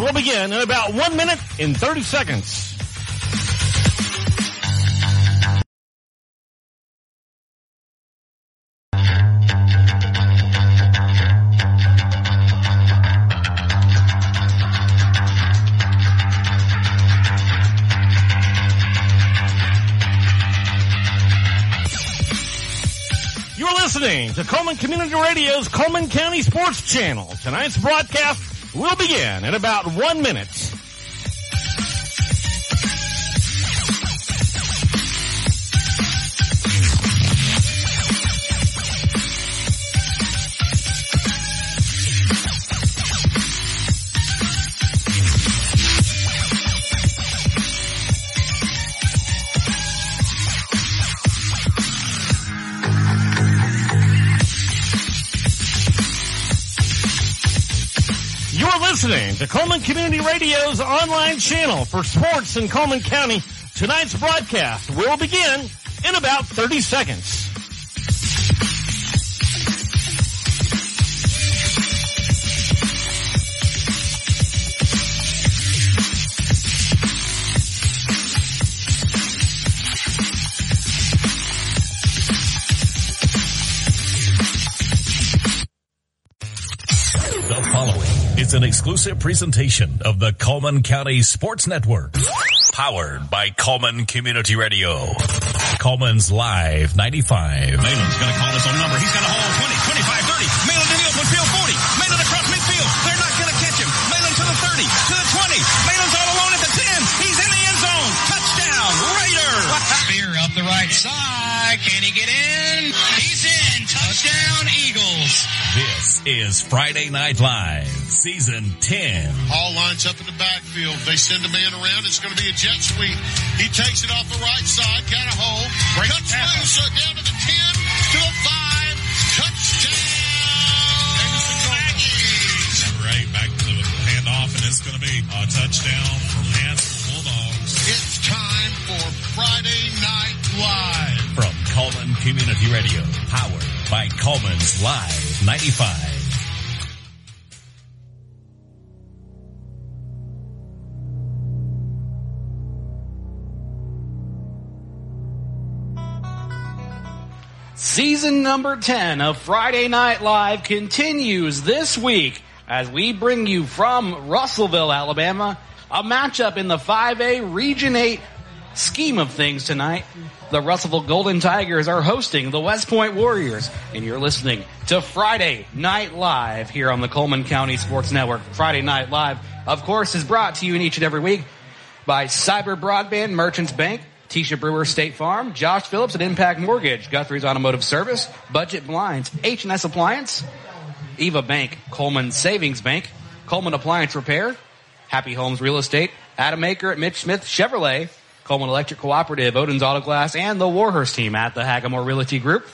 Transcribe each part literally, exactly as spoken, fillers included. will begin in about one minute and thirty seconds. Listening to Coleman Community Radio's Coleman County Sports Channel. Tonight's broadcast will begin in about one minute. Listening to Coleman Community Radio's online channel for sports in Coleman County. Tonight's broadcast will begin in about thirty seconds. It's an exclusive presentation of the Coleman County Sports Network, powered by Coleman Community Radio. Coleman's Live ninety-five. Malin's going to call this on number. He's got a hole twenty, twenty-five, thirty. Malin in the open field, forty. Malin across midfield. They're not going to catch him. Malin to the thirty, to the twenty. Malin's all alone at the ten. He's in the end zone. Touchdown, Raider. Spear up the right side. Can he get in? He's in. Touchdown, Eagles. This is Friday Night Live. Season ten. Hall lines up in the backfield. They send a man around. It's going to be a jet sweep. He takes it off the right side. Got a hole. Break cuts loose down to the ten, to the five. Touchdown. All right, back to the handoff, and it's going to be a touchdown from Hanson Bulldogs. It's time for Friday Night Live. From Coleman Community Radio, powered by Coleman's Live ninety-five. Season number ten of Friday Night Live continues this week as we bring you from Russellville, Alabama, a matchup in the five A Region eight scheme of things tonight. The Russellville Golden Tigers are hosting the West Point Warriors, and you're listening to Friday Night Live here on the Coleman County Sports Network. Friday Night Live, of course, is brought to you in each and every week by Cyber Broadband, Merchants Bank, Tisha Brewer, State Farm, Josh Phillips at Impact Mortgage, Guthrie's Automotive Service, Budget Blinds, H and S Appliance, Eva Bank, Coleman Savings Bank, Coleman Appliance Repair, Happy Homes Real Estate, Adam Aker at Mitch Smith Chevrolet, Coleman Electric Cooperative, Odin's Auto Glass, and the Warhurst team at the Hackamore Realty Group.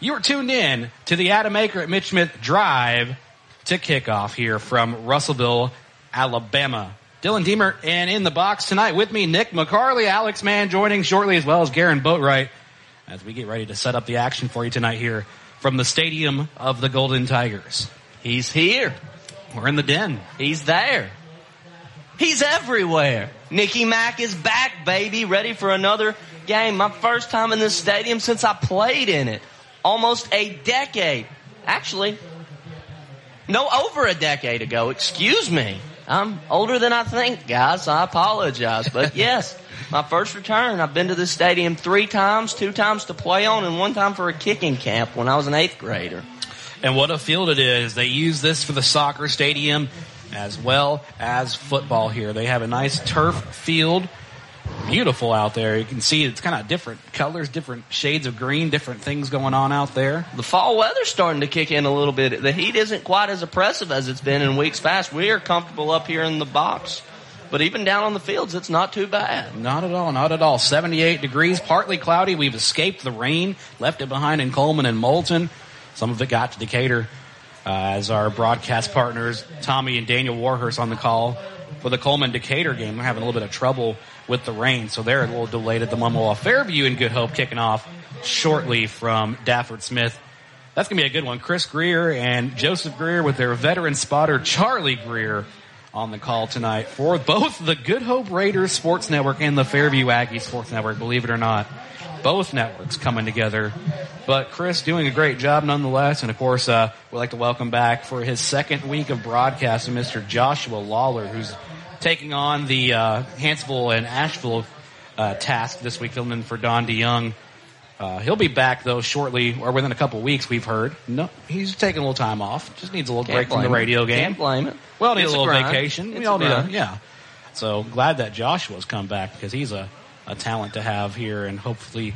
You are tuned in to the Adam Aker at Mitch Smith Drive to kickoff here from Russellville, Alabama. Dylan Deemer, and in the box tonight with me, Nick McCarley, Alex Mann joining shortly, as well as Garen Boatwright, as we get ready to set up the action for you tonight here from the Stadium of the Golden Tigers. He's here. We're in the den. He's there. He's everywhere. Nicky Mack is back, baby, ready for another game. My first time in this stadium since I played in it. Almost a decade. Actually, no, over a decade ago. Excuse me. I'm older than I think, guys. I apologize. But, yes, my first return, I've been to this stadium three times, two times to play on, and one time for a kicking camp when I was an eighth grader. And what a field it is. They use this for the soccer stadium as well as football here. They have a nice turf field. Beautiful out there. You can see it's kind of different colors, different shades of green, different things going on out there. The fall weather's starting to kick in a little bit. The heat isn't quite as oppressive as it's been in weeks past. We are comfortable up here in the box. But even down on the fields, it's not too bad. Not at all, not at all. seventy-eight degrees, partly cloudy. We've escaped the rain, left it behind in Coleman and Moulton. Some of it got to Decatur uh, as our broadcast partners, Tommy and Daniel Warhurst, on the call for the Coleman-Decatur game. We're having a little bit of trouble with the rain, so they're a little delayed at the moment. While Fairview and Good Hope kicking off shortly from Dafford Smith. That's going to be a good one. Chris Greer and Joseph Greer with their veteran spotter Charlie Greer on the call tonight for both the Good Hope Raiders Sports Network and the Fairview Aggie Sports Network, believe it or not. Both networks coming together. But Chris doing a great job nonetheless. And, of course, uh, we'd like to welcome back for his second week of broadcasting Mister Joshua Lawler, who's taking on the uh, Huntsville and Asheville uh, task this week, filming for Don DeYoung. Uh, he'll be back, though, shortly, or within a couple weeks, we've heard. No, he's taking a little time off. Just needs a little Can't break from the radio game. Can't blame it. We all need a little grind. vacation. It's we all need a, yeah. So glad that Joshua's come back because he's a, a talent to have here, and hopefully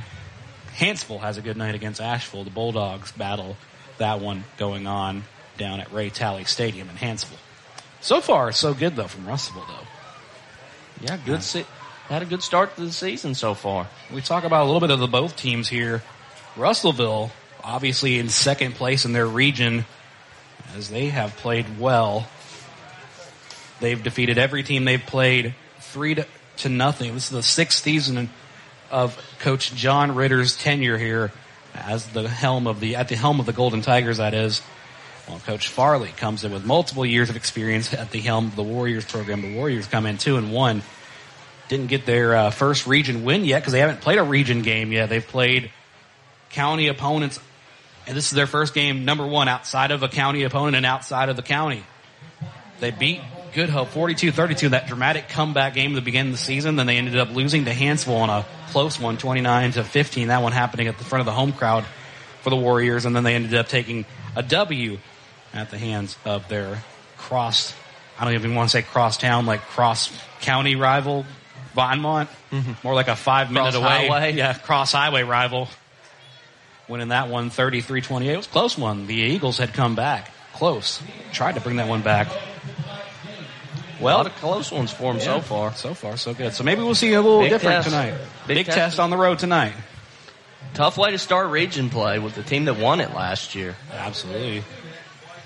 Huntsville has a good night against Asheville. The Bulldogs battle, that one going on down at Ray Talley Stadium in Huntsville. So far, so good, though, from Russellville, though. Yeah, good. Uh, si- Had a good start to the season so far. We talk about a little bit of the both teams here. Russellville, obviously in second place in their region, as they have played well. They've defeated every team they've played three to, to nothing. This is the sixth season of Coach John Ritter's tenure here as the helm of the at the helm of the Golden Tigers. That is, well, Coach Farley comes in with multiple years of experience at the helm of the Warriors program. The Warriors come in two and one. Didn't get their uh, first region win yet because they haven't played a region game yet. They've played county opponents, and this is their first game, number one, outside of a county opponent and outside of the county. They beat Good Hope forty-two thirty-two, that dramatic comeback game at the beginning of the season. Then they ended up losing to Huntsville on a close one, twenty-nine to fifteen. That one happening at the front of the home crowd for the Warriors. And then they ended up taking a W at the hands of their cross, I don't even want to say cross-town, like cross-county rival, Vonmont, mm-hmm. more like a five-minute away. Highway. Yeah, cross-highway rival. Winning that one thirty-three twenty-eight. It was a close one. The Eagles had come back. Close. Tried to bring that one back. Well, a lot of close ones for them yeah. so far. So far, so good. So maybe we'll see a little Big different test. tonight. Big, Big test. test on the road tonight. Tough way to start region play with the team that won it last year. Absolutely.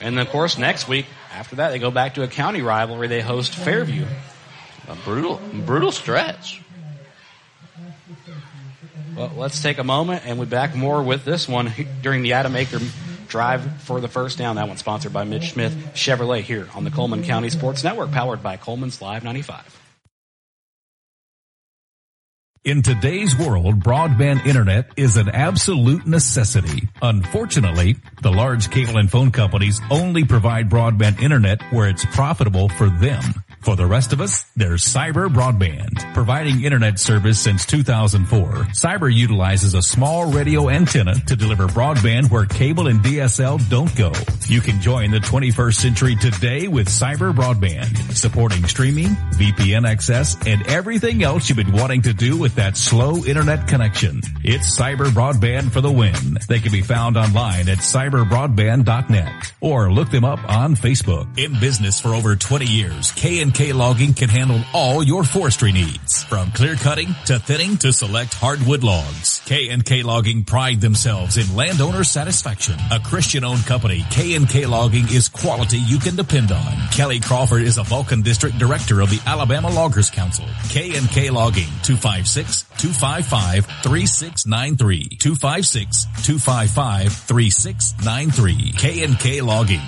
And, of course, next week, after that, they go back to a county rivalry. They host Fairview. A brutal, brutal stretch. Well, let's take a moment, and we'll be back more with this one during the Adam Aker drive for the first down. That one's sponsored by Mitch Smith Chevrolet here on the Coleman County Sports Network, powered by Coleman's Live ninety-five. In today's world, broadband internet is an absolute necessity. Unfortunately, the large cable and phone companies only provide broadband internet where it's profitable for them. For the rest of us, there's Cyber Broadband. Providing internet service since two thousand four, Cyber utilizes a small radio antenna to deliver broadband where cable and D S L don't go. You can join the twenty-first century today with Cyber Broadband, supporting streaming, V P N access, and everything else you've been wanting to do with that slow internet connection. It's Cyber Broadband for the win. They can be found online at cyber broadband dot net or look them up on Facebook. In business for over twenty years, K and K Logging can handle all your forestry needs, from clear cutting to thinning to select hardwood logs. K and K Logging pride themselves in landowner satisfaction. A Christian-owned company, K and K Logging is quality you can depend on. Kelly Crawford is a Vulcan District Director of the Alabama Loggers Council. K and K Logging, two five six, two five five, three six nine three. two five six, two five five, three six nine three. K and K Logging.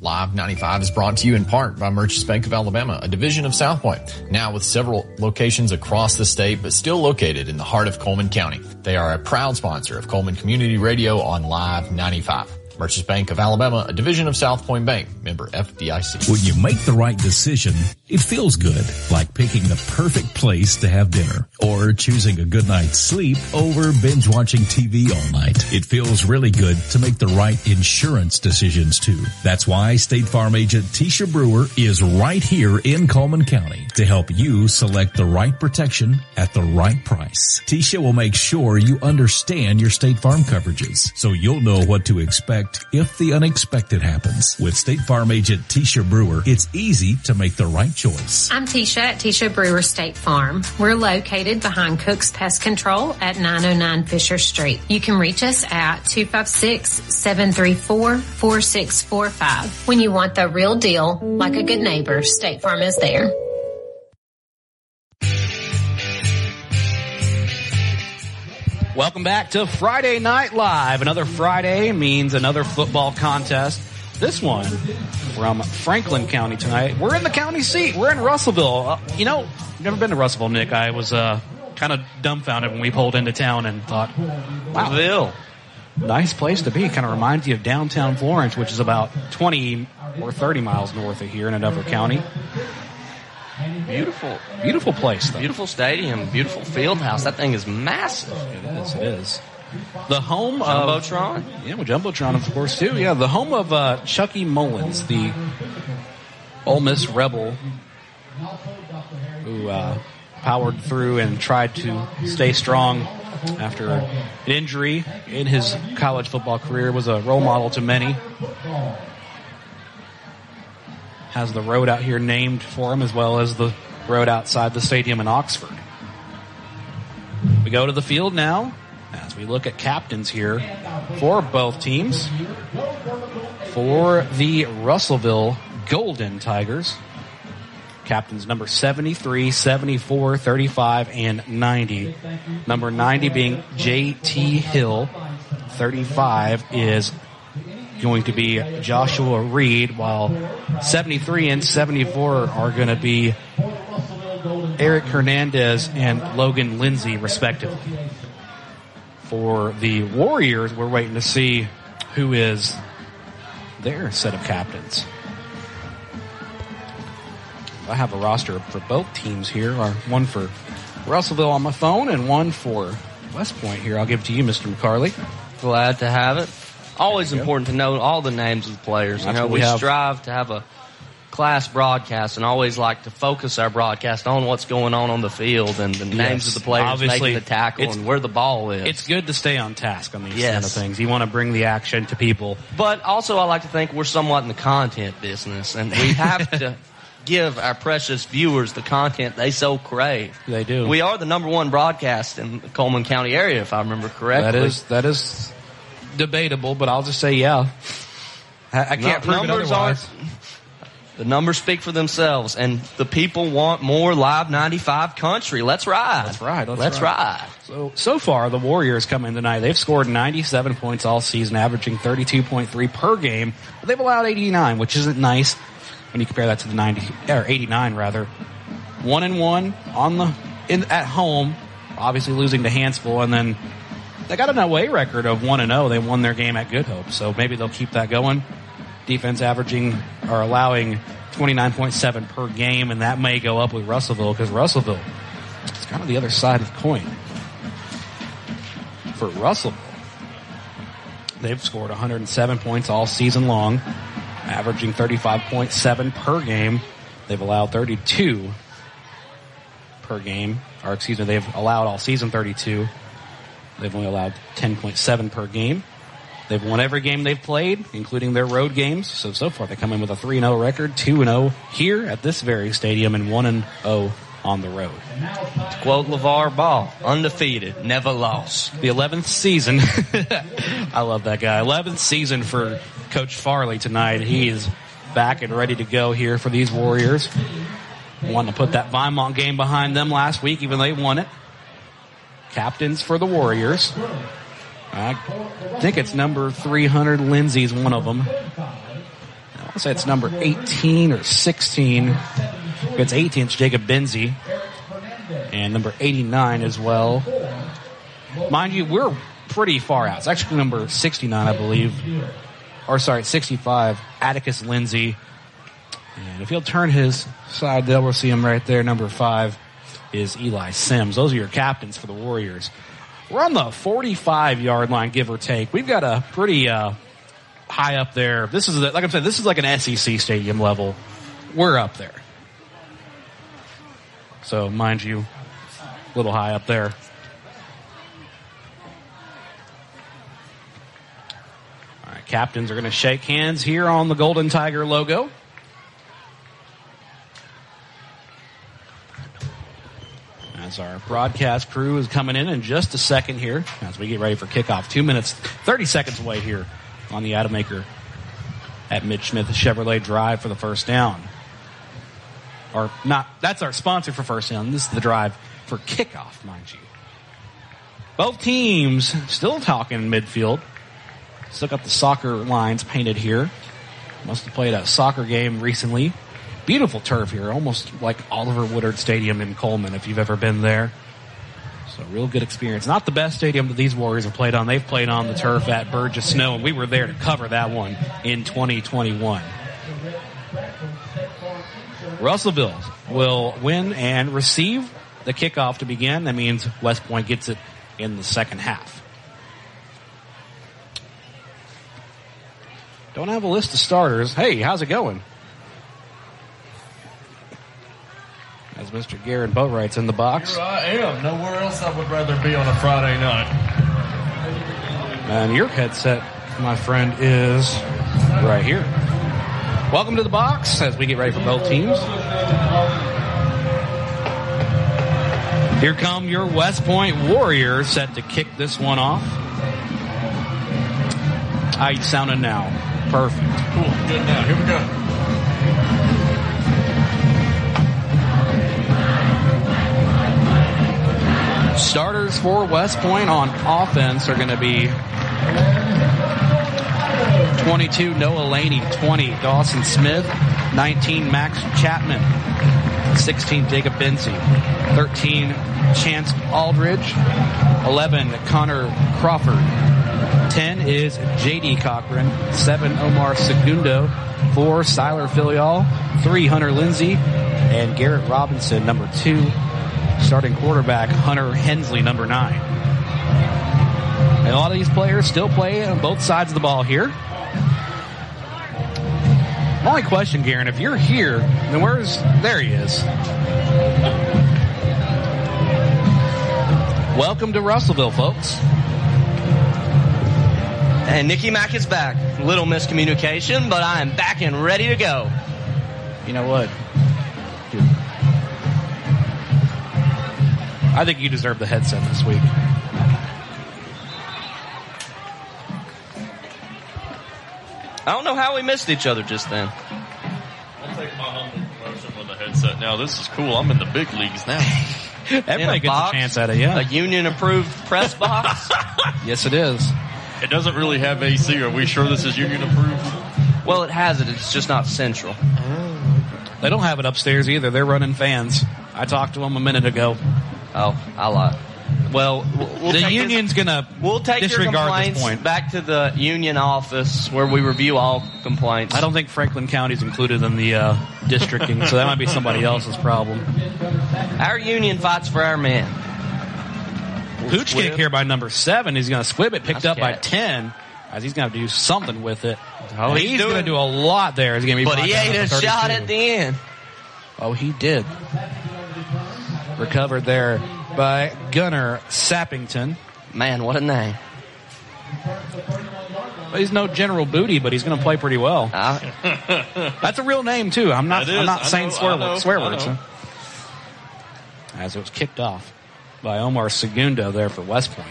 Live ninety-five is brought to you in part by Merchants Bank of Alabama, a division of South Point, now with several locations across the state, but still located in the heart of Coleman County. They are a proud sponsor of Coleman Community Radio on Live ninety-five. Merchants Bank of Alabama, a division of South Point Bank, member F D I C. When you make the right decision, it feels good, like picking the perfect place to have dinner or choosing a good night's sleep over binge-watching T V all night. It feels really good to make the right insurance decisions, too. That's why State Farm agent Tisha Brewer is right here in Coleman County to help you select the right protection at the right price. Tisha will make sure you understand your State Farm coverages so you'll know what to expect if the unexpected happens. With State Farm agent Tisha Brewer, it's easy to make the right choice. I'm Tisha at Tisha Brewer State Farm. We're located behind Cook's Pest Control at nine oh nine Fisher Street. You can reach us at two five six, seven three four, four six four five. When you want the real deal, like a good neighbor, State Farm is there. Welcome back to Friday Night Live. Another Friday means another football contest. This one from Franklin County tonight. We're in the county seat. We're in Russellville. Uh, you know, never been to Russellville, Nick. I was uh, kind of dumbfounded when we pulled into town and thought, wow, Ville. Nice place to be. Kind of reminds you of downtown Florence, which is about twenty or thirty miles north of here in another county. Beautiful. Beautiful place, though. Beautiful stadium, beautiful field house. That thing is massive. It is, it is. The home of... Jumbotron? Yeah, well, Jumbotron, of course, too. Yeah, the home of uh, Chucky Mullins, the Ole Miss Rebel who uh, powered through and tried to stay strong after an injury in his college football career, was a role model to many. Has the road out here named for him, as well as the road outside the stadium in Oxford. We go to the field now as we look at captains here for both teams. For the Russellville Golden Tigers, captains number seventy-three, seventy-four, thirty-five, and ninety. Number ninety being J T Hill. thirty-five is going to be Joshua Reed, while seventy-three and seventy-four are going to be Eric Hernandez and Logan Lindsay, respectively. For the Warriors, we're waiting to see who is their set of captains. I have a roster for both teams here, or one for Russellville on my phone and one for West Point here. I'll give it to you, Mister McCarley. Glad to have it. Always important go. to know all the names of the players. That's you know, we, we strive to have a class broadcast and always like to focus our broadcast on what's going on on the field and the yes. names of the players Obviously, making the tackle and where the ball is. It's good to stay on task on these yes. kind of things. You want to bring the action to people. But also I like to think we're somewhat in the content business, and we have to... give our precious viewers the content they so crave. They do. We are the number one broadcast in the Coleman County area, if I remember correctly. That is that is debatable, but I'll just say yeah. I, I can't no, prove it otherwise. The numbers speak for themselves, and the people want more Live ninety-five country. Let's ride. Let's ride. Let's, let's ride. ride. So so far, the Warriors come in tonight. They've scored ninety-seven points all season, averaging thirty-two point three per game. But they've allowed eighty-nine, which isn't nice. When you compare that to the ninety or eighty-nine, rather, one and one on the in at home, obviously losing to Hansville, and then they got an away record of one and zero. They won their game at Good Hope, so maybe they'll keep that going. Defense averaging or allowing twenty-nine point seven per game, and that may go up with Russellville because Russellville is kind of the other side of the coin for Russellville. They've scored one hundred seven points all season long, averaging thirty-five point seven per game. They've allowed thirty-two per game. Or excuse me, they've allowed all season thirty-two. They've only allowed ten point seven per game. They've won every game they've played, including their road games. So, so far, they come in with a three and oh record, two and oh here at this very stadium, and one and oh on the road. To quote LeVar Ball, undefeated, never lost. The eleventh season. I love that guy. eleventh season for Coach Farley tonight. He is back and ready to go here for these Warriors. Wanted to put that Vinemont game behind them last week, even though they won it. Captains for the Warriors. I think it's number three hundred. Lindsay's one of them. I want to say it's number eighteen or sixteen. If it's eighteen, it's Jacob Benzie. And number eighty-nine as well. Mind you, we're pretty far out. It's actually number sixty-nine, I believe. Or, sorry, sixty-five, Atticus Lindsay. And if he'll turn his side, there we'll see him right there. Number five is Eli Sims. Those are your captains for the Warriors. We're on the forty-five-yard line, give or take. We've got a pretty uh, high up there. This is, like I'm saying, this is like an S E C stadium level. We're up there. So, mind you, a little high up there. Captains are going to shake hands here on the Golden Tiger logo. As our broadcast crew is coming in in just a second here as we get ready for kickoff. Two minutes, thirty seconds away here on the Adam Aker at Mitch Smith Chevrolet Drive for the first down. Or not, that's our sponsor for first down. This is the drive for kickoff, mind you. Both teams still talking midfield. Let's look up the soccer lines painted here. Must have played a soccer game recently. Beautiful turf here, almost like Oliver Woodard Stadium in Coleman, if you've ever been there. So real good experience. Not the best stadium that these Warriors have played on. They've played on the turf at Burgess Snow, and we were there to cover that one in twenty twenty-one. Russellville will win and receive the kickoff to begin. That means West Point gets it in the second half. Don't have a list of starters. Hey, how's it going? As Mister Garen Boatwright's in the box. Here I am. Nowhere else I would rather be on a Friday night. And your headset, my friend, is right here. Welcome to the box as we get ready for both teams. Here come your West Point Warriors set to kick this one off. How you sounding now? Perfect. Cool. Good now. Here we go. Starters for West Point on offense are going to be twenty-two, Noah Laney, twenty, Dawson Smith, nineteen, Max Chapman, sixteen, Jacob Benzie, thirteen, Chance Aldridge, eleven, Connor Crawford, ten is J D. Cochran, seven, Omar Segundo, four, Siler Filial, three, Hunter Lindsay, and Garrett Robinson, number two. Starting quarterback, Hunter Hensley, number nine. And a lot of these players still play on both sides of the ball here. My only question, Garen, if you're here, then where's... There he is. Welcome to Russellville, folks. And Nicky Mack is back. Little miscommunication, but I am back and ready to go. You know what? Dude. I think you deserve the headset this week. I don't know how we missed each other just then. I'll take my humble promotion with the headset now. This is cool. I'm in the big leagues now. Everybody a gets box, a chance at it, yeah. A union-approved press box. Yes, it is. It doesn't really have A C. Are we sure this is union approved? Well, it has it. It's just not central. They don't have it upstairs either. They're running fans. I talked to them a minute ago. Oh, I lied. Well, we'll the union's going to we'll take disregard your complaints this point. Back to the union office where we review all complaints. I don't think Franklin County's included in the uh, districting, so that might be somebody else's problem. Our union fights for our men. Pooch kick here by number seven. He's going to squib it. Picked nice up cat. By ten. As he's going to do something with it. Oh, he's, he's going to do a lot there. He's going to be. But he ate a shot at the end. Oh, he did. Recovered there by Gunnar Sappington. Man, what a name. Well, he's no General Booty, but he's going to play pretty well. Uh, That's a real name, too. I'm not, I'm not saying know, swear, know, swear words. Huh? As it was kicked off by Omar Segundo there for West Point.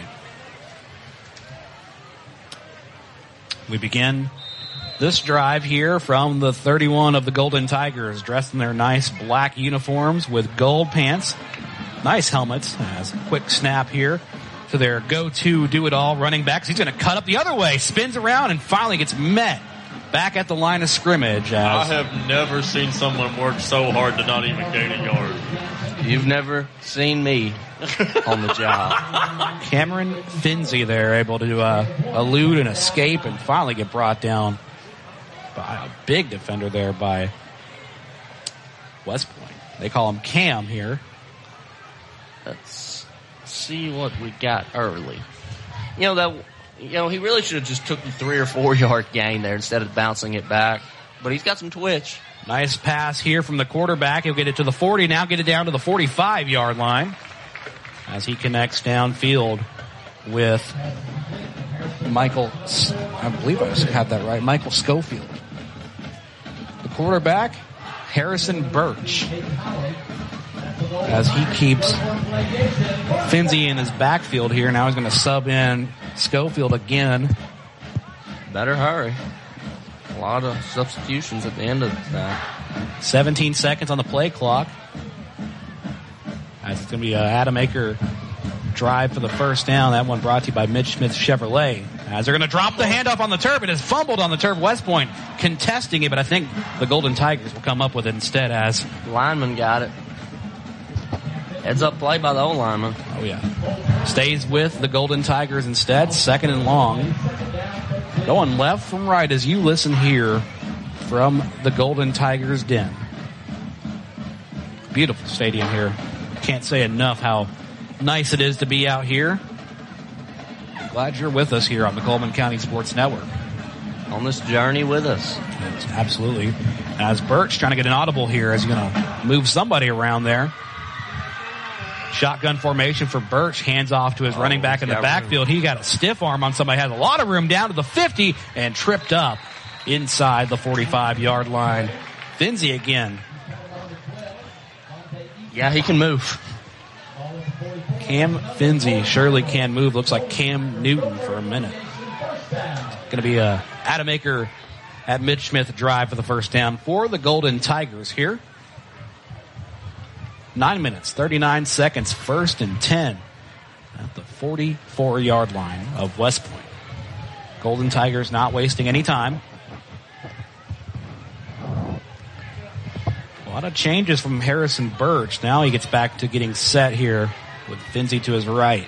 We begin this drive here from the thirty-one of the Golden Tigers, dressed in their nice black uniforms with gold pants, nice helmets. As a quick snap here to their go-to do-it-all running backs. He's going to cut up the other way, spins around, and finally gets met back at the line of scrimmage. As I have never seen someone work so hard to not even gain a yard. You've never seen me on the job. Cameron Finzi there able to uh, elude and escape and finally get brought down by a big defender there by West Point. They call him Cam here. Let's see what we got early. You know, that, you know, he really should have just took the three or four yard gain there instead of bouncing it back. But he's got some twitch. Nice pass here from the quarterback. He'll get it to the forty, now get it down to the forty-five-yard line. As he connects downfield with Michael, I believe I had that right, Michael Schofield. The quarterback, Harrison Birch. As he keeps Finzi in his backfield here. Now he's going to sub in Schofield again. Better hurry. A lot of substitutions at the end of that. seventeen seconds on the play clock. It's going to be an Adam Aker drive for the first down. That one brought to you by Mitch Smith Chevrolet. As they're going to drop the handoff on the turf. It is fumbled on the turf. West Point contesting it, but I think the Golden Tigers will come up with it instead as... Lineman got it. Heads up play by the old lineman. Oh, yeah. Stays with the Golden Tigers instead. Second and long. Going left from right as you listen here from the Golden Tigers' den. Beautiful stadium here. Can't say enough how nice it is to be out here. Glad you're with us here on the Coleman County Sports Network. On this journey with us. Absolutely. As Birch trying to get an audible here, is going to move somebody around there. Shotgun formation for Birch. Hands off to his oh, running back in the backfield. Room. He got a stiff arm on somebody. Has a lot of room down to the fifty and tripped up inside the forty-five-yard line. Finzi again. Yeah, he can move. Cam Finzi surely can move. Looks like Cam Newton for a minute. Going to be a Adam Aker at Mitch Smith drive for the first down for the Golden Tigers here. Nine minutes, thirty-nine seconds, first and ten at the forty-four-yard line of West Point. Golden Tigers not wasting any time. A lot of changes from Harrison Birch. Now he gets back to getting set here with Finzi to his right.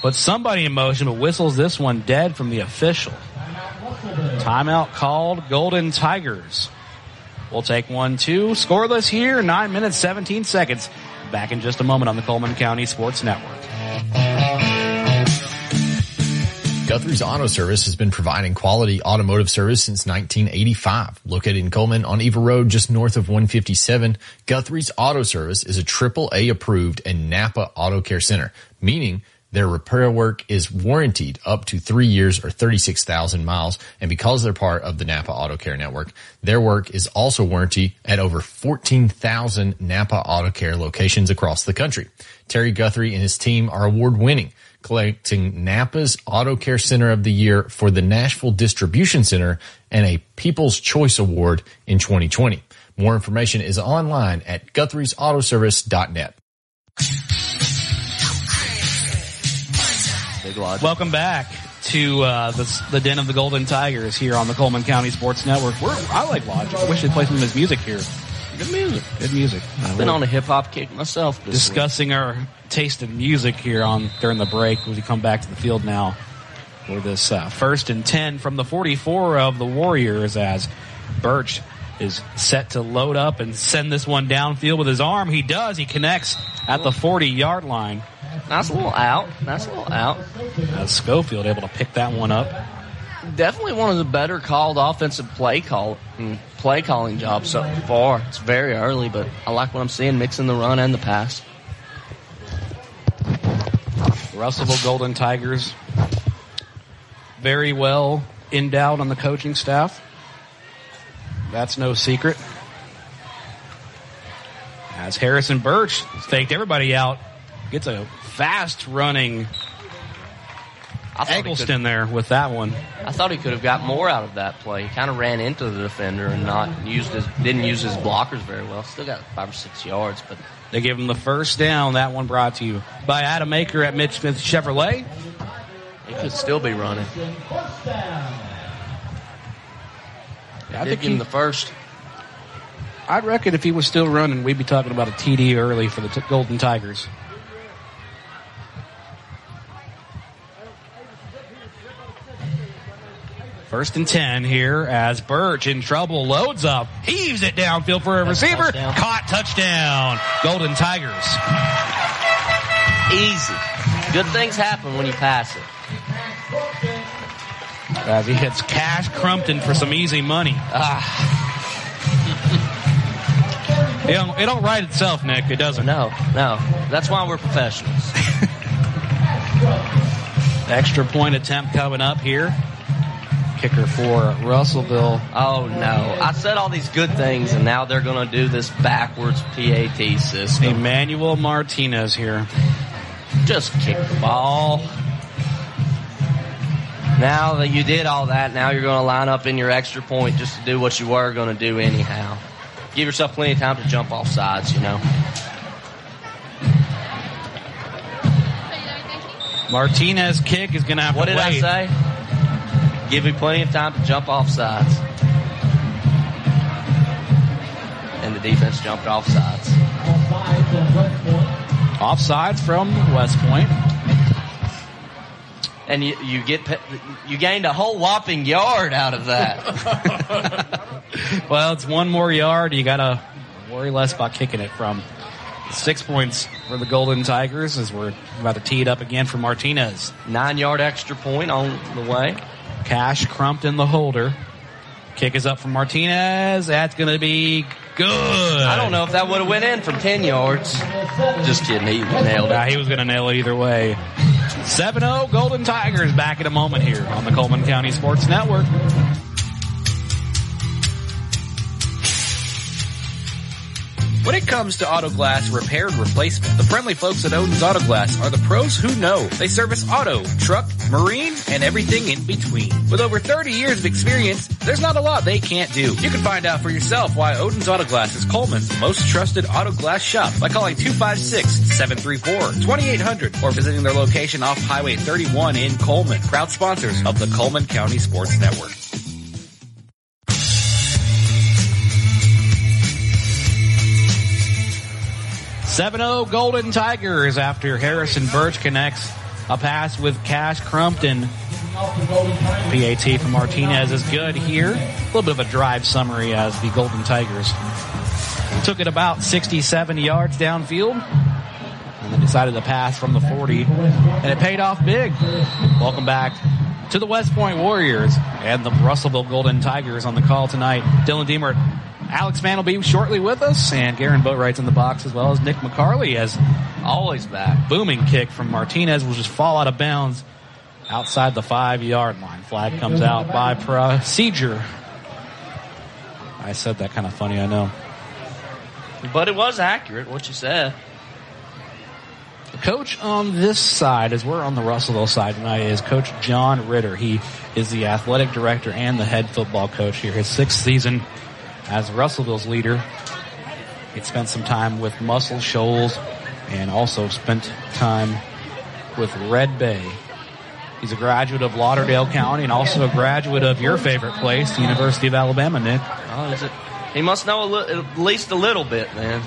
Puts somebody in motion, but whistles this one dead from the official. Timeout called, Golden Tigers. We'll take one, two. Scoreless here, nine minutes, seventeen seconds. Back in just a moment on the Coleman County Sports Network. Guthrie's Auto Service has been providing quality automotive service since nineteen eighty-five. Located in Coleman on Eva Road, just north of one fifty-seven, Guthrie's Auto Service is a triple A-approved and Napa Auto Care Center, meaning their repair work is warranted up to three years or thirty-six thousand miles. And because they're part of the Napa Auto Care Network, their work is also warranted at over fourteen thousand Napa Auto Care locations across the country. Terry Guthrie and his team are award-winning, collecting Napa's Auto Care Center of the Year for the Nashville Distribution Center and a People's Choice Award in twenty twenty. More information is online at Guthries Auto Service dot net. Welcome back to uh, the, the Den of the Golden Tigers here on the Coleman County Sports Network. We're, I like Lodge. I wish they'd play some of his music here. Good music. Good music. I've been on a hip-hop kick myself. This Discussing week. Our taste of music here on during the break. We come back to the field now for this uh, first and ten from the forty-four of the Warriors as Birch is set to load up and send this one downfield with his arm. He does. He connects at the forty-yard line. Nice little out. Nice little out. Uh, Schofield able to pick that one up. Definitely one of the better called offensive play call play calling jobs so far. It's very early, but I like what I'm seeing, mixing the run and the pass. Russellville Golden Tigers very well endowed on the coaching staff. That's no secret. As Harrison Birch faked everybody out. Gets a fast running Eggleston there with that one. I thought he could have got more out of that play. He kind of ran into the defender and not used his didn't use his blockers very well. Still got five or six yards, but they give him the first down. That one brought to you by Adam Aker at Mitch Smith Chevrolet. He could still be running. Yeah, I think he, him the first. I reckon if he was still running, we'd be talking about a T D early for the t- Golden Tigers. First and ten here as Birch in trouble, loads up, heaves it downfield for a That's receiver. Touchdown. Caught, touchdown, Golden Tigers. Easy. Good things happen when you pass it. As he hits Cash Crumpton for some easy money. Ah. it, don't, it don't write itself, Nick. It doesn't. No, no. That's why we're professionals. Extra point attempt coming up here. Kicker for Russellville. Oh, no. I said all these good things, and now they're going to do this backwards P A T system. Emmanuel Martinez here. Just kick the ball. Now that you did all that, now you're going to line up in your extra point just to do what you were going to do anyhow. Give yourself plenty of time to jump off sides, you know. Martinez kick is going to have what to wait. What did I say? Give me plenty of time to jump off sides. And the defense jumped off sides. Offside from West Point. And you, you get you gained a whole whopping yard out of that. Well, it's one more yard. You got to worry less about kicking it from. Six points for the Golden Tigers as we're about to tee it up again for Martinez. Nine-yard extra point on the way. Cash Crumpton, the holder. Kick is up from Martinez. That's going to be good. I don't know if that would have went in from ten yards. Just kidding. He nailed it. Nah, he was going to nail it either way. seven oh Golden Tigers back in a moment here on the Coleman County Sports Network. When it comes to auto glass repair and replacement, the friendly folks at Odin's Auto Glass are the pros who know. They service auto, truck, marine, and everything in between. With over thirty years of experience, there's not a lot they can't do. You can find out for yourself why Odin's Auto Glass is Coleman's most trusted auto glass shop by calling two five six, seven three four, two eight zero zero or visiting their location off Highway thirty-one in Coleman. Proud sponsors of the Coleman County Sports Network. seven oh Golden Tigers after Harrison Birch connects a pass with Cash Crumpton. P A T from Martinez is good here. A little bit of a drive summary as the Golden Tigers took it about sixty-seven yards downfield and then decided to pass from the forty, and it paid off big. Welcome back to the West Point Warriors and the Russellville Golden Tigers on the call tonight. Dylan Deemer, Alex Mann will be shortly with us, and Garen Boatwright's in the box, as well as Nick McCarley, as always back. Booming kick from Martinez will just fall out of bounds outside the five-yard line. Flag comes out by procedure. I said that kind of funny, I know. But it was accurate, what you said. The coach on this side, as we're on the Russellville side tonight, is Coach John Ritter. He is the athletic director and the head football coach here. His sixth season as Russellville's leader. He'd spent some time with Muscle Shoals and also spent time with Red Bay. He's a graduate of Lauderdale County and also a graduate of your favorite place, the University of Alabama, Nick. Oh, is it? He must know a li- at least a little bit, man.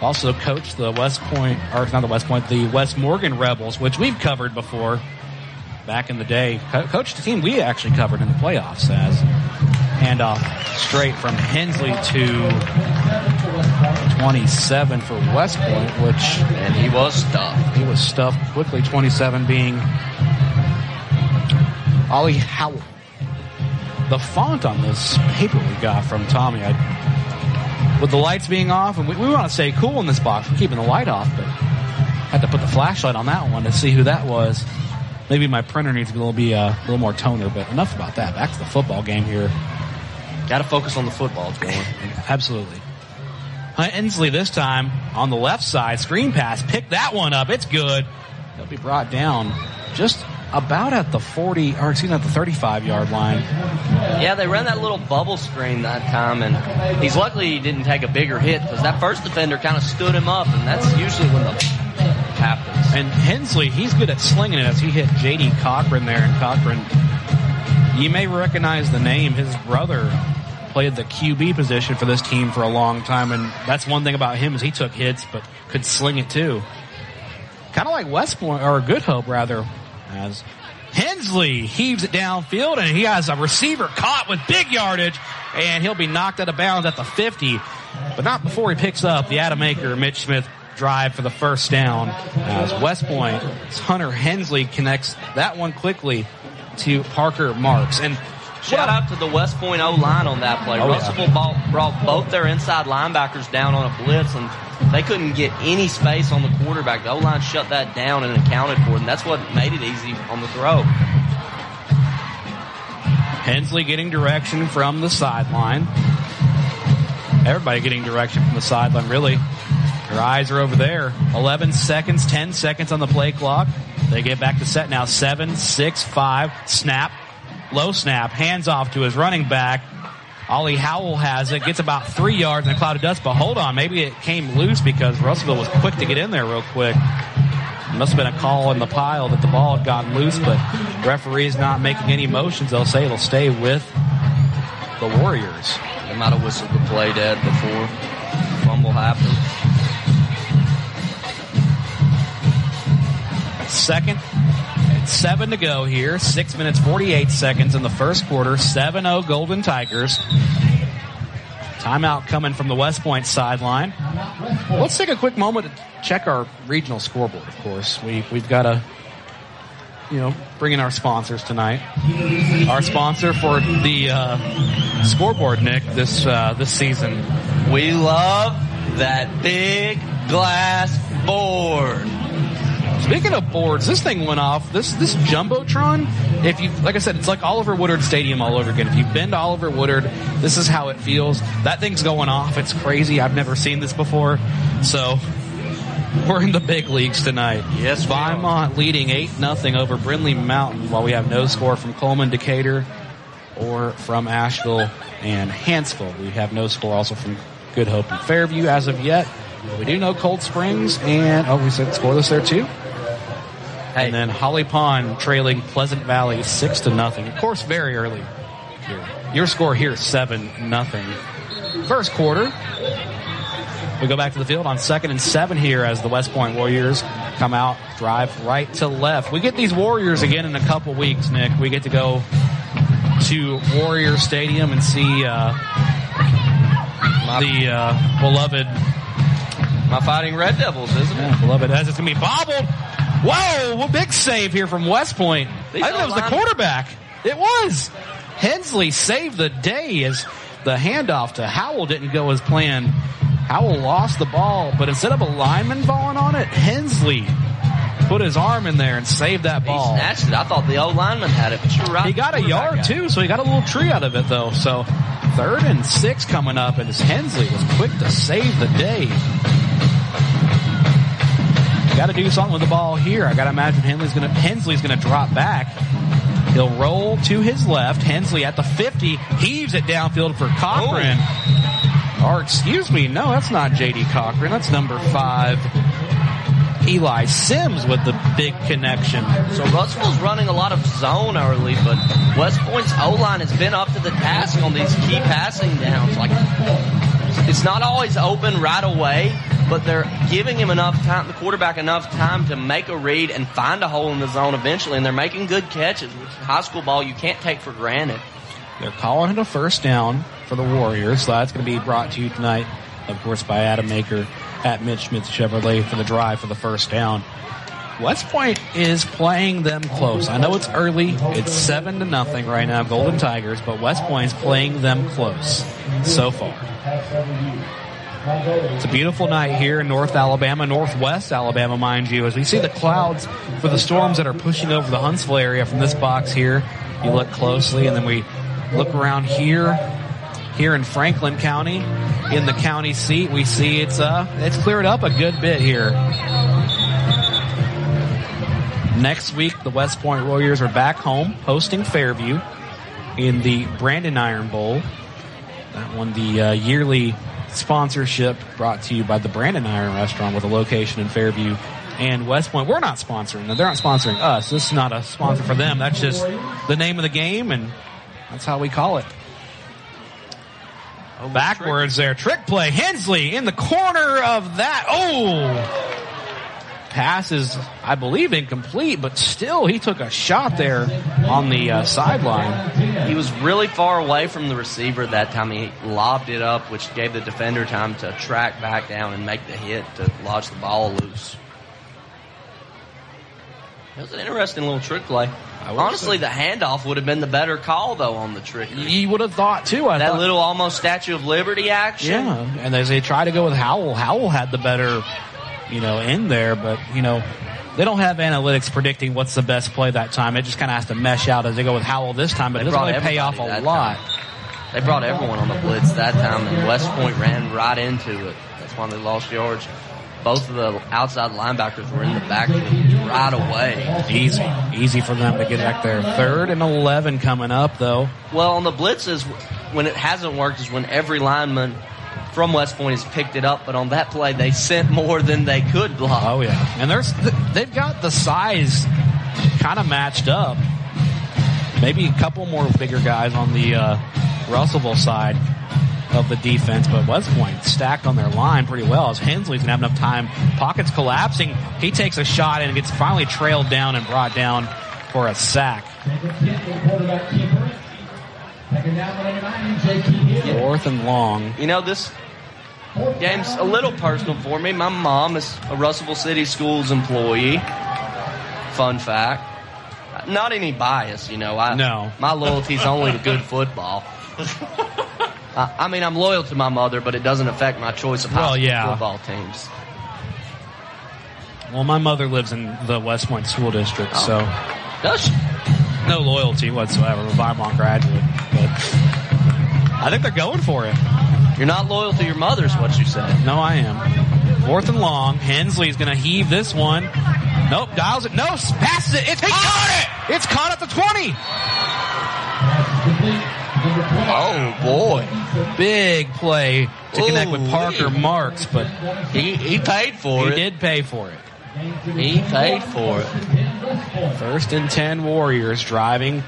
Also coached the West Point, or not the West Point, the West Morgan Rebels, which we've covered before back in the day. Co- coached a team we actually covered in the playoffs as... Handoff straight from Hensley to twenty-seven for West Point, which... And he was stuffed. He was stuffed quickly, twenty-seven being Ollie Howell. The font on this paper we got from Tommy, I, with the lights being off, and we, we want to stay cool in this box, we're keeping the light off, but I had to put the flashlight on that one to see who that was. Maybe my printer needs to be a little, be a, a little more toner, but enough about that. Back to the football game here. Got to focus on the football. Absolutely. Hensley this time on the left side. Screen pass. Pick that one up. It's good. He'll be brought down just about at the forty, or excuse me, at the thirty-five-yard line. Yeah, they ran that little bubble screen that time, and he's luckily he didn't take a bigger hit because that first defender kind of stood him up, and that's usually when the happens. And Hensley, he's good at slinging it as he hit J D. Cochran there, and Cochran, you may recognize the name. His brother played the Q B position for this team for a long time, and that's one thing about him is he took hits but could sling it too. Kind of like West Point, or Good Hope rather, as Hensley heaves it downfield, and he has a receiver caught with big yardage, and he'll be knocked out of bounds at the fifty, but not before he picks up the Adam Aker, Mitch Smith drive for the first down. As West Point, Hunter Hensley connects that one quickly to Parker Marks. And shout out to the West Point O-line on that play. Oh, Russellville yeah. brought both their inside linebackers down on a blitz, and they couldn't get any space on the quarterback. The O-line shut that down and accounted for it, and that's what made it easy on the throw. Hensley getting direction from the sideline. Everybody getting direction from the sideline, really. Their eyes are over there. eleven seconds, ten seconds on the play clock. They get back to set now. seven, six, five. Snap. Low snap. Hands off to his running back. Ollie Howell has it. Gets about three yards in a cloud of dust. But hold on. Maybe it came loose because Russellville was quick to get in there real quick. Must have been a call in the pile that the ball had gotten loose, but referees not making any motions. They'll say it'll stay with the Warriors. They might have whistled the play dead before the fumble happened. Second and seven to go here. Six minutes, forty-eight seconds in the first quarter. seven oh Golden Tigers. Timeout coming from the West Point sideline. Let's take a quick moment to check our regional scoreboard, of course. We, we've got to, you know, bring in our sponsors tonight. Our sponsor for the uh, scoreboard, Nick, this, uh, this season. We love that big glass board. Speaking of boards, this thing went off. This this Jumbotron, if you like I said, it's like Oliver Woodard Stadium all over again. If you've been to Oliver Woodard, this is how it feels. That thing's going off. It's crazy. I've never seen this before. So we're in the big leagues tonight. Yes, Beaumont leading eight nothing over Brindley Mountain, while we have no score from Coleman, Decatur, or from Asheville and Hansville. We have no score also from Good Hope and Fairview as of yet. We do know Cold Springs and, oh, we said scoreless there too. Hey. And then Holly Pond trailing Pleasant Valley six to nothing. Of course, very early here. Your score here, seven nothing. First quarter. We go back to the field on second and seven here as the West Point Warriors come out, drive right to left. We get these Warriors again in a couple weeks, Nick. We get to go to Warrior Stadium and see uh, the uh, beloved. My Fighting Red Devils, isn't it? Yeah, beloved. As it's going to be bobbled. Whoa, what big save here from West Point. These I think that was the quarterback. It was. Hensley saved the day as the handoff to Howell didn't go as planned. Howell lost the ball, but instead of a lineman falling on it, Hensley put his arm in there and saved that ball. He snatched it. I thought the old lineman had it, but you're right. He got a yard, too, so he got a little tree out of it, though. So third and six coming up, and Hensley was quick to save the day. Got to do something with the ball here. I got to imagine Hensley's going to Hensley's going to drop back. He'll roll to his left. Hensley at the fifty heaves it downfield for Cochran. Oh. Or excuse me, no, that's not J D Cochran. That's number five, Eli Sims with the big connection. So Russell's running a lot of zone early, but West Point's O-line has been up to the task on these key passing downs. Like it's not always open right away. But they're giving him enough time, the quarterback enough time to make a read and find a hole in the zone eventually. And they're making good catches, which is high school ball you can't take for granted. They're calling it a first down for the Warriors. So that's going to be brought to you tonight, of course, by Adam Aker at Mitch Smith Chevrolet for the drive for the first down. West Point is playing them close. I know it's early. It's seven to nothing right now, Golden Tigers. But West Point's playing them close so far. It's a beautiful night here in North Alabama, Northwest Alabama, mind you, as we see the clouds for the storms that are pushing over the Huntsville area from this box here. You look closely, and then we look around here, here in Franklin County, in the county seat. We see it's uh, it's cleared up a good bit here. Next week, the West Point Warriors are back home, hosting Fairview in the Brandon Iron Bowl. That won the uh, yearly sponsorship brought to you by the Brandon Iron Restaurant with a location in Fairview and West Point. We're not sponsoring them. They're not sponsoring us. This is not a sponsor for them. That's just the name of the game, and that's how we call it. Oh, backwards trick there. Trick play. Hensley in the corner of that. Oh! Pass is, I believe, incomplete, but still he took a shot there on the uh, sideline. He was really far away from the receiver that time. He lobbed it up, which gave the defender time to track back down and make the hit to lodge the ball loose. It was an interesting little trick play. Honestly, so. The handoff would have been the better call, though, on the trick. You would have thought, too. I that thought. Little almost Statue of Liberty action. Yeah, and as they tried to go with Howell, Howell had the better... you know, in there, but, you know, they don't have analytics predicting what's the best play that time. It just kind of has to mesh out as they go with Howell this time, but they it doesn't really pay off a lot. Time. They brought everyone on the blitz that time, and West Point ran right into it. That's why they lost yards. Both of the outside linebackers were in the backfield right away. Easy. Easy for them to get back there. Third and eleven coming up, though. Well, on the blitzes, when it hasn't worked is when every lineman from West Point has picked it up, but on that play, they sent more than they could block. Oh, yeah. And there's they've got the size kind of matched up. Maybe a couple more bigger guys on the uh, Russellville side of the defense, but West Point stacked on their line pretty well as Hensley's going to have enough time. Pockets collapsing. He takes a shot and gets finally trailed down and brought down for a sack. Fourth and long. You know, this game's a little personal for me. My mom is a Russellville City Schools employee. Fun fact. Not any bias, you know. I, no. My loyalty's only to good football. I, I mean, I'm loyal to my mother, but it doesn't affect my choice of high well, school yeah. football teams. Well, my mother lives in the West Point School District, oh. so. Does she? No loyalty whatsoever. A Viamont graduate. But I think they're going for it. You're not loyal to your mother is what you said. No, I am. Fourth and long. Hensley's going to heave this one. Nope. Dials it. No. Passes it. It's he caught it. It's caught at the twenty. Oh, boy. Big play to Ooh, connect with Parker he, Marks. But he, he paid for he it. He did pay for it. He paid for it. First and ten Warriors driving.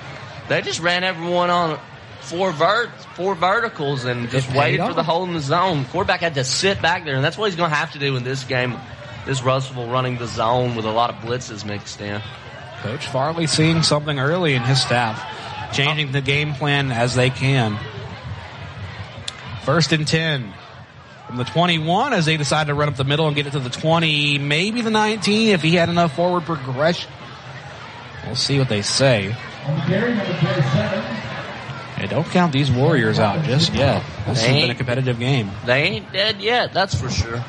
They just ran everyone on four vert, four verticals and just waited for the hole in the zone. Quarterback had to sit back there, and that's what he's going to have to do in this game. This Russellville running the zone with a lot of blitzes mixed in. Coach Farley seeing something early in his staff, changing the game plan as they can. First and ten. From the twenty-one as they decide to run up the middle and get it to the twenty, maybe the nineteen if he had enough forward progression. We'll see what they say. Hey, don't count these Warriors out just yet. This has been a competitive game. They ain't dead yet, that's for sure.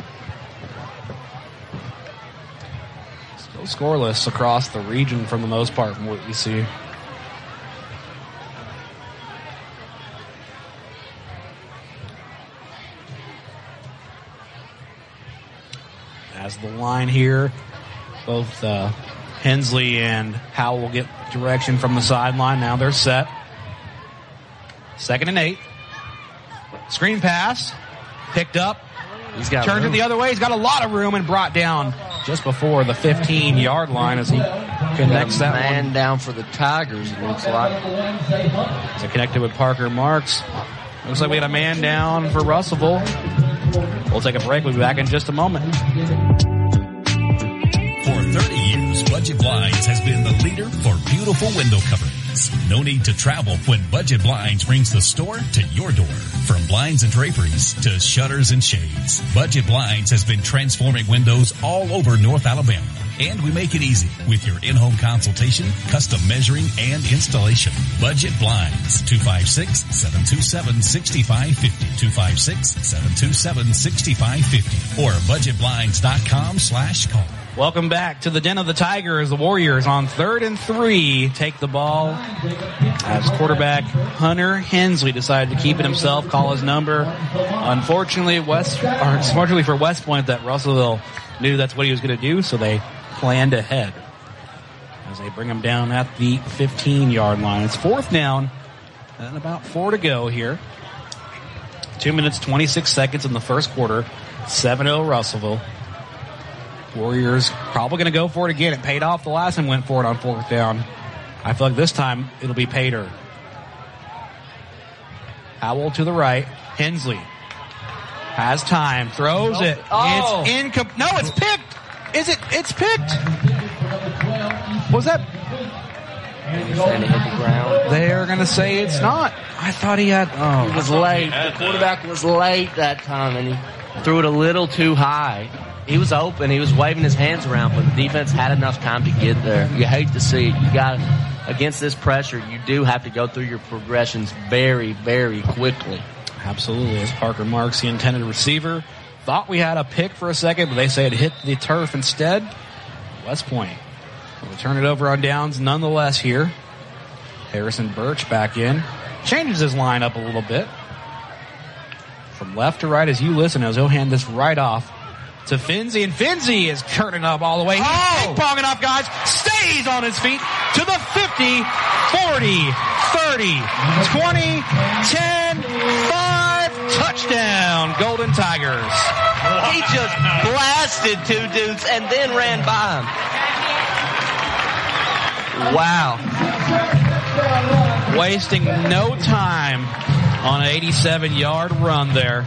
Still scoreless across the region for the most part from what you see. As the line here, both uh, Hensley and Howell will get direction from the sideline. Now they're set. Second and eight. Screen pass. Picked up. He's got turned room. It the other way. He's got a lot of room and brought down just before the fifteen-yard line as he connects that man one. Man down for the Tigers, it looks like. So connected with Parker Marks. Looks like we had a man down for Russellville. We'll take a break. We'll be back in just a moment. For thirty years, Budget Blinds has been the leader for beautiful window coverings. No need to travel when Budget Blinds brings the store to your door. From blinds and draperies to shutters and shades, Budget Blinds has been transforming windows all over North Alabama. And we make it easy with your in-home consultation, custom measuring, and installation. Budget Blinds, two five six, seven two seven, six five five zero, two five six, seven two seven, six five five zero, or budgetblinds.com slash call. Welcome back to the Den of the Tigers. The Warriors on third and three take the ball as quarterback Hunter Hensley decided to keep it himself, call his number. Unfortunately, West, or unfortunately for West Point, that Russellville knew that's what he was going to do, so they planned ahead as they bring him down at the fifteen-yard line. It's fourth down and about four to go here. Two minutes, twenty-six seconds in the first quarter. seven oh Russellville. Warriors probably going to go for it again. It paid off the last time went for it on fourth down. I feel like this time it'll be Pater. Howell to the right. Hensley has time. Throws it. Oh. It's incomplete. No, it's picked. Is it? It's picked. Was that? They're going to say it's not. I thought he had. Oh, he was late. The quarterback was late that time, and he threw it a little too high. He was open. He was waving his hands around, but the defense had enough time to get there. You hate to see it. You got against this pressure, you do have to go through your progressions very, very quickly. Absolutely. As Parker Marks, the intended receiver, thought we had a pick for a second, but they say it hit the turf instead. West Point will turn it over on downs nonetheless here. Harrison Birch back in. Changes his line up a little bit. From left to right as you listen, as he'll hand this right off to Finzi, and Finzi is turning up all the way. He's oh. ping-ponging up, guys. Stays on his feet to the fifty, forty, thirty, twenty, ten, five. Touchdown. Touchdown, Golden Tigers. He just blasted two dudes and then ran by him. Wow. Wasting no time on an eighty-seven-yard run there.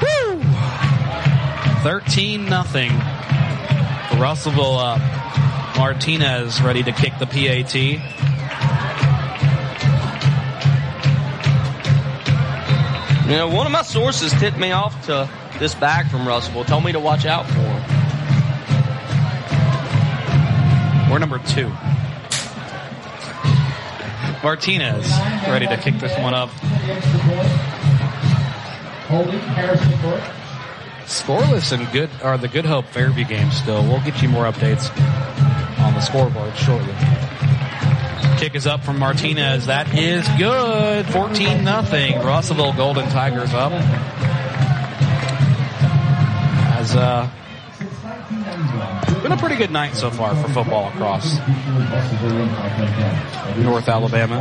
Woo! thirteen nothing. Russellville up. Martinez ready to kick the P A T. You know, one of my sources tipped me off to this back from Russellville, told me to watch out for him. We're number two. Martinez ready to kick this one up. Scoreless and good are the Good Hope Fairview game still. We'll get you more updates on the scoreboard shortly. Kick is up from Martinez. That is good. fourteen nothing. Russellville Golden Tigers up. Has uh, been a pretty good night so far for football across North Alabama.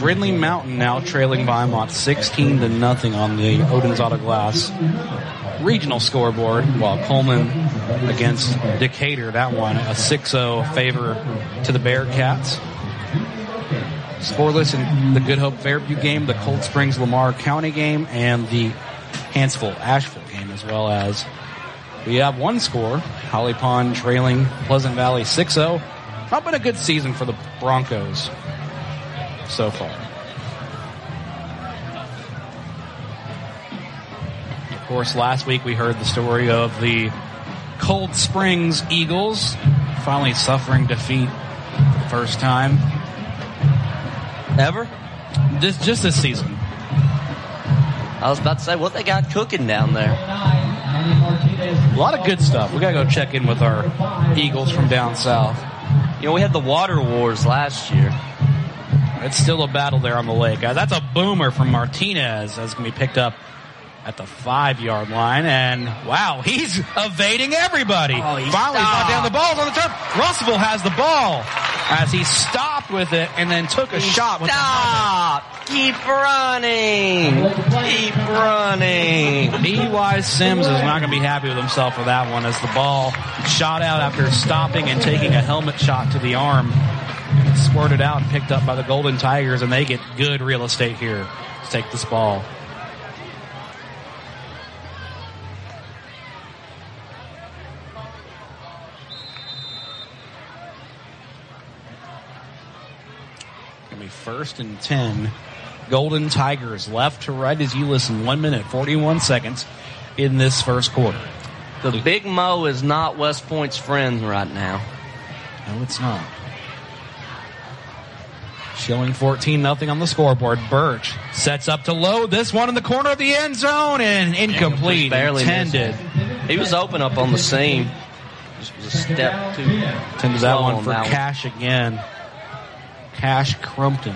Brindley Mountain now trailing Bymont sixteen to nothing on the Odin's Auto Glass regional scoreboard, while Coleman against Decatur, that one, a six oh favor to the Bearcats. Scoreless in the Good Hope Fairview game, the Cold Springs Lamar County game, and the Hansville Asheville game, as well as we have one score, Holly Pond trailing Pleasant Valley six oh. Not been a good season for the Broncos so far. Of course, last week we heard the story of the Cold Springs Eagles finally suffering defeat for the first time ever. Just, just this season. I was about to say, what they got cooking down there? A lot of good stuff. We got to go check in with our Eagles from down south. You know, we had the water wars last year. It's still a battle there on the lake. That's a boomer from Martinez. That's going to be picked up at the five-yard line, and wow, he's evading everybody. Oh, he Finally, stopped. Got down the ball's on the turf. Russellville has the ball as he stopped with it and then took a he shot. With stop! The Keep running! Keep running! B Y Sims is not going to be happy with himself for that one as the ball shot out after stopping and taking a helmet shot to the arm. Squirted out and picked up by the Golden Tigers, and they get good real estate here to take this ball. First and ten. Golden Tigers left to right as you listen. One minute, forty-one seconds in this first quarter. The Big Mo is not West Point's friend right now. No, it's not. Showing fourteen nothing on the scoreboard. Birch sets up to load this one in the corner of the end zone and incomplete. Yeah, barely intended. He was open up on the seam. Just was a step too. Intended that one for Cash again. Cash Crumpton.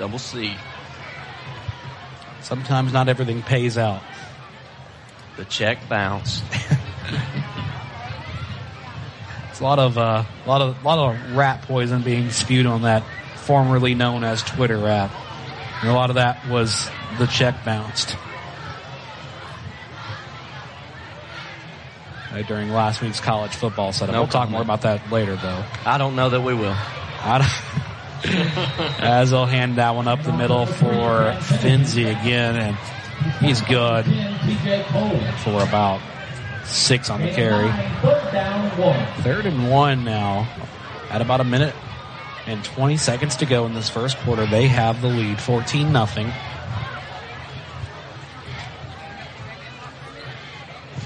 Double C. Sometimes not everything pays out. The check bounced. It's a lot of a uh, lot of lot of rat poison being spewed on that formerly known as Twitter rap, and a lot of that was the check bounced. During last week's college football setup. No we'll comment. Talk more about that later, though. I don't know that we will. As they'll hand that one up the middle for Finzi again, and he's good for about six on the carry. Third and one now at about a minute and twenty seconds to go in this first quarter. They have the lead, fourteen nothing.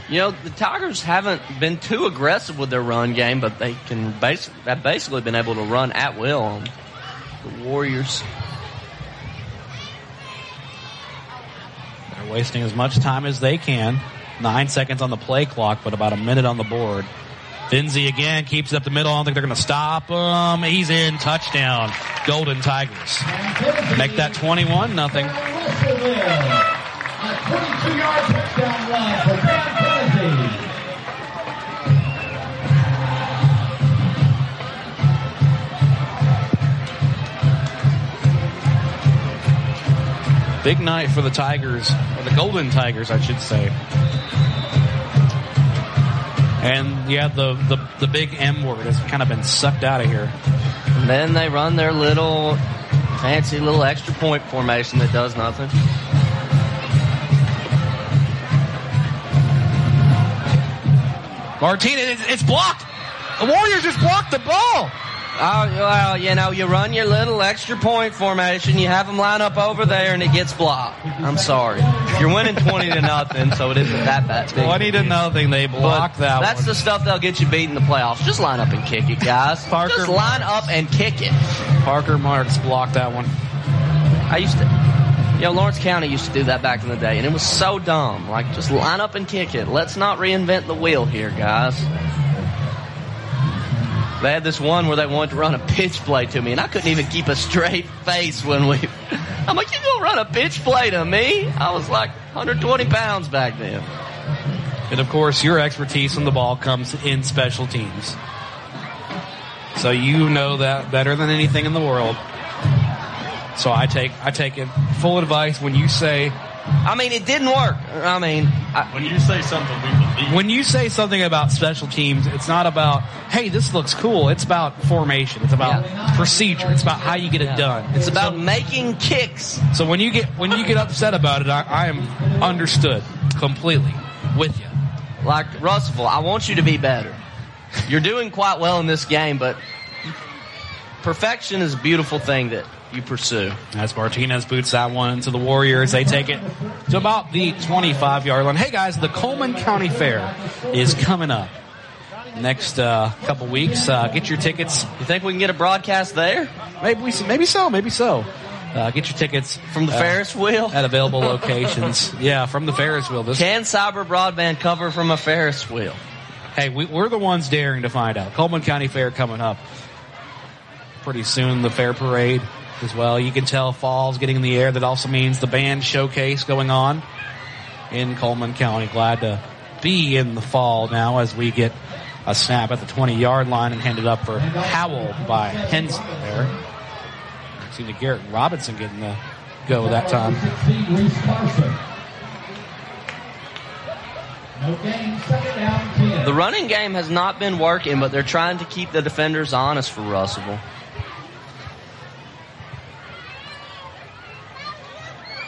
You know, the Tigers haven't been too aggressive with their run game, but they can basically, have basically been able to run at will on the Warriors. They're wasting as much time as they can. Nine seconds on the play clock, but about a minute on the board. Finzi again keeps it up the middle. I don't think they're going to stop him. He's in. Touchdown. Golden Tigers. Make that twenty-one nothing. twenty-two-yard touchdown run for Garen Boatwright. Big night for the Tigers, or the Golden Tigers, I should say. And, yeah, the, the, the big M word has kind of been sucked out of here. And then they run their little fancy little extra point formation that does nothing. Martinez, it's blocked. The Warriors just blocked the ball. Oh, well, you know, you run your little extra point formation, you have them line up over there, and it gets blocked. I'm sorry. You're winning twenty to nothing, so it isn't that bad. twenty to nothing, they blocked that one. That's the stuff that'll get you beat in the playoffs. Just line up and kick it, guys. Parker Just line Marks. up and kick it. Parker Marks blocked that one. I used to, you know, Lawrence County used to do that back in the day, and it was so dumb. Like, just line up and kick it. Let's not reinvent the wheel here, guys. They had this one where they wanted to run a pitch play to me, and I couldn't even keep a straight face when we... I'm like, you gonna run a pitch play to me? I was like one hundred twenty pounds back then. And, of course, your expertise on the ball comes in special teams. So you know that better than anything in the world. So I take I take it full advice when you say... I mean, it didn't work. I mean... I, when you say something, we believe. When you say something about special teams, it's not about, hey, this looks cool. It's about formation. It's about yeah. procedure. It's about how you get yeah. it done. It's about so, making kicks. So when you get when you get upset about it, I, I am understood completely with you. Like, Russellville, I want you to be better. You're doing quite well in this game, but perfection is a beautiful thing that... you pursue. As Martinez boots that one to the Warriors, they take it to about the twenty-five-yard line. Hey, guys, the Coleman County Fair is coming up next uh, couple weeks. Uh, get your tickets. You think we can get a broadcast there? Maybe we, maybe so, maybe so. Uh, get your tickets from the uh, Ferris wheel at available locations. Yeah, from the Ferris wheel. This can Cyber Broadband cover from a Ferris wheel? Hey, we, we're the ones daring to find out. Coleman County Fair coming up pretty soon. The fair parade. As well, you can tell fall's getting in the air. That also means the band showcase going on in Coleman County. Glad to be in the fall now as we get a snap at the twenty-yard line and handed up for Howell by Hensley there. Seemed to Garrett Robinson getting the go that time. The running game has not been working, but they're trying to keep the defenders honest for Russellville.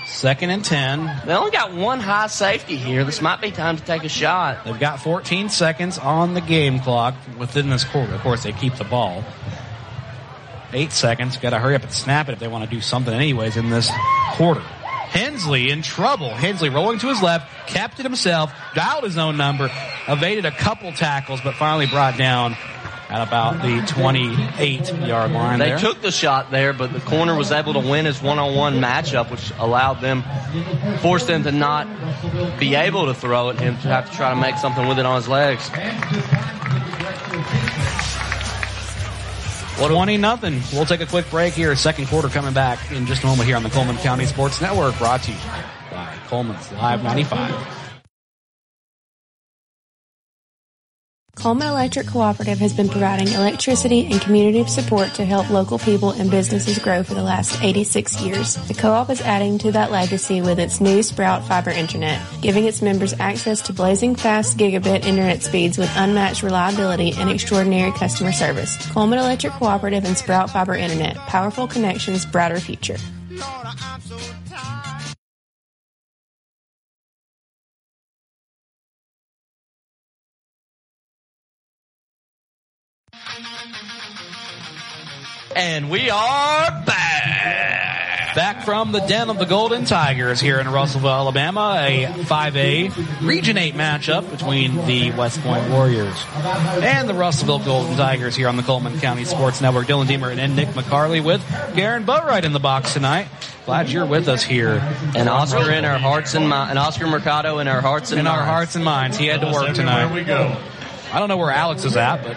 Second and ten. They only got one high safety here. This might be time to take a shot. They've got fourteen seconds on the game clock within this quarter. Of course, they keep the ball. Eight seconds. Got to hurry up and snap it if they want to do something anyways in this quarter. Hensley in trouble. Hensley rolling to his left, kept it himself, dialed his own number, evaded a couple tackles, but finally brought down at about the twenty-eight-yard line. They there. took the shot there, but the corner was able to win his one-on-one matchup, which allowed them, forced him to not be able to throw it and to have to try to make something with it on his legs. twenty nothing. We'll take a quick break here. Second quarter coming back in just a moment here on the Coleman County Sports Network, brought to you by Coleman's Live ninety-five. Coleman Electric Cooperative has been providing electricity and community support to help local people and businesses grow for the last eighty-six years. The co-op is adding to that legacy with its new Sprout Fiber Internet, giving its members access to blazing fast gigabit internet speeds with unmatched reliability and extraordinary customer service. Coleman Electric Cooperative and Sprout Fiber Internet, powerful connections, brighter future. And we are back. Back from the den of the Golden Tigers here in Russellville, Alabama. A five A Region eight matchup between the West Point Warriors and the Russellville Golden Tigers here on the Coleman County Sports Network. Dylan Deemer and Nick McCarley with Garen Boatwright in the box tonight. Glad you're with us here. And Oscar in our hearts and minds. And Oscar Mercado in our hearts and minds. In our hearts and minds. He had to work tonight. There we go. I don't know where Alex is at, but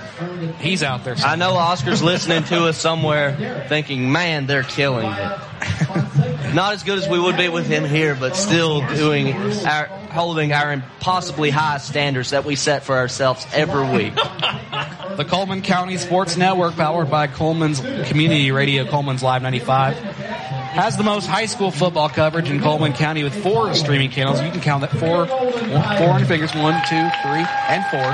he's out there somewhere. I know Oscar's listening to us somewhere thinking, man, they're killing it. Not as good as we would be with him here, but still doing our, holding our impossibly high standards that we set for ourselves every week. The Coleman County Sports Network, powered by Coleman's Community Radio, Coleman's Live ninety-five. has the most high school football coverage in Coleman County with four streaming channels. You can count that four, four in figures, one, two, three, and four.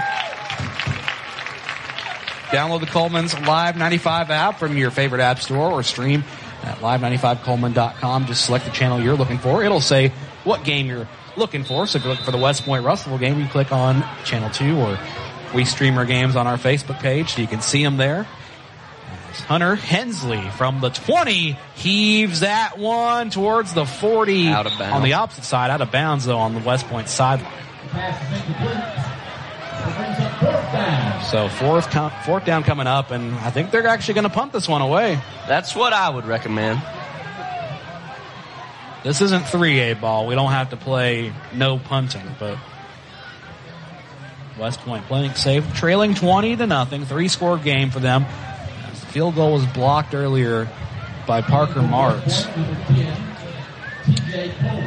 Download the Coleman's Live ninety-five app from your favorite app store or stream at live ninety-five coleman dot com. Just select the channel you're looking for. It'll say what game you're looking for. So if you're looking for the West Point Russellville game, you click on Channel two, or we stream our games on our Facebook page so you can see them there. Hunter Hensley from the twenty heaves that one towards the forty. Out of bounds. On the opposite side, out of bounds, though, on the West Point sideline. So fourth, com- fourth down coming up, and I think they're actually going to punt this one away. That's what I would recommend. This isn't three A ball. We don't have to play no punting, but West Point playing safe, trailing twenty to nothing, three-score game for them. Field goal was blocked earlier by Parker Marks.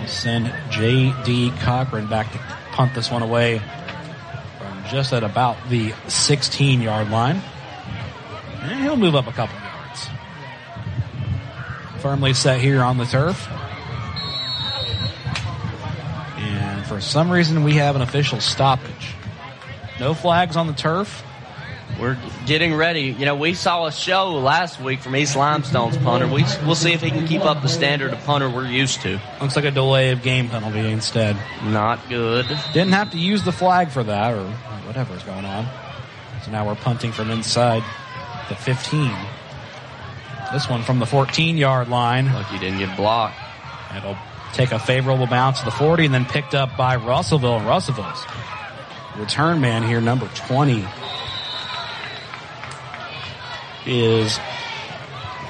Send J D. Cochran back to punt this one away from just at about the sixteen-yard line. And he'll move up a couple yards. Firmly set here on the turf. And for some reason, we have an official stoppage. No flags on the turf. We're getting ready. You know, we saw a show last week from East Limestone's punter. We, we'll see if he can keep up the standard of punter we're used to. Looks like a delay of game penalty instead. Not good. Didn't have to use the flag for that or whatever's going on. So now we're punting from inside the fifteen. This one from the fourteen-yard line. Lucky didn't get blocked. It'll take a favorable bounce to the forty and then picked up by Russellville. And Russellville's return man here, number twenty, is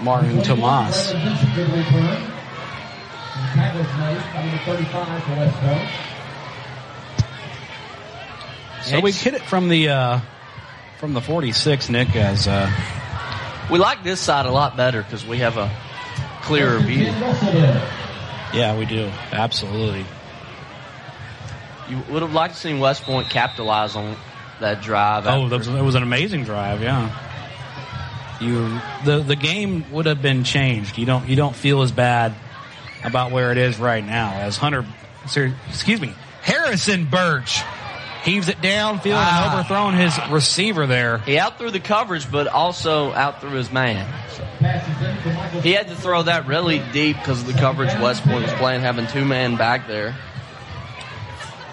Martin Tomas. So we hit it from the uh, from the forty-six, Nick. As uh, we like this side a lot better because we have a clearer view. Yeah, we do. Absolutely. You would have liked to see West Point capitalize on that drive. Oh, that was, it was an amazing drive. Yeah. You the the game would have been changed. You don't you don't feel as bad about where it is right now as Hunter, excuse me, Harrison Birch heaves it downfield ah. and overthrown his receiver there. He outthrew the coverage, but also outthrew his man. So he had to throw that really deep because of the coverage West Point was playing, having two men back there.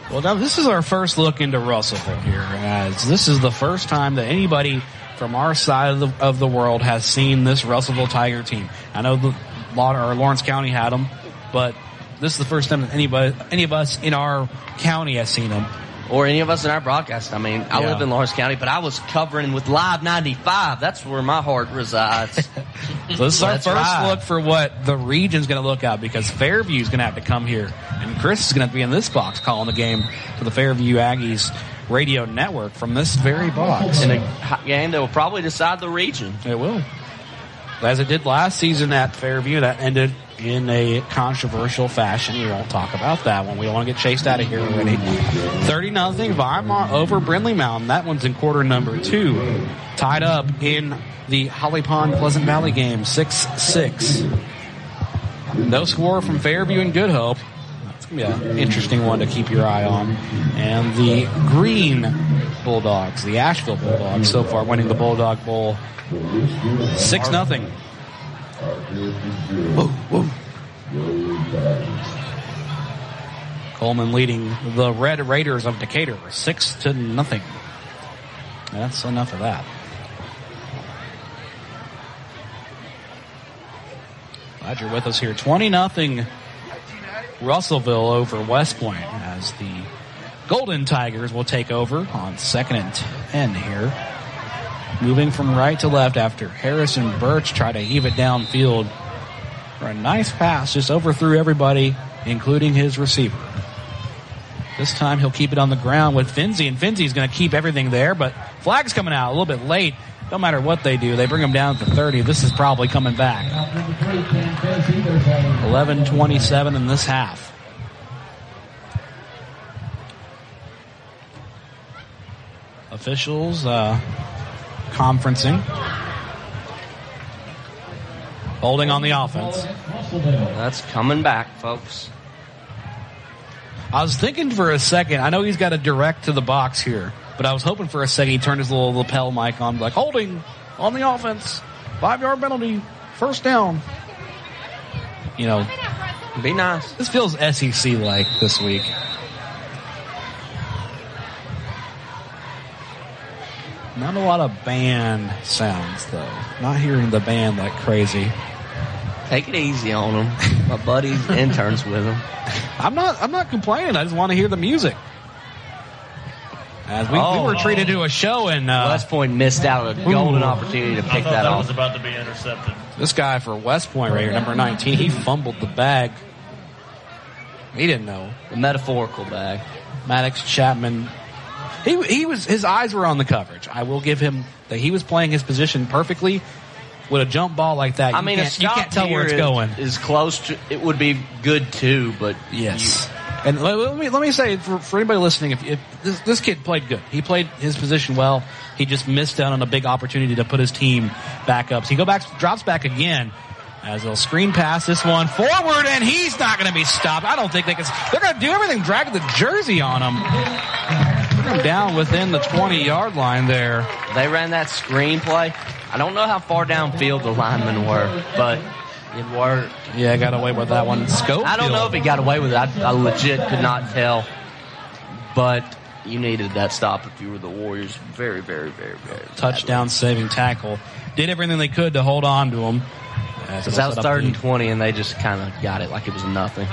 Well, now this is our first look into Russellville here, guys. This is the first time that anybody from our side of the, of the world has seen this Russellville Tiger team. I know the, or Lawrence County had them, but this is the first time that anybody, any of us in our county has seen them. Or any of us in our broadcast. I mean, I yeah. live in Lawrence County, but I was covering with Live ninety-five. That's where my heart resides. So this is our first right. look for what the region's going to look at, because Fairview's going to have to come here. And Chris is going to be in this box calling the game for the Fairview Aggies radio network from this very box. In a game that will probably decide the region. It will. As it did last season at Fairview, that ended in a controversial fashion. We won't talk about that one. We don't want to get chased out of here already. thirty nothing Weimar over Brindley Mountain. That one's in quarter number two. Tied up in the Holly Pond Pleasant Valley game, six six. No score from Fairview and Good Hope. Yeah, interesting one to keep your eye on. And the Green Bulldogs, the Asheville Bulldogs, so far winning the Bulldog Bowl six nothing. Whoa, whoa. Coleman leading the Red Raiders of Decatur six to nothing. That's enough of that. Glad you're with us here. twenty nothing. Russellville over West Point as the Golden Tigers will take over on second and ten here. Moving from right to left after Harrison Birch tried to heave it downfield for a nice pass, just overthrew everybody, including his receiver. This time he'll keep it on the ground with Finzi, and Finzi's going to keep everything there, but flag's coming out a little bit late. No matter what they do, they bring him down to thirty. This is probably coming back. eleven twenty-seven in this half. Officials uh, conferencing. Holding on the offense. That's coming back, folks. I was thinking for a second. I know he's got a direct to the box here, but I was hoping for a second he turned his little lapel mic on, like, holding on the offense. Five-yard penalty. First down. You know, be nice. This feels S E C-like this week. Not a lot of band sounds, though. Not hearing the band like crazy. Take it easy on them. My buddy's interns with them. I'm not I'm not complaining. I just want to hear the music. As we, oh, we were treated to a show, and uh, West Point missed out on a golden ooh. opportunity to pick I that, that off. Was about to be intercepted. This guy for West Point right here, number nineteen, he fumbled the bag. He didn't know. The metaphorical bag. Maddox Chapman. He he was his eyes were on the coverage. I will give him that. He was playing his position perfectly. With a jump ball like that, I you mean, can't, you can't tell where it's is, going. Is close to it would be good too, but yes. You, and let, let me let me say for, for anybody listening, if, if this, this kid played good, he played his position well. He just missed out on a big opportunity to put his team back up. So he go back, drops back again as they'll screen pass this one forward, and he's not going to be stopped. I don't think they can. They're going to do everything, dragging the jersey on him. Down within the twenty-yard line there. They ran that screen play. I don't know how far downfield the linemen were, but it worked. Yeah, I got away with that one. Schofield. I don't know if he got away with it. I, I legit could not tell. But you needed that stop if you were the Warriors. Very, very, very, very. Touchdown saving tackle. Did everything they could to hold on to him. So that was third and twenty, and they just kind of got it like it was nothing.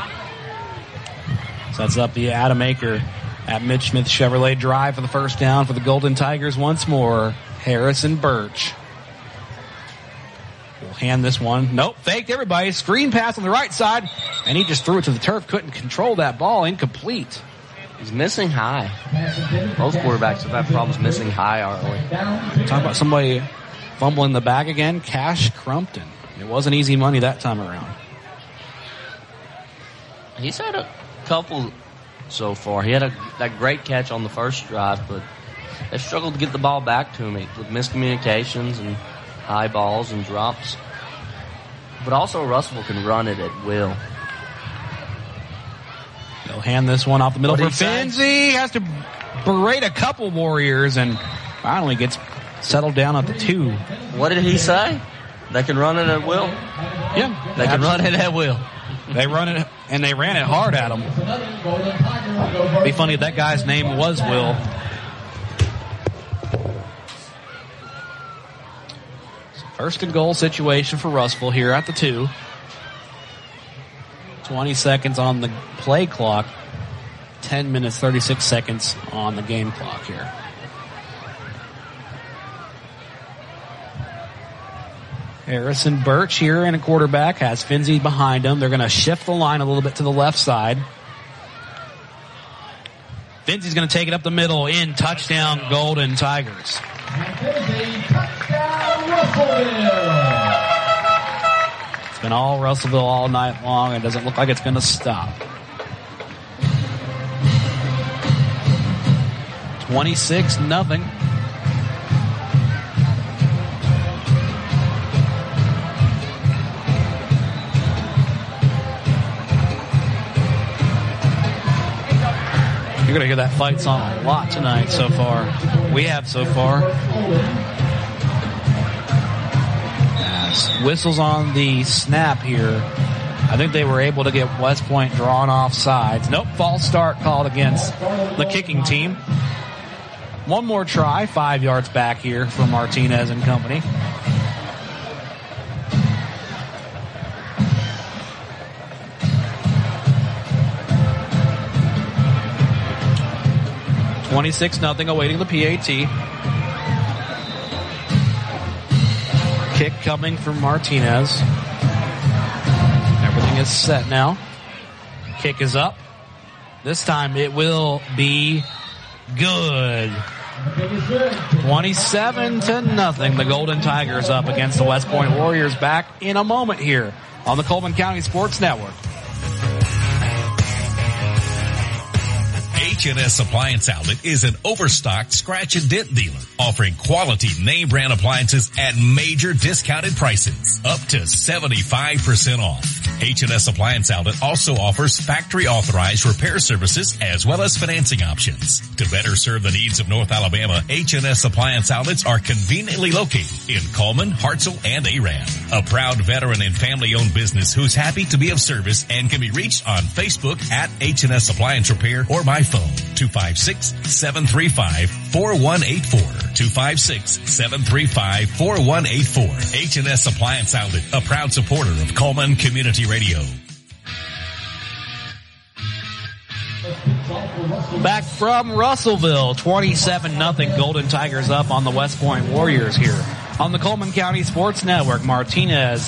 So that's up the Adam Aker at Mitch Smith Chevrolet drive for the first down for the Golden Tigers once more. Harrison Birch will hand this one. Nope, faked everybody. Screen pass on the right side, and he just threw it to the turf. Couldn't control that ball. Incomplete. He's missing high. Both quarterbacks have had problems missing high, aren't we? Talk about somebody fumbling the bag again. Cash Crumpton. It wasn't easy money that time around. He's had a couple so far. He had a, that great catch on the first drive, but they struggled to get the ball back to him with miscommunications and high balls and drops. But also Russell can run it at will. They'll hand this one off the middle for Finzi. Has to berate a couple Warriors and finally gets settled down at the two. What did he say? They can run it at will? Yeah. They can absolutely. run it at will. They run it, and they ran it hard at him. It'd be funny if that guy's name was Will. First and goal situation for Russell here at the two. twenty seconds on the play clock. ten minutes, thirty-six seconds on the game clock here. Harrison Birch here and a quarterback has Finzi behind him. They're going to shift the line a little bit to the left side. Finzi's going to take it up the middle in touchdown, Golden Tigers. It's been all Russellville all night long. It doesn't look like it's going to stop. twenty-six nothing. You're going to hear that fight song a lot tonight so far. We have so far. Yes. Whistles on the snap here. I think they were able to get West Point drawn off sides. Nope, false start called against the kicking team. One more try, five yards back here for Martinez and company. twenty-six nothing awaiting the P A T. Kick coming from Martinez. Everything is set now. Kick is up. This time it will be good. twenty-seven to nothing. The Golden Tigers up against the West Point Warriors. Back in a moment here on the Coleman County Sports Network. H and S Appliance Outlet is an overstocked scratch and dent dealer offering quality name brand appliances at major discounted prices, up to seventy-five percent off. H and S Appliance Outlet also offers factory-authorized repair services as well as financing options. To better serve the needs of North Alabama, H and S Appliance Outlets are conveniently located in Coleman, Hartselle, and Arab. A proud veteran and family-owned business who's happy to be of service and can be reached on Facebook at H and S Appliance Repair or by phone two five six, seven three five, four one eight four. two five six, seven three five, four one eight four. H and S Appliance Outlet, a proud supporter of Coleman Community Radio. Back from Russellville, twenty-seven nothing Golden Tigers up on the West Point Warriors here. On the Coleman County Sports Network, Martinez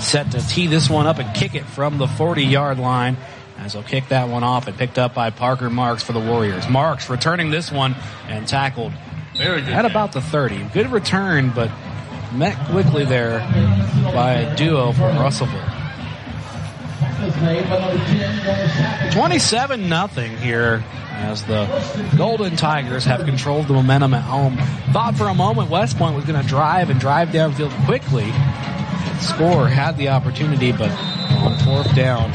set to tee this one up and kick it from the forty-yard line. As he'll kick that one off and picked up by Parker Marks for the Warriors. Marks returning this one and tackled Very good at game. About the thirty. Good return, but met quickly there by a duo from Russellville. twenty-seven nothing here as the Golden Tigers have controlled the momentum at home. Thought for a moment West Point was going to drive and drive downfield quickly. Score had the opportunity, but on fourth down,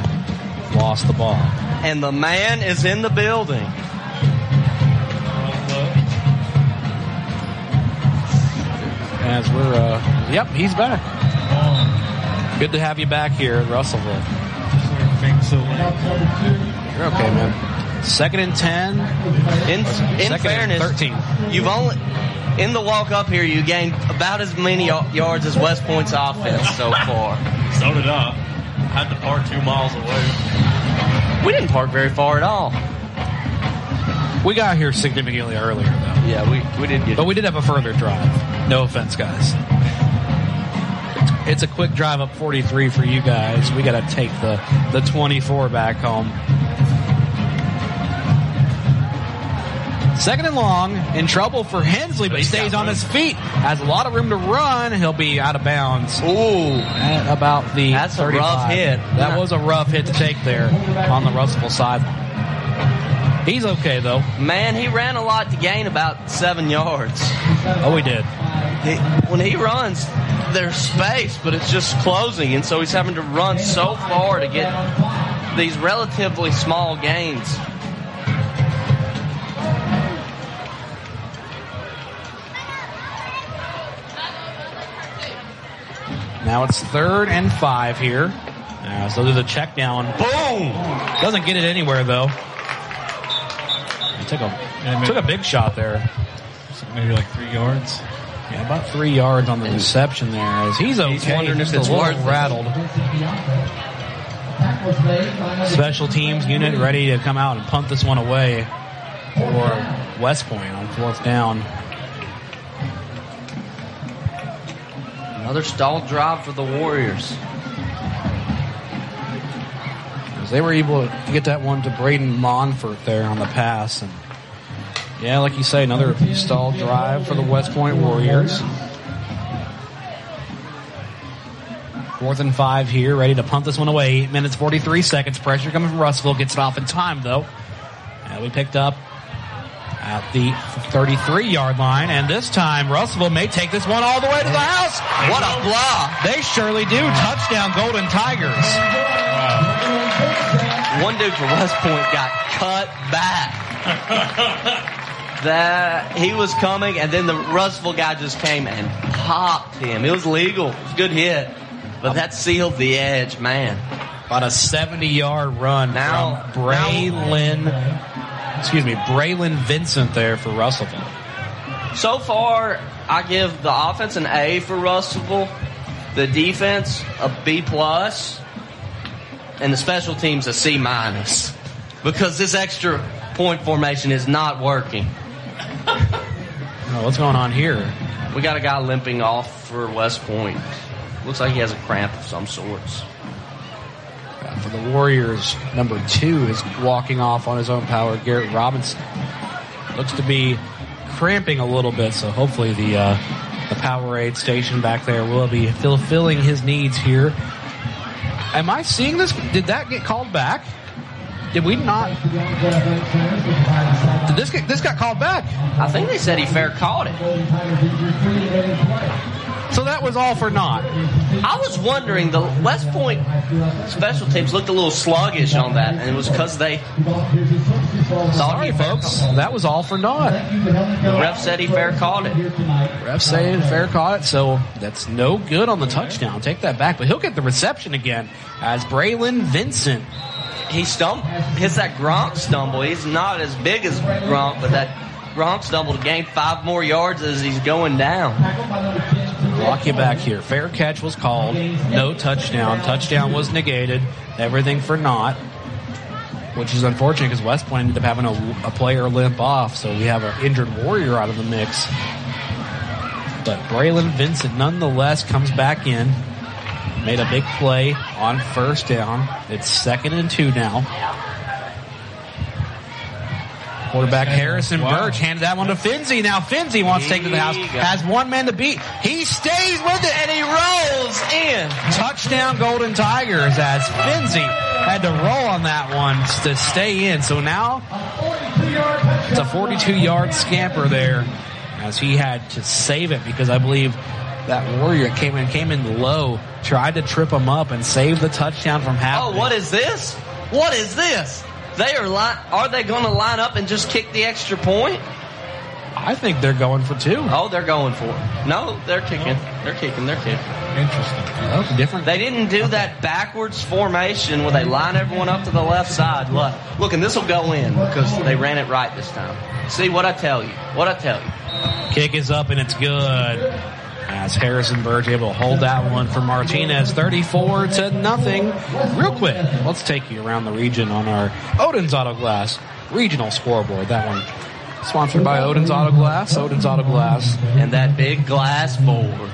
lost the ball. And the man is in the building. As we're, uh, yep, he's back. Good to have you back here at Russellville. You're okay, man. Second and ten. In, in fairness, thirteen. You've only in the walk up here. You gained about as many yards as West Point's offense so far. So did I. Had to park two miles away. We didn't park very far at all. We got here significantly earlier, though. Yeah, we we did get, but we did have a further drive. No offense, guys. It's a quick drive up forty-three for you guys. We got to take the, the twenty-four back home. Second and long, in trouble for Hensley, but he stays on his feet. Has a lot of room to run. He'll be out of bounds. Ooh, at about the That's thirty-five. A rough hit. That was a rough hit to take there on the Russellville side. He's okay, though. Man, he ran a lot to gain about seven yards. Oh, he did. He, when he runs, there's space, but it's just closing, and so he's having to run so far to get these relatively small gains. Now it's third and five here. Uh, so there's a check down. Boom! Doesn't get it anywhere, though. It took a, took a big shot there. Maybe like three yards. Yeah, about three yards on the deception there. As he's okay. He's wondering if it's worth rattled. Special teams unit ready to come out and punt this one away for West Point on fourth down. Another stalled drive for the Warriors. As they were able to get that one to Braden Monfort there on the pass, and yeah, like you say, another stalled drive for the West Point Warriors. Fourth and five here, ready to punt this one away. Eight minutes, forty-three seconds. Pressure coming from Russellville. Gets it off in time, though. And we picked up at the thirty-three-yard line. And this time, Russellville may take this one all the way to the house. What a block. They surely do. Touchdown, Golden Tigers. Wow. One dude for West Point got cut back. That he was coming, and then the Russellville guy just came and popped him. It was legal. It was a good hit. But that sealed the edge, man. About a seventy-yard run now, from Braylon, now, excuse me, Braylon Vincent there for Russellville. So far, I give the offense an A for Russellville, the defense a B plus, and the special teams a C minus, because this extra point formation is not working. Oh, what's going on here? We got a guy limping off for West Point. Looks like he has a cramp of some sorts. Uh, for the Warriors, number two is walking off on his own power. Garrett Robinson looks to be cramping a little bit, so hopefully the uh, the Powerade station back there will be fulfilling his needs here. Am I seeing this? Did that get called back? Did we not? Did this get, this got called back? I think they said he fair caught it. So that was all for naught. I was wondering, the West Point special teams looked a little sluggish on that, and it was because they... Sorry, folks. That was all for naught. The ref said he fair caught it. Ref said he fair caught it, so that's no good on the touchdown. Take that back, but he'll get the reception again as Braylon Vincent. He stumbled. Hits that Gronk stumble. He's not as big as Gronk, but that Gronk stumble to gain five more yards as he's going down. Lock you back here. Fair catch was called. No touchdown. Touchdown was negated. Everything for naught, which is unfortunate because West Point ended up having a, a player limp off, so we have an injured Warrior out of the mix. But Braylon Vincent, nonetheless, comes back in. Made a big play on first down. It's second and two now. Quarterback Harrison Birch handed that one to Finzi. Now Finzi wants to take it to the house. Has one man to beat. He stays with it, and he rolls in. Touchdown Golden Tigers as Finzi had to roll on that one to stay in. So now it's a forty-two-yard scamper there as he had to save it because I believe that Warrior came in, came in low, tried to trip him up and save the touchdown from happening. Oh, what is this? What is this? They are li- Are they going to line up and just kick the extra point? I think they're going for two. Oh, they're going for it. No, they're kicking. They're kicking. They're kicking. Interesting. That was different. They didn't do that backwards formation where they line everyone up to the left side. Look, look, and this will go in because they ran it right this time. See what I tell you. What I tell you. Kick is up and it's good. As Harrison Birch able to hold that one for Martinez, thirty-four to nothing. Real quick, let's take you around the region on our Odin's Auto Glass regional scoreboard. That one sponsored by Odin's Auto Glass, Odin's Auto Glass, and that big glass board.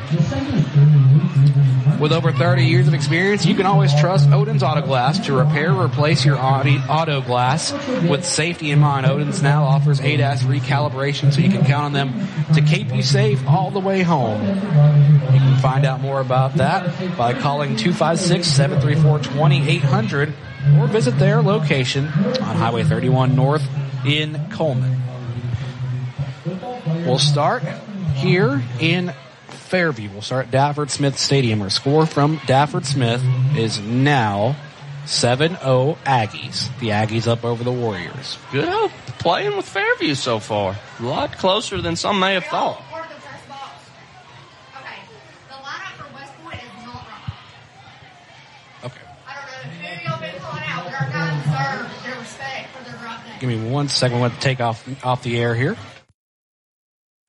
With over thirty years of experience, you can always trust Odin's Auto Glass to repair or replace your auto glass with safety in mind. Odin's now offers A D A S recalibration, so you can count on them to keep you safe all the way home. You can find out more about that by calling two five six, seven three four, two eight zero zero or visit their location on Highway thirty-one North in Coleman. We'll start here in Fairview. We'll start Dafford Smith Stadium. Our score from Dafford Smith is now seven oh Aggies. The Aggies up over the Warriors. Good help playing with Fairview so far. A lot closer than some may have thought. Okay. The lineup for West Point is not right. Okay. I don't know who y'all been calling out, but our guys deserve their respect for their right name. Give me one second. We're going to take off, off the air here.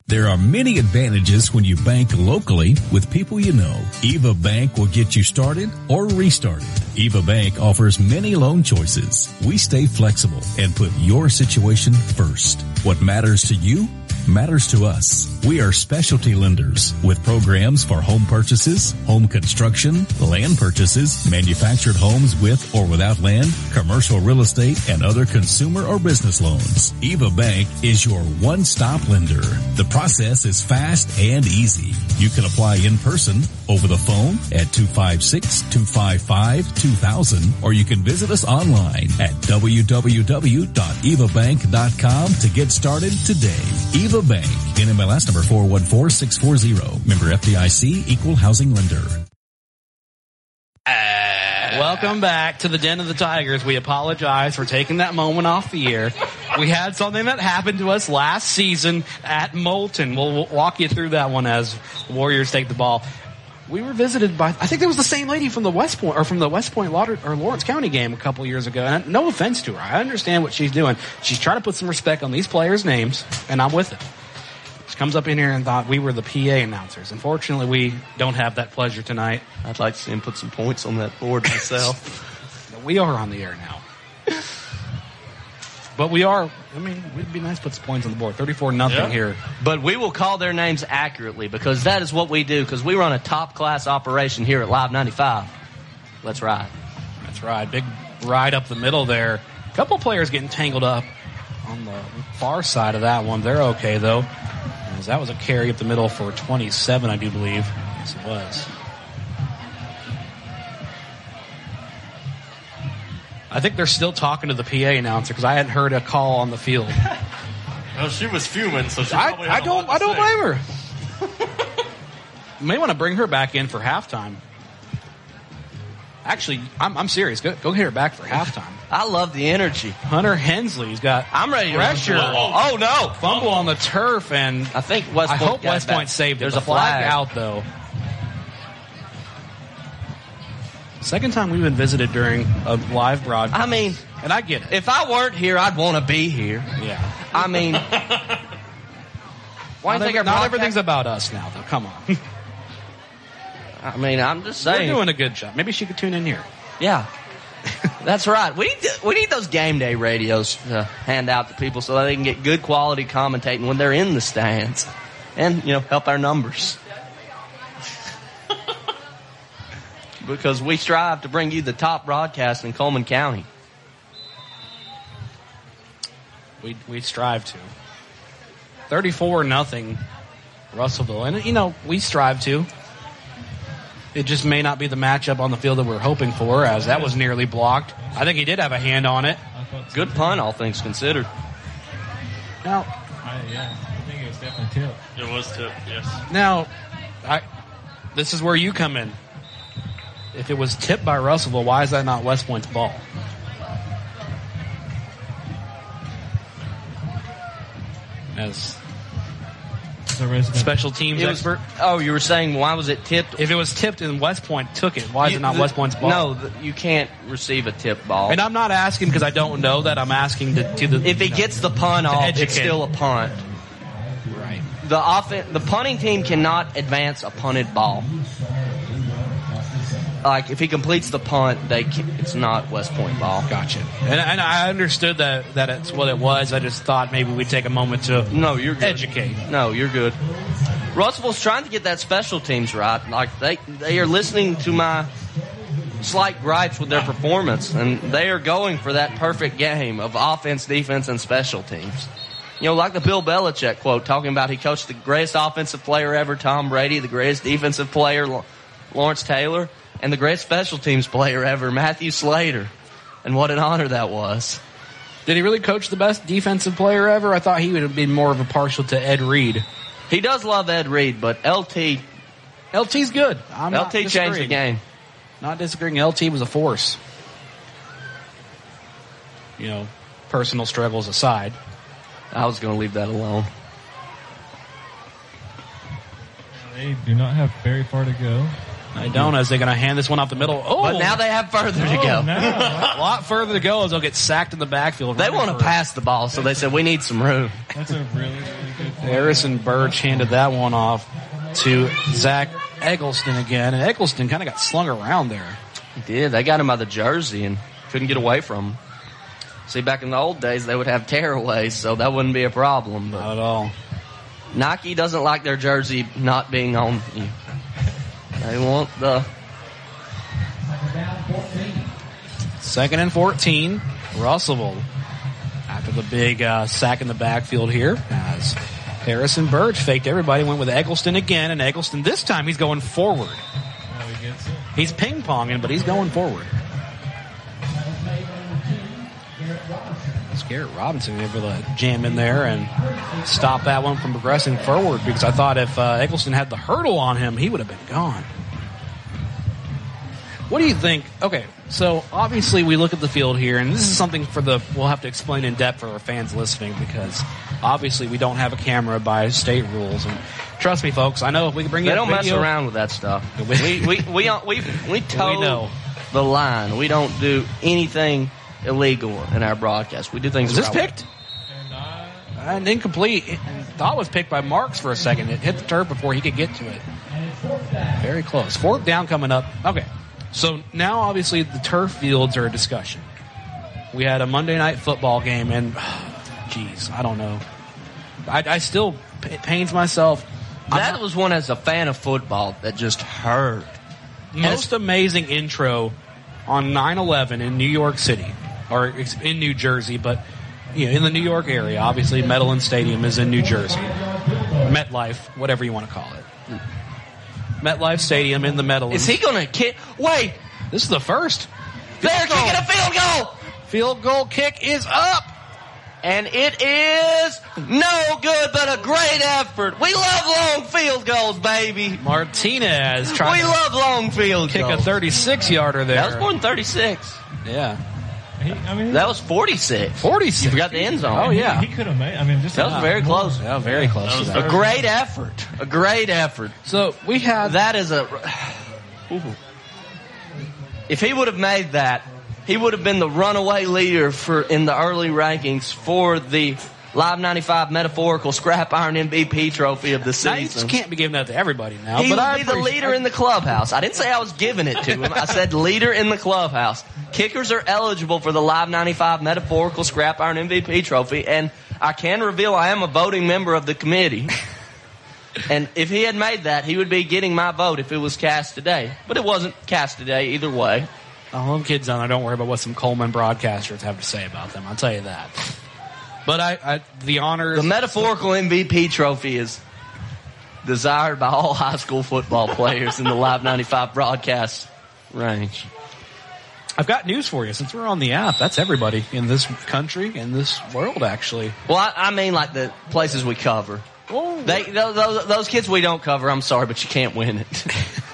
There are many advantages when you bank locally with people you know. Eva Bank will get you started or restarted. Eva Bank offers many loan choices. We stay flexible and put your situation first. What matters to you matters to us. We are specialty lenders with programs for home purchases, home construction, land purchases, manufactured homes with or without land, commercial real estate, and other consumer or business loans. Eva Bank is your one-stop lender. The process is fast and easy. You can apply in person, over the phone at two five six, two five five, two thousand, or you can visit us online at w w w dot eva bank dot com to get started today. Eva Bank, N M L S number four one four six four zero. Member F D I C, Equal Housing Lender. Welcome back to the Den of the Tigers. We apologize for taking that moment off the air. We had something that happened to us last season at Moulton. We'll walk you through that one as the Warriors take the ball. We were visited by, I think it was the same lady from the West Point, or from the West Point or Lawrence County game a couple years ago. And no offense to her. I understand what she's doing. She's trying to put some respect on these players' names, and I'm with it. She comes up in here and thought we were the P A announcers. Unfortunately, we don't have that pleasure tonight. I'd like to see him put some points on that board myself. We are on the air now. But we are, I mean, it would be nice to put some points on the board. thirty-four nothing yeah. Here. But we will call their names accurately because that is what we do because we run a top-class operation here at Live ninety-five. Let's ride. Let's ride. Big ride up the middle there. A couple players getting tangled up on the far side of that one. They're okay, though. As that was a carry up the middle for twenty-seven, I do believe. Yes, it was. I think they're still talking to the P A announcer because I hadn't heard a call on the field. Well, she was fuming, so she probably I, I don't. I don't blame her. may want to bring her back in for halftime. Actually, I'm, I'm serious. Go, go get her back for halftime. I love the energy. Hunter Hensley's got. I'm ready to pressure. Oh, oh no! Fumble oh. on the turf, and I think West. I Point hope West Point saved it. There's the a flag. flag out though. Second time we've been visited during a live broadcast. I mean, and I get it. If I weren't here, I'd want to be here. Yeah. I mean, why not, think every, not everything's about us now, though. Come on. I mean, I'm just saying. We're doing a good job. Maybe she could tune in here. Yeah. That's right. We need, we need those game day radios to hand out to people so that they can get good quality commentating when they're in the stands and, you know, help our numbers. Because we strive to bring you the top broadcast in Coleman County. We we strive to. thirty-four nothing Russellville. And, you know, we strive to. It just may not be the matchup on the field that we're hoping for, as that was nearly blocked. I think he did have a hand on it. Good punt, all things considered. Now, I, yeah, I think it was definitely tipped. It was tipped, yes. Now, I, this is where you come in. If it was tipped by Russellville, why is that not West Point's ball? As special teams was, expert. Oh, you were saying why was it tipped? If it was tipped and West Point took it, why is you, it not the, West Point's ball? No, the, you can't receive a tip ball. And I'm not asking because I don't know that. I'm asking to, to the. If he know, gets the punt off, educate. It's still a punt. Right. The offen- the punting team cannot advance a punted ball. Like, if he completes the punt, they can, it's not West Point ball. Gotcha. And, and I understood that that it's what it was. I just thought maybe we'd take a moment to no, you're good. educate. No, you're good. Russellville's trying to get that special teams right. Like, they, they are listening to my slight gripes with their performance, and they are going for that perfect game of offense, defense, and special teams. You know, like the Bill Belichick quote, talking about he coached the greatest offensive player ever, Tom Brady, the greatest defensive player, Lawrence Taylor. And the greatest special teams player ever, Matthew Slater. And what an honor that was. Did he really coach the best defensive player ever? I thought he would have been more of a partial to Ed Reed. He does love Ed Reed, but L T... L T's good. I'm L T changed the game. Not disagreeing. L T was a force. You know, personal struggles aside. I was going to leave that alone. They do not have very far to go. I don't. As they're going to hand this one off the middle. Oh, but now they have further to go. Oh, no. A lot further to go as they'll get sacked in the backfield. They want to pass the ball, so they said we need some room. That's a really, really good play. Harrison Birch handed that one off to Zach Eggleston again, and Eggleston kind of got slung around there. He did. They got him by the jersey and couldn't get away from him. See, back in the old days, they would have tearaways, so that wouldn't be a problem. But not at all. Nike doesn't like their jersey not being on. They want the... Second and fourteen, Russellville. After the big uh, sack in the backfield here, as Harrison Birch faked everybody, went with Eggleston again, and Eggleston this time he's going forward. He's ping-ponging, but he's going forward. It's Garrett Robinson able to jam in there and stop that one from progressing forward, because I thought if uh, Eggleston had the hurdle on him, he would have been gone. What do you think? Okay, so obviously we look at the field here, and this is something for the we'll have to explain in depth for our fans listening, because obviously we don't have a camera by state rules. And trust me, folks, I know if we can bring you a video. They don't mess around with that stuff. we we we we we toe we know. the line. We don't do anything illegal in our broadcast. We do things. Is this picked? And incomplete. Thought was picked by Marks for a second. It hit the turf before he could get to it. Very close. Fourth down coming up. Okay. So now, obviously, the turf fields are a discussion. We had a Monday night football game, and, geez, I don't know. I, I still, it pains myself. That not, was one as a fan of football that just hurt. Most amazing intro on nine eleven in New York City, or in New Jersey, but... You know, in the New York area, obviously, Meadowlands Stadium is in New Jersey. MetLife, whatever you want to call it. MetLife Stadium in the Meadowlands. Is he going to kick? Wait. This is the first. They're kicking a field goal. Field goal kick is up. and it is no good, but a great effort. We love long field goals, baby. Martinez trying we to love long field kick goals. A thirty-six yarder there. That was more than thirty-six. Yeah. He, I mean, that was forty-six. forty-six. You forgot the end zone. Oh, yeah. He, he could have made I mean, just That was very more. close. Yeah, very yeah, close. A great effort. A great effort. So we have. That is a. Ooh. If he would have made that, he would have been the runaway leader for in the early rankings for the Live ninety-five metaphorical scrap iron M V P trophy of the season. Now, you can't be giving that to everybody now. He would be the leader in the clubhouse. I didn't say I was giving it to him. I said leader in the clubhouse. Kickers are eligible for the Live ninety-five metaphorical scrap iron M V P trophy, and I can reveal I am a voting member of the committee. And if he had made that, he would be getting my vote if it was cast today. But it wasn't cast today either way. Oh, them kids on. I don't worry about what some Coleman broadcasters have to say about them. I'll tell you that. But I, I the honor, the metaphorical M V P trophy is desired by all high school football players in the Live ninety-five broadcast range. I've got news for you. Since we're on the app, that's everybody in this country, in this world, actually. Well, I, I mean, like the places we cover. Oh. They, those, those kids we don't cover. I'm sorry, but you can't win it.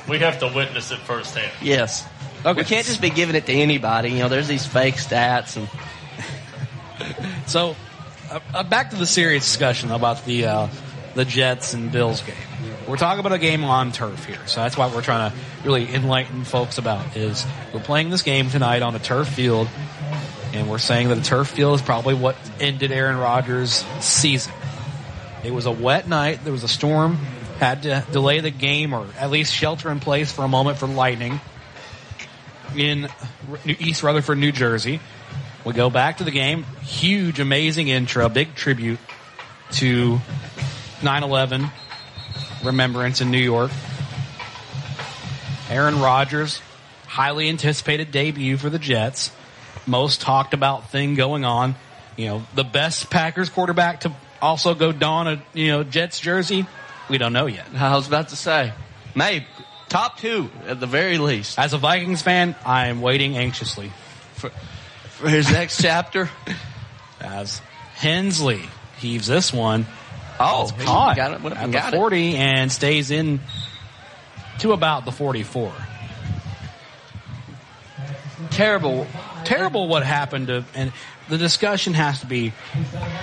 We have to witness it firsthand. Yes. Okay. We can't just be giving it to anybody. You know, there's these fake stats and so. Uh, uh, back to the serious discussion about the uh, the Jets and Bills game. We're talking about a game on turf here, so that's what we're trying to really enlighten folks about is we're playing this game tonight on a turf field, and we're saying that a turf field is probably what ended Aaron Rodgers' season. It was a wet night. There was a storm. Had to delay the game or at least shelter in place for a moment for lightning in East Rutherford, New Jersey. We go back to the game. Huge, amazing intro. Big tribute to nine eleven remembrance in New York. Aaron Rodgers, highly anticipated debut for the Jets. Most talked about thing going on. You know, the best Packers quarterback to also go don a you know Jets jersey. We don't know yet. I was about to say, maybe top two at the very least. As a Vikings fan, I am waiting anxiously for. For his next chapter, as Hensley heaves this one, oh, it's caught got it. at got the forty it. and stays in to about the forty-four. Terrible, terrible! What happened to? And the discussion has to be: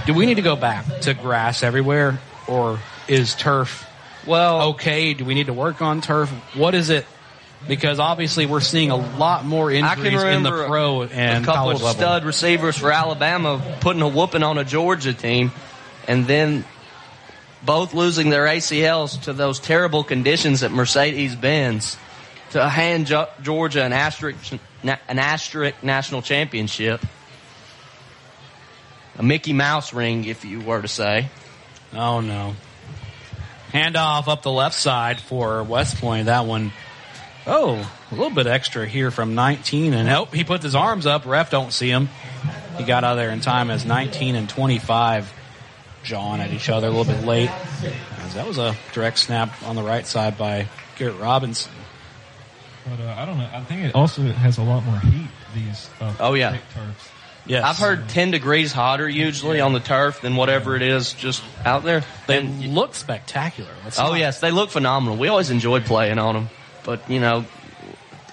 do we need to go back to grass everywhere, or is turf well okay? Do we need to work on turf? What is it? Because obviously we're seeing a lot more injuries in the pro and college level. I can remember a couple of stud receivers for Alabama putting a whooping on a Georgia team and then both losing their A C Ls to those terrible conditions at Mercedes-Benz to hand Georgia an asterisk, an asterisk national championship. A Mickey Mouse ring, if you were to say. Oh, no. Handoff up the left side for West Point. That one... Oh, a little bit extra here from nineteen. And oh, he puts his arms up. Ref don't see him. He got out of there in time as nineteen and twenty-five jawing at each other a little bit late. As that was a direct snap on the right side by Garrett Robinson. But uh, I don't know. I think it also has a lot more heat, these uh, oh, yeah. turfs. Yes. I've heard ten degrees hotter usually on the turf than whatever it is just out there. They and, look spectacular. That's oh, nice. Yes. They look phenomenal. We always enjoy playing on them. But, you know,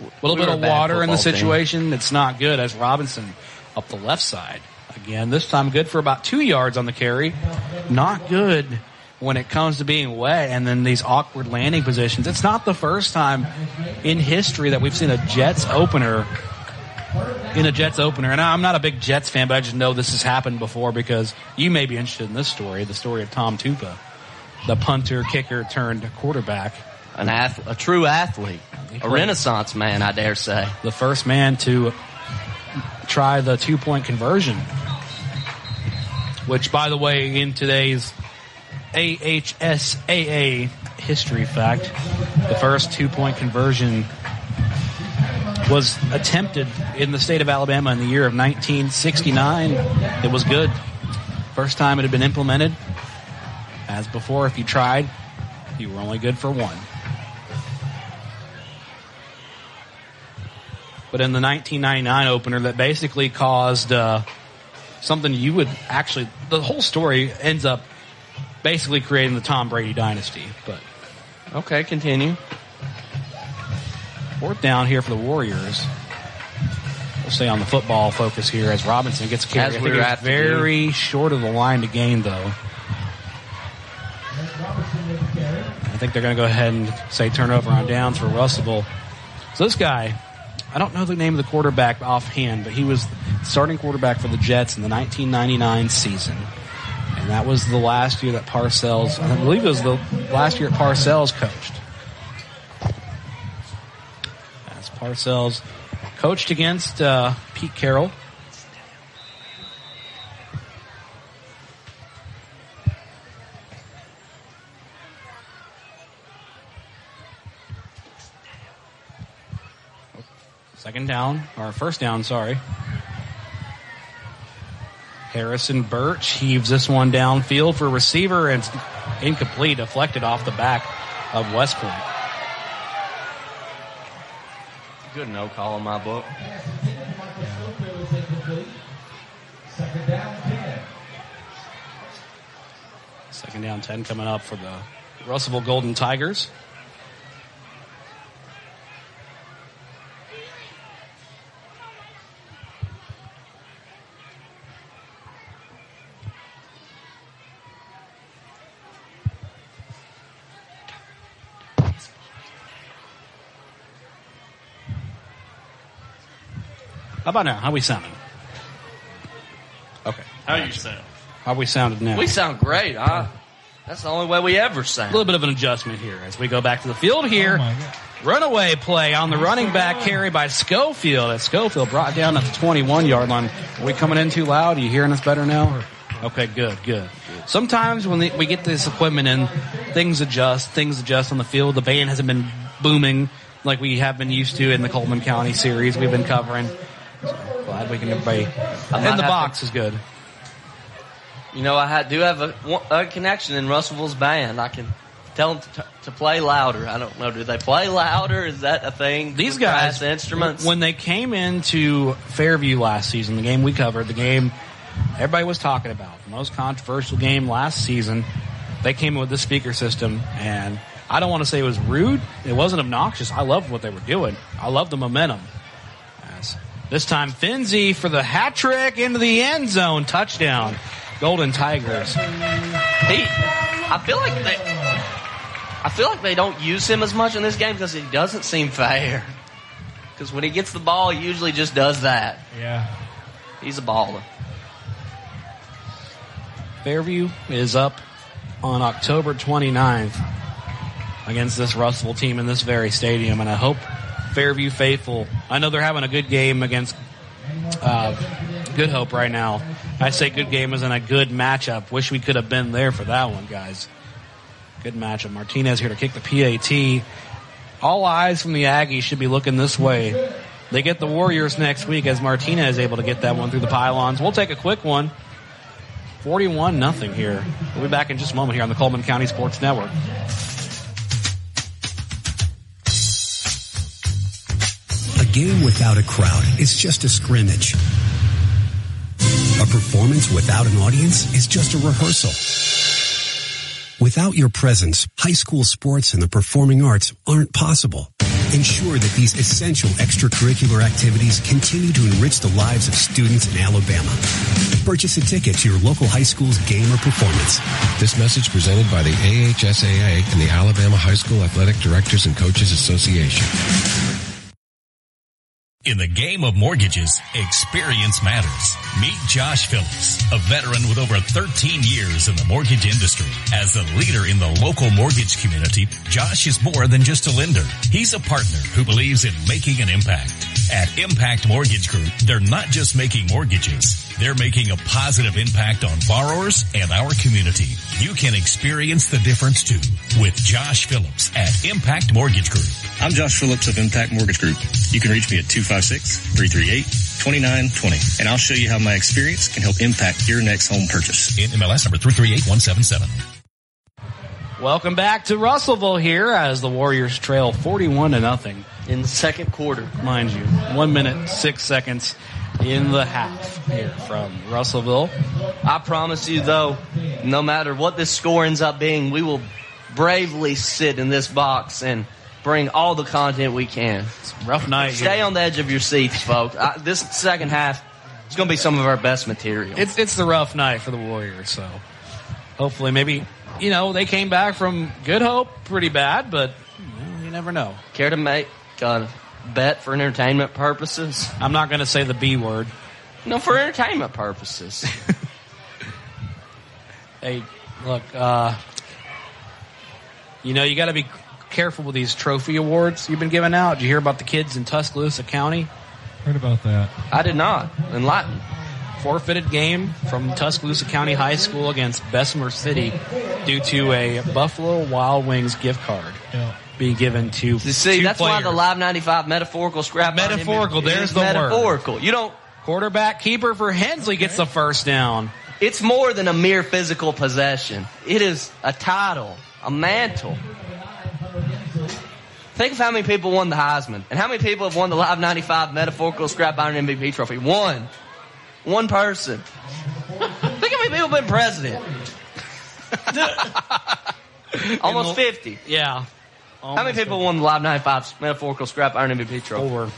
a little bit of water in the situation. Team. It's not good as Robinson up the left side. Again, this time good for about two yards on the carry. Not good when it comes to being wet and then these awkward landing positions. It's not the first time in history that we've seen a Jets opener in a Jets opener. And I'm not a big Jets fan, but I just know this has happened before because you may be interested in this story, the story of Tom Tupa, the punter, kicker turned quarterback. An ath- a true athlete, a renaissance man, I dare say. The first man to try the two-point conversion, which, by the way, in today's A H S A A history fact, the first two-point conversion was attempted in the state of Alabama in the year of nineteen sixty-nine. It was good. First time it had been implemented. As before, if you tried, you were only good for one. But in the nineteen ninety-nine opener that basically caused uh, something you would actually, the whole story ends up basically creating the Tom Brady dynasty. But okay, continue. Fourth down here for the Warriors. We'll stay on the football focus here as Robinson gets carried. As we were at very short of the line to gain, though. I think they're going to go ahead and say turnover on downs for Russellville. So this guy, I don't know the name of the quarterback offhand, but he was starting quarterback for the Jets in the nineteen ninety-nine season. And that was the last year that Parcells, I believe it was the last year that Parcells coached. Parcells coached against uh, Pete Carroll. Second down, or first down, sorry. Harrison Birch heaves this one downfield for a receiver, and it's incomplete, deflected off the back of West Point. Good no call in my book. Second down ten. Second down ten coming up for the Russellville Golden Tigers. How about now? How we sounding? Okay. How you sound? How we sounded now? We sound great. Huh? That's the only way we ever sound. A little bit of an adjustment here as we go back to the field here. Oh, runaway play on the running back carry by Schofield. As Schofield brought down at the twenty-one-yard line. Are we coming in too loud? Are you hearing us better now? Okay, good, good. Sometimes when the, we get this equipment in, things adjust, things adjust on the field. The band hasn't been booming like we have been used to in the Coleman County series we've been covering. So glad we can everybody. And the box to, is good. You know, I ha- do have a, a connection in Russellville's band. I can tell them to, to play louder. I don't know. Do they play louder? Is that a thing? These guys, the instruments. When they came into Fairview last season, the game we covered, the game everybody was talking about, the most controversial game last season, they came in with the speaker system, and I don't want to say it was rude. It wasn't obnoxious. I loved what they were doing. I loved the momentum. That's, this time, Finzi for the hat trick into the end zone. Touchdown, Golden Tigers. He, I feel like they, I feel like they don't use him as much in this game because it doesn't seem fair. Because when he gets the ball, he usually just does that. Yeah, he's a baller. Fairview is up on October twenty-ninth against this Russellville team in this very stadium, and I hope Fairview faithful. I know they're having a good game against uh, Good Hope right now. I say good game as in a good matchup. Wish we could have been there for that one, guys. Good matchup. Martinez here to kick the P A T. All eyes from the Aggies should be looking this way. They get the Warriors next week as Martinez is able to get that one through the pylons. We'll take a quick one. forty-one nothing here. We'll be back in just a moment here on the Coleman County Sports Network. A game without a crowd is just a scrimmage. A performance without an audience is just a rehearsal. Without your presence, high school sports and the performing arts aren't possible. Ensure that these essential extracurricular activities continue to enrich the lives of students in Alabama. Purchase a ticket to your local high school's game or performance. This message presented by the A H S A A and the Alabama High School Athletic Directors and Coaches Association. In the game of mortgages, experience matters. Meet Josh Phillips, a veteran with over thirteen years in the mortgage industry. As a leader in the local mortgage community, Josh is more than just a lender. He's a partner who believes in making an impact. At Impact Mortgage Group, they're not just making mortgages. They're making a positive impact on borrowers and our community. You can experience the difference, too, with Josh Phillips at Impact Mortgage Group. I'm Josh Phillips of Impact Mortgage Group. You can reach me at two five six, three three eight, two nine two zero, and I'll show you how my experience can help impact your next home purchase. In M L S number three three eight one seven seven. Welcome back to Russellville here as the Warriors trail forty-one to nothing in the second quarter, mind you. One minute, six seconds in the half here from Russellville. I promise you, though, no matter what this score ends up being, we will bravely sit in this box and bring all the content we can. It's a rough night. Stay here on the edge of your seats, folks. I, this second half is going to be some of our best material. It's it's the rough night for the Warriors, so hopefully maybe, you know, they came back from Good Hope pretty bad, but you never know. Care to make a bet for entertainment purposes? I'm not going to say the B word. No, for entertainment purposes. Hey, look, uh, you know, you got to be careful with these trophy awards you've been giving out. Did you hear about the kids in Tuscaloosa County? Heard about that. I did not. Enlighten. Forfeited game from Tuscaloosa County High School against Bessemer City due to a Buffalo Wild Wings gift card. Yeah. Be given to see two that's players. Why the Live ninety-five metaphorical scrap metaphorical there's the metaphorical word. You don't quarterback keeper for Hensley gets the first down. It's more than a mere physical possession. It is a title, a mantle. Think of how many people won the Heisman and how many people have won the Live ninety-five metaphorical scrap iron M V P trophy. One one person. Think how many people have been president. Almost fifty. Yeah. Almost. How many people won the Live ninety-five metaphorical scrap iron M V P trophy? Four.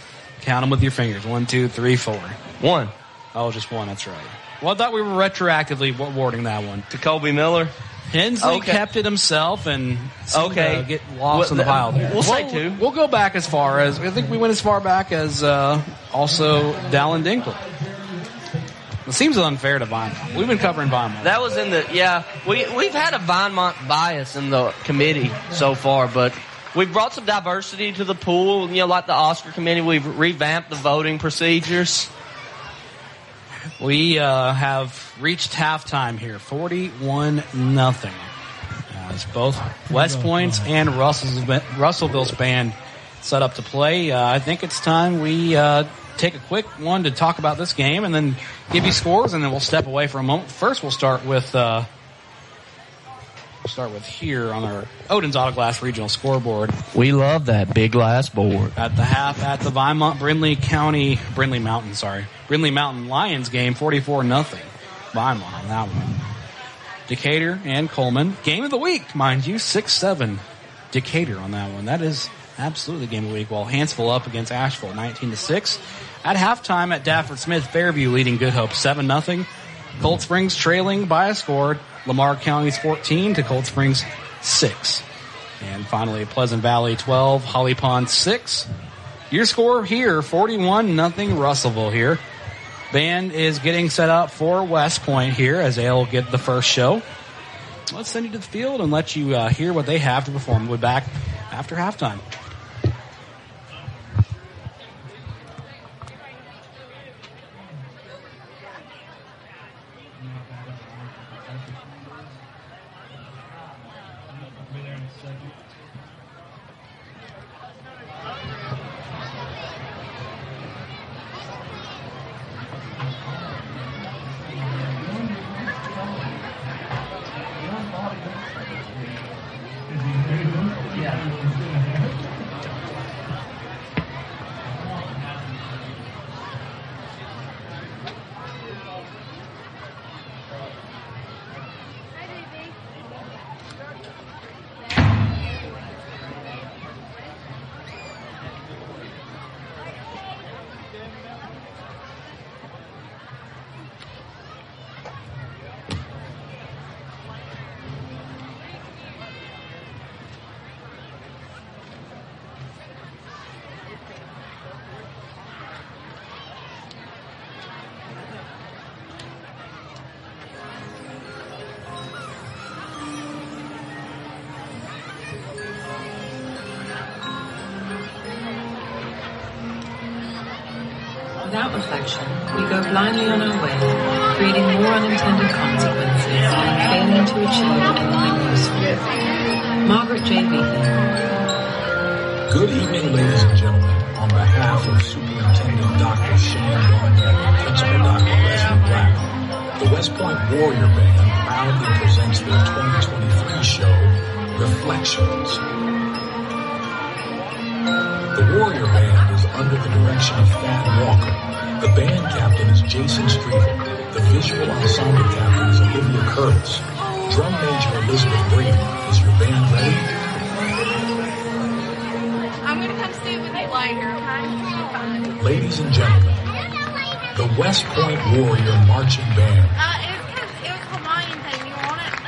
Count them with your fingers. One, two, three, four. One. Oh, just one. That's right. Well, I thought we were retroactively awarding that one to Colby Miller. Hensley okay. kept it himself and seemed okay. to get lost well, in the pile there. We'll, we'll say two. We'll go back as far as I think we went as far back as uh, also Dallin Dinkle. It seems unfair to Vinemont. We've been covering Vinemont. That was in the yeah. We we've had a Vinemont bias in the committee so far, but we've brought some diversity to the pool, you know, like the Oscar committee. We've revamped the voting procedures. We uh, have reached halftime here, forty-one nothing. As both West Point's and Russellville's band set up to play, uh, I think it's time we uh, take a quick one to talk about this game and then give you scores, and then we'll step away for a moment. First, we'll start with... Uh, We'll start with here on our Odin's Auto Glass regional scoreboard. We love that big glass board. At the half, at the Vinemont Brindley County, Brindley Mountain, sorry, Brindley Mountain Lions game, forty-four nothing. Vinemont on that one. Decatur and Coleman. Game of the week, mind you, six seven. Decatur on that one. That is absolutely game of the week. While Hansville up against Asheville, nineteen to six. At halftime at Dafford Smith, Fairview leading Good Hope, seven nothing. Cold Springs trailing by a score. Lamar County's fourteen to Cold Springs six. And finally, Pleasant Valley twelve, Holly Pond six. Your score here, forty-one nothing Russellville here. Band is getting set up for West Point here as they'll get the first show. Let's send you to the field and let you uh, hear what they have to perform. We'll be back after halftime. Without reflection, we go blindly on our way, creating more unintended consequences and failing to achieve anything useful. Margaret J. Beatty. Good evening, ladies and gentlemen. On behalf of Superintendent Doctor Shane Young and Principal Doctor Leslie Black, the West Point Warrior Band proudly presents their twenty twenty-three show, Reflections. The Warrior Band is under the direction of Thad Walker, The band captain is Jason Streeter. The visual ensemble captain is Olivia Curtis. Drum major Elizabeth Green. Is your band ready? I'm going to come stay with my liger. Hi. Ladies and gentlemen, the West Point Warrior Marching Band. Uh, it was it was Hawaiian thing. You want it?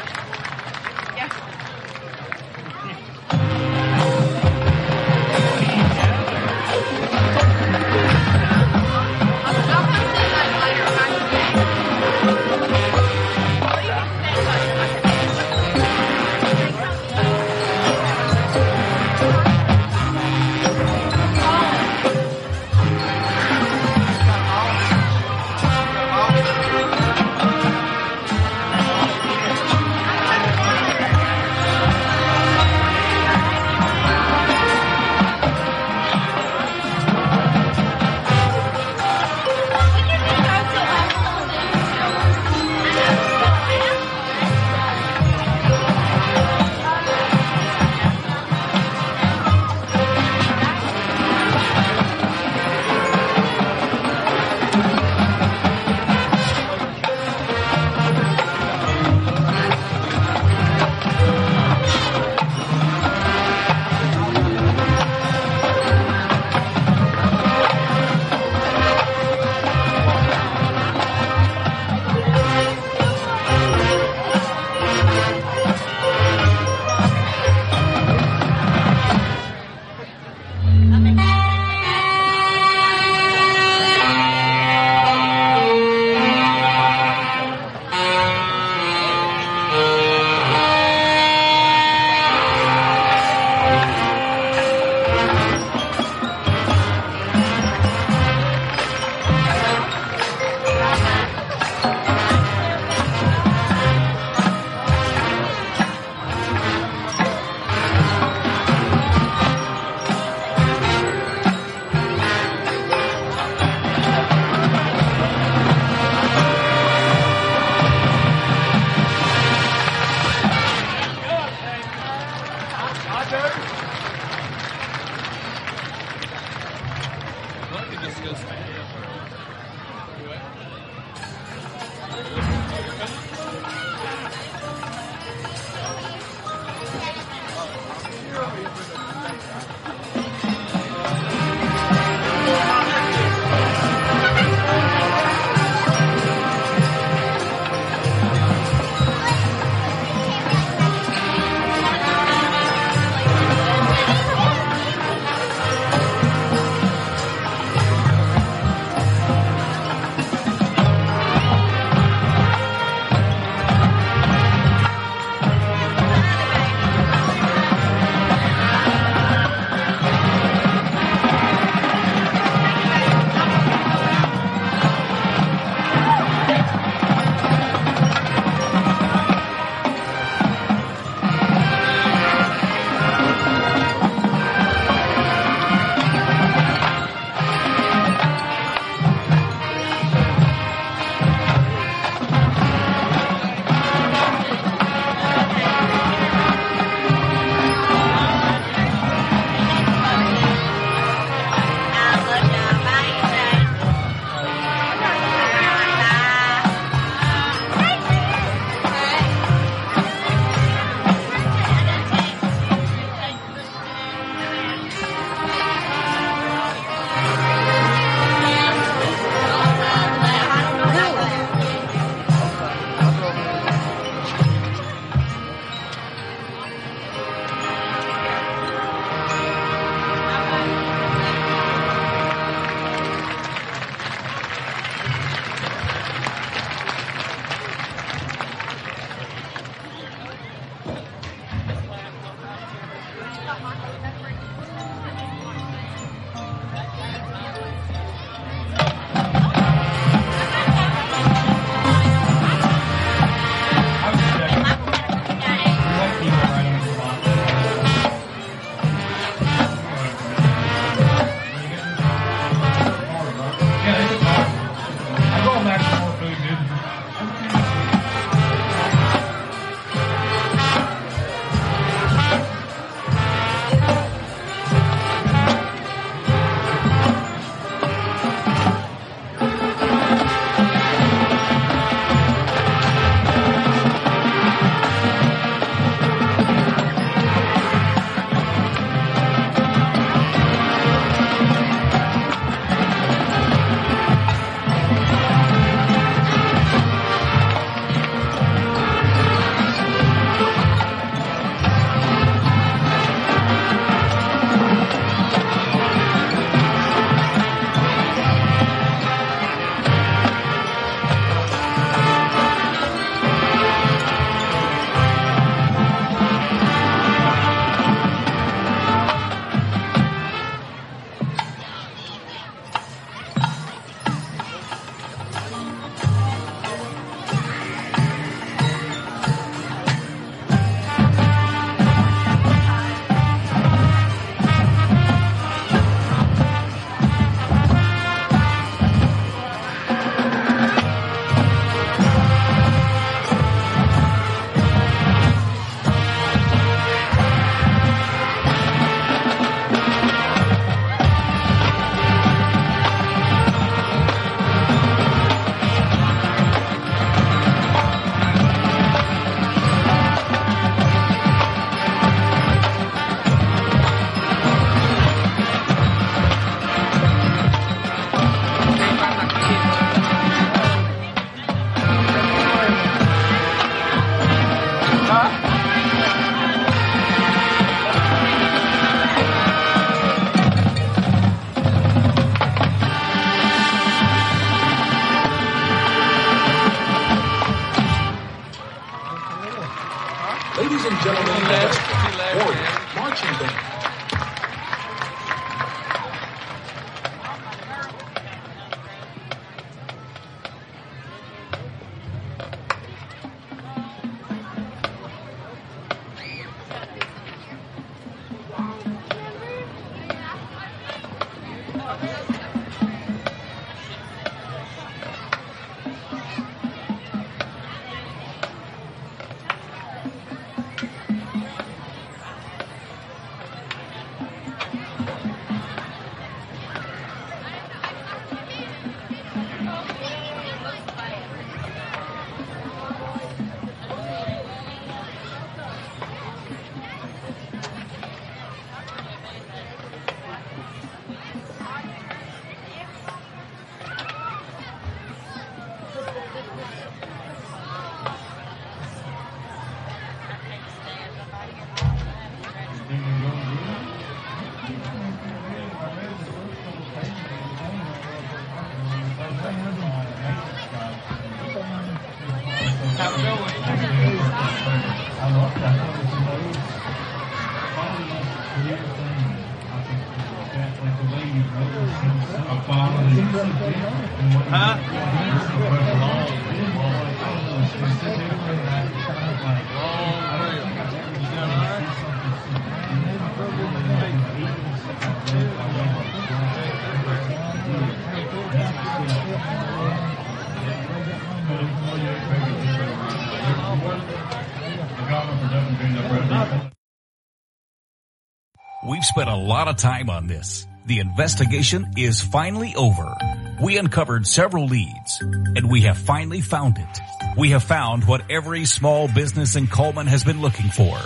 We've spent a lot of time on this. The investigation is finally over. We uncovered several leads, and we have finally found it. We have found what every small business in Coleman has been looking for.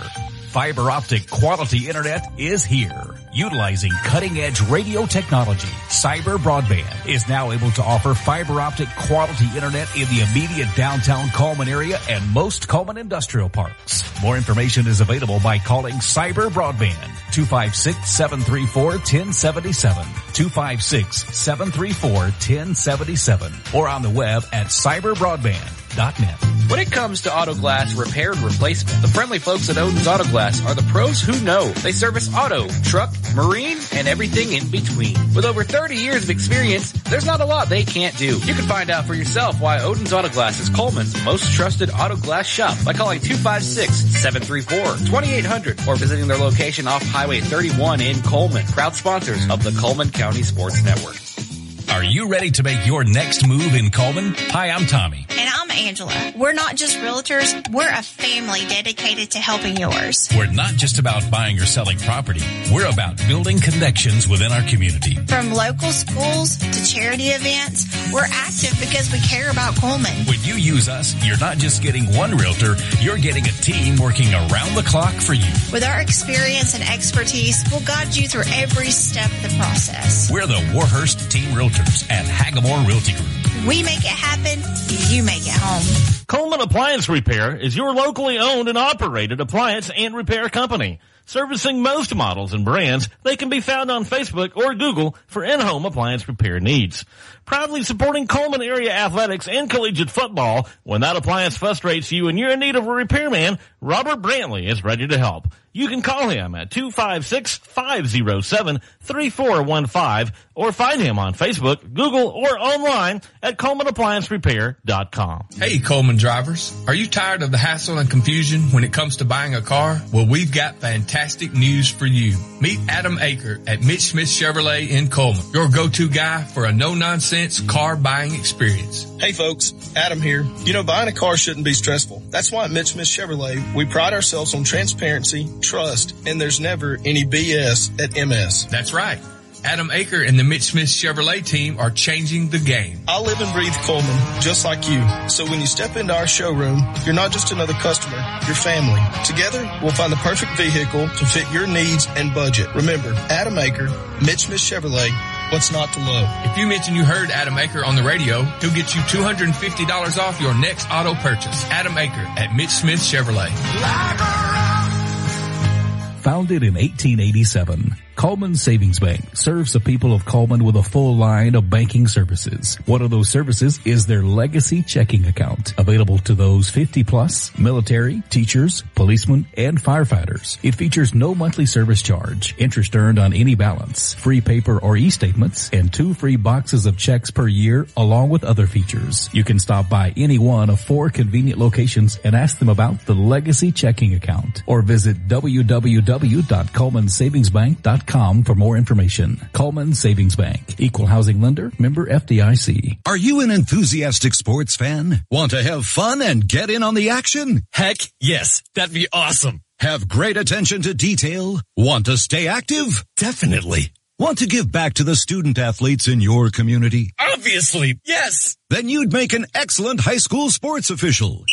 Fiber optic quality internet is here. Utilizing cutting-edge radio technology, Cyber Broadband is now able to offer fiber optic quality internet in the immediate downtown Coleman area and most Coleman industrial parks. More information is available by calling Cyber Broadband, two five six, seven three four, one zero seven seven, two five six, seven three four, one zero seven seven, or on the web at cyber broadband dot com. When it comes to auto glass repair and replacement, the friendly folks at Odin's Auto Glass are the pros who know. They service auto, truck, marine, and everything in between. With over thirty years of experience, there's not a lot they can't do. You can find out for yourself why Odin's Auto Glass is Coleman's most trusted auto glass shop by calling two five six, seven three four, two eight zero zero or visiting their location off Highway thirty-one in Coleman. Proud sponsors of the Coleman County Sports Network. Are you ready to make your next move in Coleman? Hi, I'm Tommy. And I'm Angela. We're not just realtors. We're a family dedicated to helping yours. We're not just about buying or selling property. We're about building connections within our community. From local schools to charity events, we're active because we care about Coleman. When you use us, you're not just getting one realtor. You're getting a team working around the clock for you. With our experience and expertise, we'll guide you through every step of the process. We're the Warhurst Team Realtors at Hagamore Realty Group. We make it happen. You make it home. Coleman Appliance Repair is your locally owned and operated appliance and repair company. Servicing most models and brands, they can be found on Facebook or Google for in-home appliance repair needs. Proudly supporting Coleman area athletics and collegiate football, when that appliance frustrates you and you're in need of a repairman, Robert Brantley is ready to help. You can call him at two five six, five zero seven, three four one five or find him on Facebook, Google, or online at Coleman Appliance Repair dot com. Hey, Coleman drivers. Are you tired of the hassle and confusion when it comes to buying a car? Well, we've got fantastic news for you. Meet Adam Aker at Mitch Smith Chevrolet in Coleman, your go-to guy for a no-nonsense car buying experience. Hey, folks. Adam here. You know, buying a car shouldn't be stressful. That's why at Mitch Smith Chevrolet, we pride ourselves on transparency, trust, and there's never any B S at M S. That's right. Adam Aker and the Mitch Smith Chevrolet team are changing the game. I live and breathe Coleman, just like you. So when you step into our showroom, you're not just another customer, you're family. Together, we'll find the perfect vehicle to fit your needs and budget. Remember, Adam Aker, Mitch Smith Chevrolet, what's not to love? If you mention you heard Adam Aker on the radio, he'll get you two hundred fifty dollars off your next auto purchase. Adam Aker at Mitch Smith Chevrolet. Founded in eighteen eighty-seven, Coleman Savings Bank serves the people of Coleman with a full line of banking services. One of those services is their legacy checking account, available to those fifty plus, military, teachers, policemen, and firefighters. It features no monthly service charge, interest earned on any balance, free paper or e-statements, and two free boxes of checks per year, along with other features. You can stop by any one of four convenient locations and ask them about the legacy checking account, or visit w w w dot coleman savings bank dot com. For more information. Coleman Savings Bank, equal housing lender, member F D I C. Are you an enthusiastic sports fan? Want to have fun and get in on the action? Heck yes, that'd be awesome. Have great attention to detail? Want to stay active? Definitely. Want to give back to the student athletes in your community? Obviously, yes. Then you'd make an excellent high school sports official.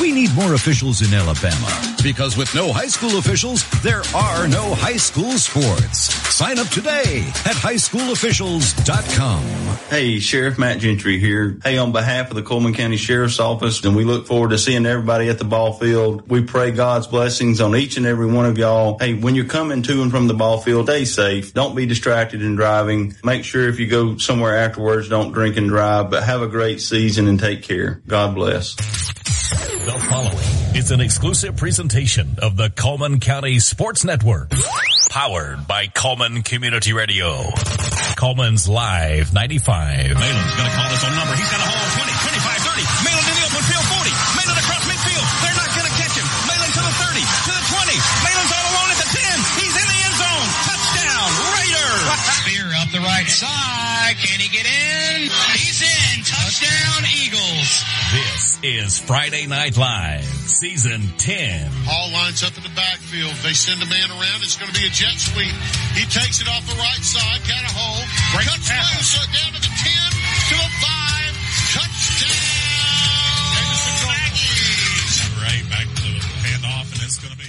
We need more officials in Alabama, because with no high school officials, there are no high school sports. Sign up today at high school officials dot com. Hey, Sheriff Matt Gentry here. Hey, on behalf of the Coleman County Sheriff's Office, and we look forward to seeing everybody at the ball field. We pray God's blessings on each and every one of y'all. Hey, when you're coming to and from the ball field, stay safe. Don't be distracted in driving. Make sure if you go somewhere afterwards, don't drink and drive, but have a great season and take care. God bless. The following is an exclusive presentation of the Coleman County Sports Network, powered by Coleman Community Radio. Coleman's Live ninety-five. Malin's going to call this on number. He's got a hole on twenty, twenty-five, thirty. Malin in the open field, forty. Malin across midfield. They're not going to catch him. Malin to the thirty, to the twenty. Malin's all alone at the ten. He's in the end zone. Touchdown, Raiders. Spear up the right side. Can he get in? He's in. Touchdown, Eagles. This is Friday Night Live, Season ten. Hall lines up in the backfield. They send a man around. It's going to be a jet sweep. He takes it off the right side. Got a hole. Great cuts loose. Down to the ten, to the five. Touchdown. All right, back to the handoff, and it's going to be.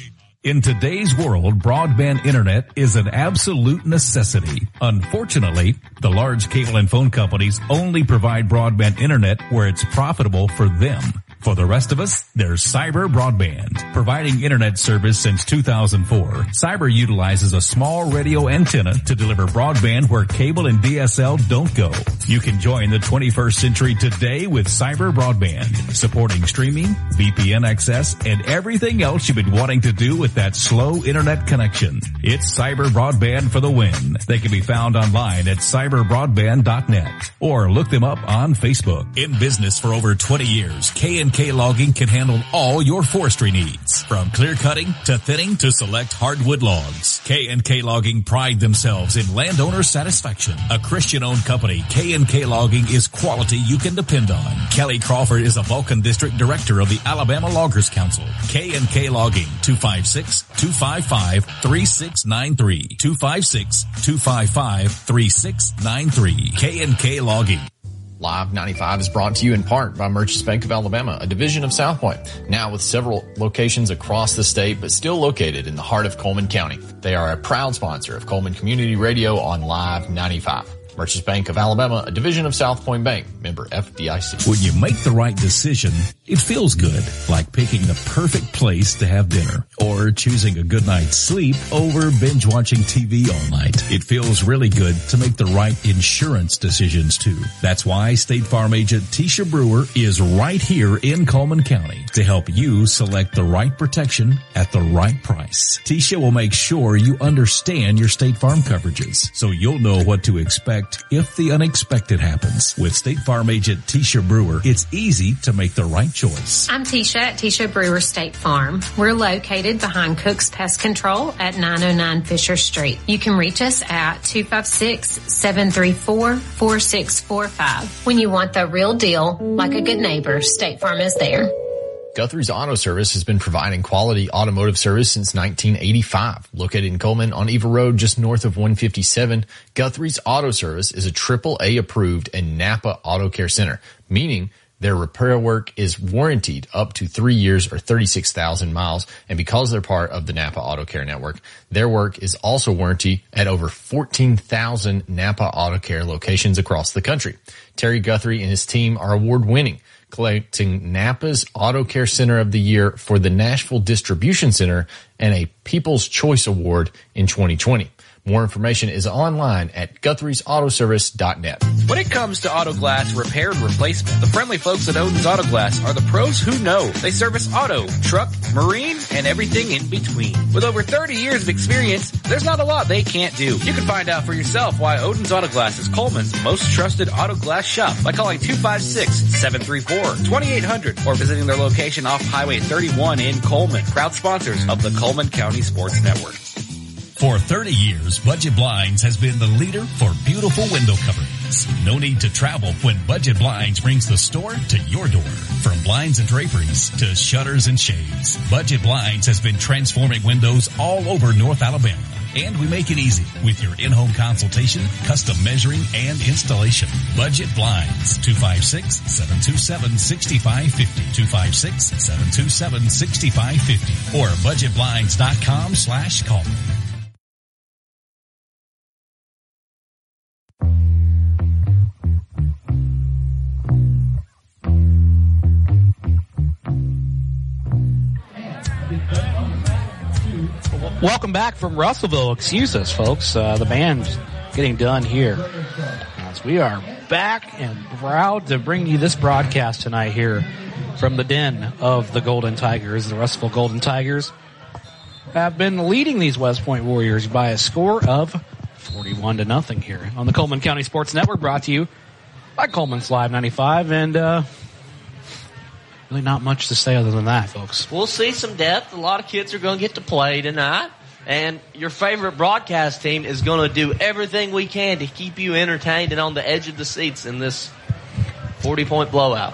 In today's world, broadband internet is an absolute necessity. Unfortunately, the large cable and phone companies only provide broadband internet where it's profitable for them. For the rest of us, there's Cyber Broadband. Providing internet service since two thousand four, Cyber utilizes a small radio antenna to deliver broadband where cable and D S L don't go. You can join the twenty-first century today with Cyber Broadband, supporting streaming, V P N access, and everything else you've been wanting to do with that slow internet connection. It's Cyber Broadband for the win. They can be found online at cyber broadband dot net or look them up on Facebook. In business for over twenty years, K and K Logging can handle all your forestry needs, from clear cutting to thinning to select hardwood logs. K and K Logging pride themselves in landowner satisfaction. A Christian-owned company, K and K Logging is quality you can depend on. Kelly Crawford is a Vulcan District Director of the Alabama Loggers Council. K and K Logging, two five six, two five five, three six nine three. two five six, two five five, three six nine three. K and K Logging. Live ninety-five is brought to you in part by Merchants Bank of Alabama, a division of South Point, now with several locations across the state, but still located in the heart of Coleman County. They are a proud sponsor of Coleman Community Radio on Live ninety-five. Merchants Bank of Alabama, a division of South Point Bank, member F D I C. When you make the right decision, it feels good, like picking the perfect place to have dinner or choosing a good night's sleep over binge-watching T V all night. It feels really good to make the right insurance decisions, too. That's why State Farm agent Tisha Brewer is right here in Coleman County to help you select the right protection at the right price. Tisha will make sure you understand your State Farm coverages so you'll know what to expect if the unexpected happens. With State Farm agent Tisha Brewer, it's easy to make the right choice. I'm Tisha at Tisha Brewer State Farm. We're located behind Cook's Pest Control at nine oh nine Fisher Street. You can reach us at two five six, seven three four, four six four five. When you want the real deal, like a good neighbor, State Farm is there. Guthrie's Auto Service has been providing quality automotive service since nineteen eighty-five. Located in Coleman on Eva Road, just north of one fifty-seven, Guthrie's Auto Service is a triple A approved and Napa Auto Care Center, meaning their repair work is warranted up to three years or thirty-six thousand miles. And because they're part of the Napa Auto Care Network, their work is also warranted at over fourteen thousand Napa Auto Care locations across the country. Terry Guthrie and his team are award-winning, collecting Napa's Auto Care Center of the Year for the Nashville Distribution Center and a People's Choice Award in twenty twenty. More information is online at Guthries Auto Service dot net. When it comes to auto glass repair and replacement, the friendly folks at Odin's Auto Glass are the pros who know. They service auto, truck, marine, and everything in between. With over thirty years of experience, there's not a lot they can't do. You can find out for yourself why Odin's Auto Glass is Coleman's most trusted auto glass shop by calling two five six, seven three four, two eight zero zero or visiting their location off Highway thirty-one in Coleman. Proud sponsors of the Coleman County Sports Network. For thirty years, Budget Blinds has been the leader for beautiful window coverings. No need to travel when Budget Blinds brings the store to your door. From blinds and draperies to shutters and shades, Budget Blinds has been transforming windows all over North Alabama. And we make it easy with your in-home consultation, custom measuring, and installation. Budget Blinds, two five six, seven two seven, six five five zero, two five six, seven two seven, six five five zero, or budgetblinds.com slash call. Welcome back from Russellville. Excuse us, folks. Uh, the band's getting done here as we are back and proud to bring you this broadcast tonight here from the den of the Golden Tigers. The Russellville Golden Tigers have been leading these West Point Warriors by a score of forty-one to nothing here on the Coleman County Sports Network, brought to you by Coleman's Live ninety-five. And uh, really not much to say other than that, folks. We'll see some depth. A lot of kids are going to get to play tonight. And your favorite broadcast team is going to do everything we can to keep you entertained and on the edge of the seats in this forty-point blowout.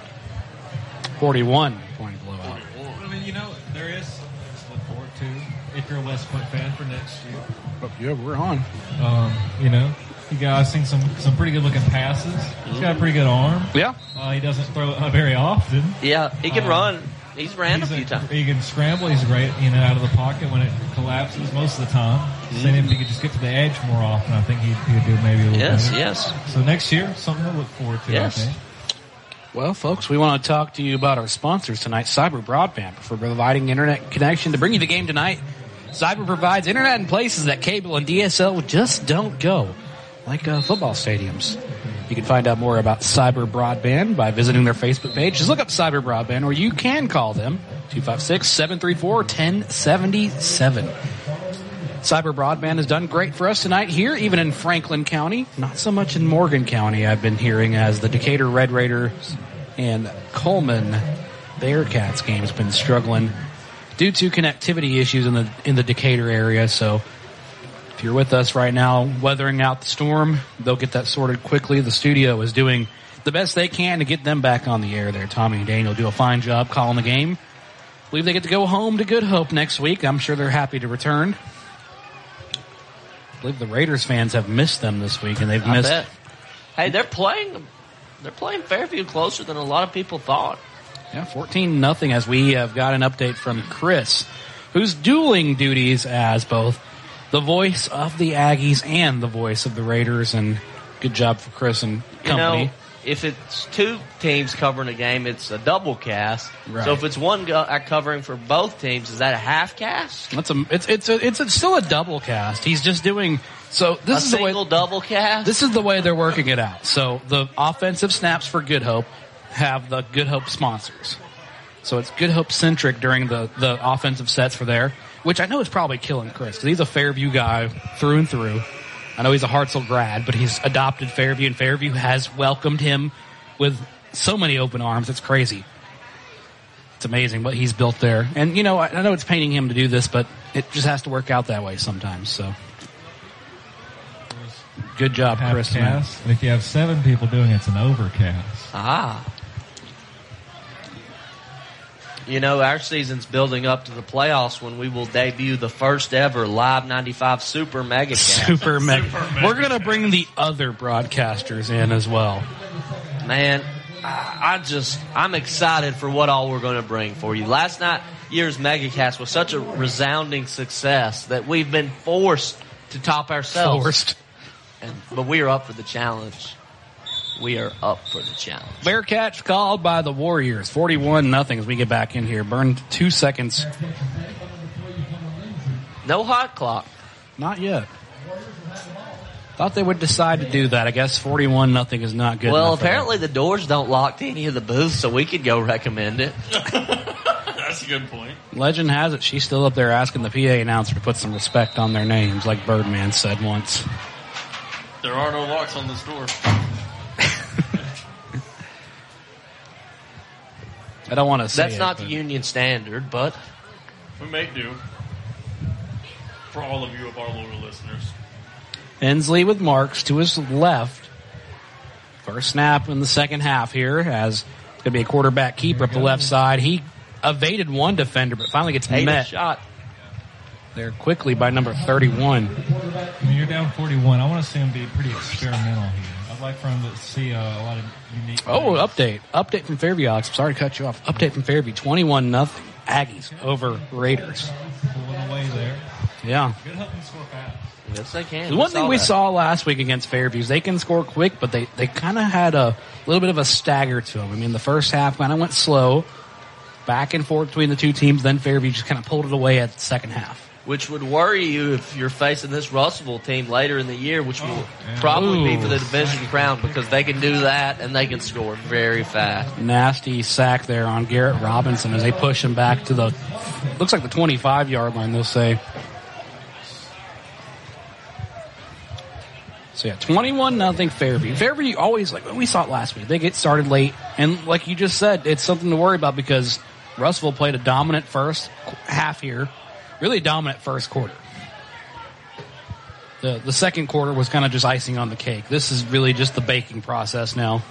forty-one-point blowout. I mean, you know, there is to look forward to if you're a West Point fan for next year. Oh, yeah, we're on. Um, you know, you guys seen some, some pretty good-looking passes. He's got a pretty good arm. Yeah. Uh, he doesn't throw it very often. Yeah, he can um, run. He's ran he's a few a, times. He can scramble. He's great, you know, out of the pocket when it collapses most of the time. Mm-hmm. So if he could just get to the edge more often, I think he could do maybe a little yes, better. Yes, yes. So next year, something to look forward to, yes. I think. Well, folks, we want to talk to you about our sponsors tonight, Cyber Broadband, for providing internet connection to bring you the game tonight. Cyber provides internet in places that cable and D S L just don't go, like uh, football stadiums. You can find out more about Cyber Broadband by visiting their Facebook page. Just look up Cyber Broadband, or you can call them, two five six, seven three four, one zero seven seven. Cyber Broadband has done great for us tonight here, even in Franklin County. Not so much in Morgan County, I've been hearing, as the Decatur Red Raiders and Coleman Bearcats game has been struggling due to connectivity issues in the in the Decatur area. So if you're with us right now, weathering out the storm, they'll get that sorted quickly. The studio is doing the best they can to get them back on the air there. Tommy and Daniel do a fine job calling the game. I believe they get to go home to Good Hope next week. I'm sure they're happy to return. I believe the Raiders fans have missed them this week, and they've I missed. Bet. Hey, they're playing. They're playing Fairview closer than a lot of people thought. Yeah, fourteen nothing, as we have got an update from Chris, who's dueling duties as both the voice of the Aggies and the voice of the Raiders, and good job for Chris and company. You know, if it's two teams covering a game, it's a double cast. Right. So if it's one guy covering for both teams, is that a half cast? That's a, it's it's a, it's a, still a double cast. He's just doing so. This a is single the way, double cast. This is the way they're working it out. So the offensive snaps for Good Hope have the Good Hope sponsors. So it's Good Hope centric during the, the offensive sets for there, which I know is probably killing Chris because he's a Fairview guy through and through. I know he's a Hartsel grad, but he's adopted Fairview, and Fairview has welcomed him with so many open arms. It's crazy. It's amazing what he's built there. And, you know, I, I know it's paining him to do this, but it just has to work out that way sometimes. So good job, Chris. And if you have seven people doing it, it's an overcast. Ah. You know, our season's building up to the playoffs when we will debut the first ever Live ninety-five Super Mega Cast. Super Mega. We're going to bring the other broadcasters in as well. Man, I just, I'm excited for what all we're going to bring for you. Last night, year's Mega Cast was such a resounding success that we've been forced to top ourselves. Forced. And, but we are up for the challenge. We are up for the challenge. Bear catch called by the Warriors. forty-one nothing as we get back in here. Burned two seconds. No hot clock. Not yet. Thought they would decide to do that. I guess forty-one nothing is not good. Well, apparently the doors don't lock to any of the booths, so we could go recommend it. That's a good point. Legend has it she's still up there asking the P A announcer to put some respect on their names, like Birdman said once. There are no locks on this door. I don't want to say that's it, not the union standard, but we make do for all of you of our loyal listeners. Hensley with Marks to his left. First snap in the second half here, as it's going to be a quarterback keep up the left side. He evaded one defender, but finally gets Hated met. Shot there quickly by number thirty-one. I mean, you're down forty-one. I want to see him be pretty experimental here. I'd like for him to see uh, a lot of unique. Oh, update. Update from Fairview, Alex. I'm sorry to cut you off. Update from Fairview. twenty-one nothing. Aggies over Raiders. Pulling away there. Yeah. Good help them score fast. Yes, they can. The one thing we saw last week against Fairview is they can score quick, but they, they kind of had a little bit of a stagger to them. I mean, the first half kind of went slow, back and forth between the two teams. Then Fairview just kind of pulled it away at the second half. which would worry you if you're facing this Russellville team later in the year, which will oh, probably Ooh. be for the division crown, because they can do that and they can score very fast. Nasty sack there on Garrett Robinson as they push him back to the, looks like the twenty-five-yard line, they'll say. So, yeah, twenty-one nothing Fairview. Fairview always, like, we saw it last week. They get started late, and like you just said, it's something to worry about because Russellville played a dominant first half here. Really dominant first quarter. The the second quarter was kind of just icing on the cake. This is really just the baking process now.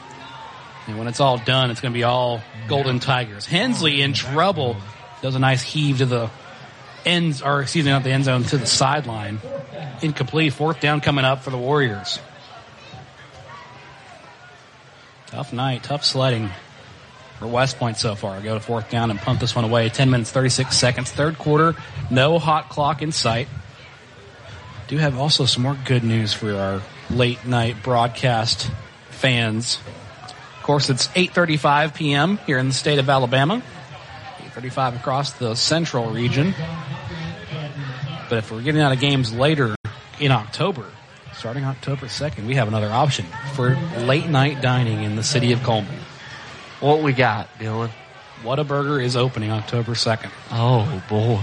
And when it's all done, it's going to be all Golden Tigers. Hensley in trouble. Does a nice heave to the ends, or excuse me, not the end zone, to the sideline. Incomplete. Fourth down coming up for the Warriors. Tough night, tough sledding for West Point so far. Go to fourth down and punt this one away. ten minutes, thirty-six seconds. Third quarter, no hot clock in sight. Do have also some more good news for our late night broadcast fans. Of course, it's eight thirty-five p.m. here in the state of Alabama. eight thirty-five across the central region. But if we're getting out of games later in October, starting October second, we have another option for late night dining in the city of Coleman. What we got, Dylan? Whataburger is opening October second. Oh, boy.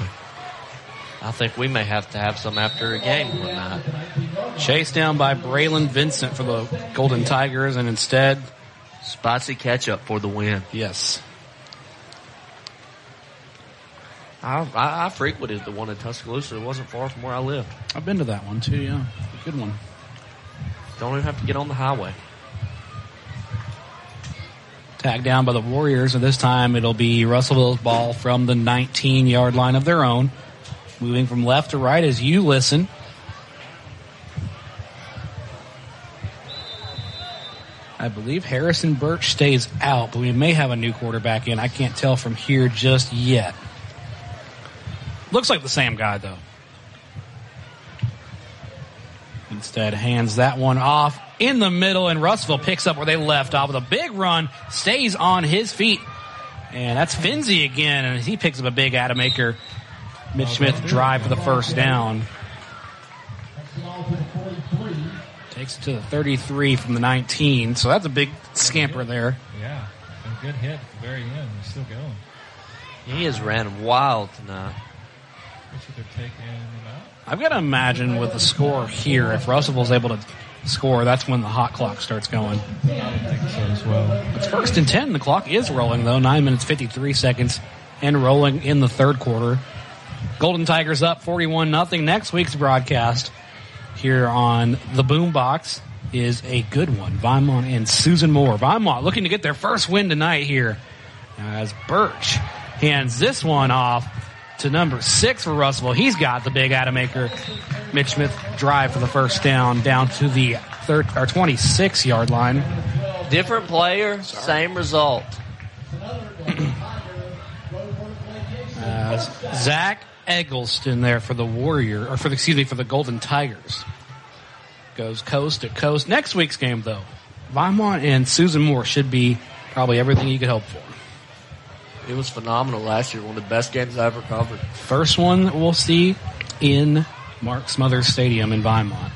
I think we may have to have some after a game one night. Chased down by Braylon Vincent for the Golden Tigers, and instead... Spicy ketchup for the win. Yes. I, I, I frequented the one in Tuscaloosa. It wasn't far from where I lived. I've been to that one, too, yeah. Good one. Don't even have to get on the highway. Tagged down by the Warriors, and this time it'll be Russellville's ball from the nineteen-yard line of their own. Moving from left to right as you listen. I believe Harrison Birch stays out, but we may have a new quarterback in. I can't tell from here just yet. Looks like the same guy, though. Instead, hands that one off in the middle, and Russellville picks up where they left off with a big run, stays on his feet, and that's Finzi again, and he picks up a big Adam Aker. Mitch Smith drive for the first down. Takes it to the thirty-three from the nineteen, so that's a big scamper there. Yeah, a good hit at the very end. He's still going. He has ran wild tonight. I've got to imagine with the score here, if Russellville's able to score, that's when the hot clock starts going. I think so as well. It's first and ten. The clock is rolling, though. nine minutes, fifty-three seconds, and rolling in the third quarter. Golden Tigers up forty-one nothing. Next week's broadcast here on the Boombox is a good one. Vimont and Susan Moore. Vimont looking to get their first win tonight here as Birch hands this one off to number six for Russellville. He's got the big Adam Aker. Mitch Smith drive for the first down, down to the third or twenty-six-yard line. Different player, Sorry. same result. uh, Zach Eggleston there for the Warrior, or for the, excuse me, for the Golden Tigers. Goes coast to coast. Next week's game, though, Vimont and Susan Moore should be probably everything you could hope for. It was phenomenal last year. One of the best games I ever covered. First one we'll see in Mark Smothers Stadium in Vimont.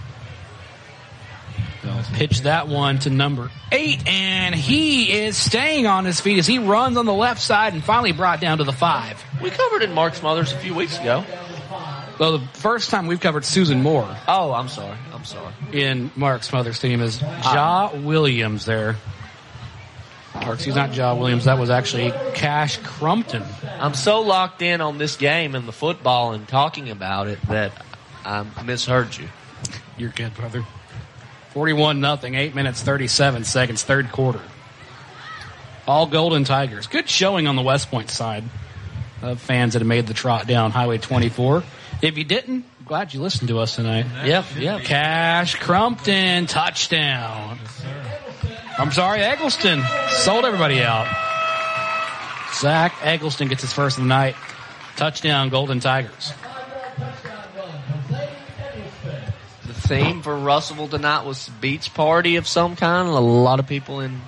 They'll pitch that one to number eight, and he is staying on his feet as he runs on the left side and finally brought down to the five. We covered in Mark Smothers a few weeks ago. Well, the first time we've covered Susan Moore. Oh, I'm sorry. I'm sorry. In Mark Smothers Stadium is Ja Williams there. Or excuse me, not Ja Williams. That was actually Cash Crumpton. I'm so locked in on this game and the football and talking about it that I misheard you. You're good, brother. forty-one nothing. eight minutes, thirty-seven seconds, third quarter. All Golden Tigers. Good showing on the West Point side of fans that have made the trot down Highway twenty-four. If you didn't, I'm glad you listened to us tonight. Yep, yep. Cash Crumpton, touchdown. I'm sorry, Eggleston sold everybody out. Zach Eggleston gets his first of the night. Touchdown, Golden Tigers. The theme for Russellville tonight was beach party of some kind. A lot of people in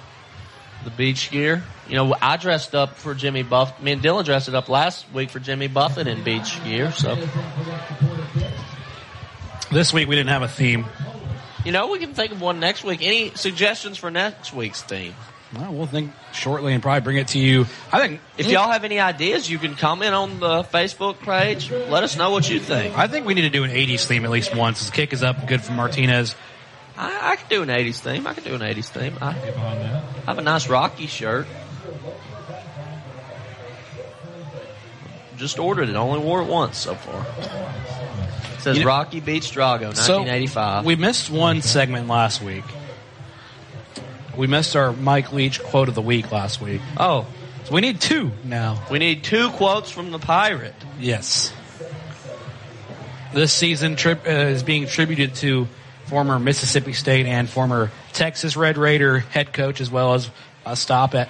the beach gear. You know, I dressed up for Jimmy Buffett. Me and Dylan dressed it up last week for Jimmy Buffett in beach gear. So this week we didn't have a theme. You know, we can think of one next week. Any suggestions for next week's theme? Well, we'll think shortly and probably bring it to you. I think if y'all have any ideas, you can comment on the Facebook page. Let us know what you think. I think we need to do an eighties theme at least once. The kick is up, good for Martinez. I, I could do an eighties theme. I could do an eighties theme. I, I have a nice Rocky shirt. Just ordered it. Only wore it once so far. It says, you know, Rocky Beach Drago, nineteen eighty-five. So we missed one segment last week. We missed our Mike Leach quote of the week last week. Oh. So we need two now. We need two quotes from the Pirate. Yes. This season trip uh, is being attributed to former Mississippi State and former Texas Red Raider head coach, as well as a stop at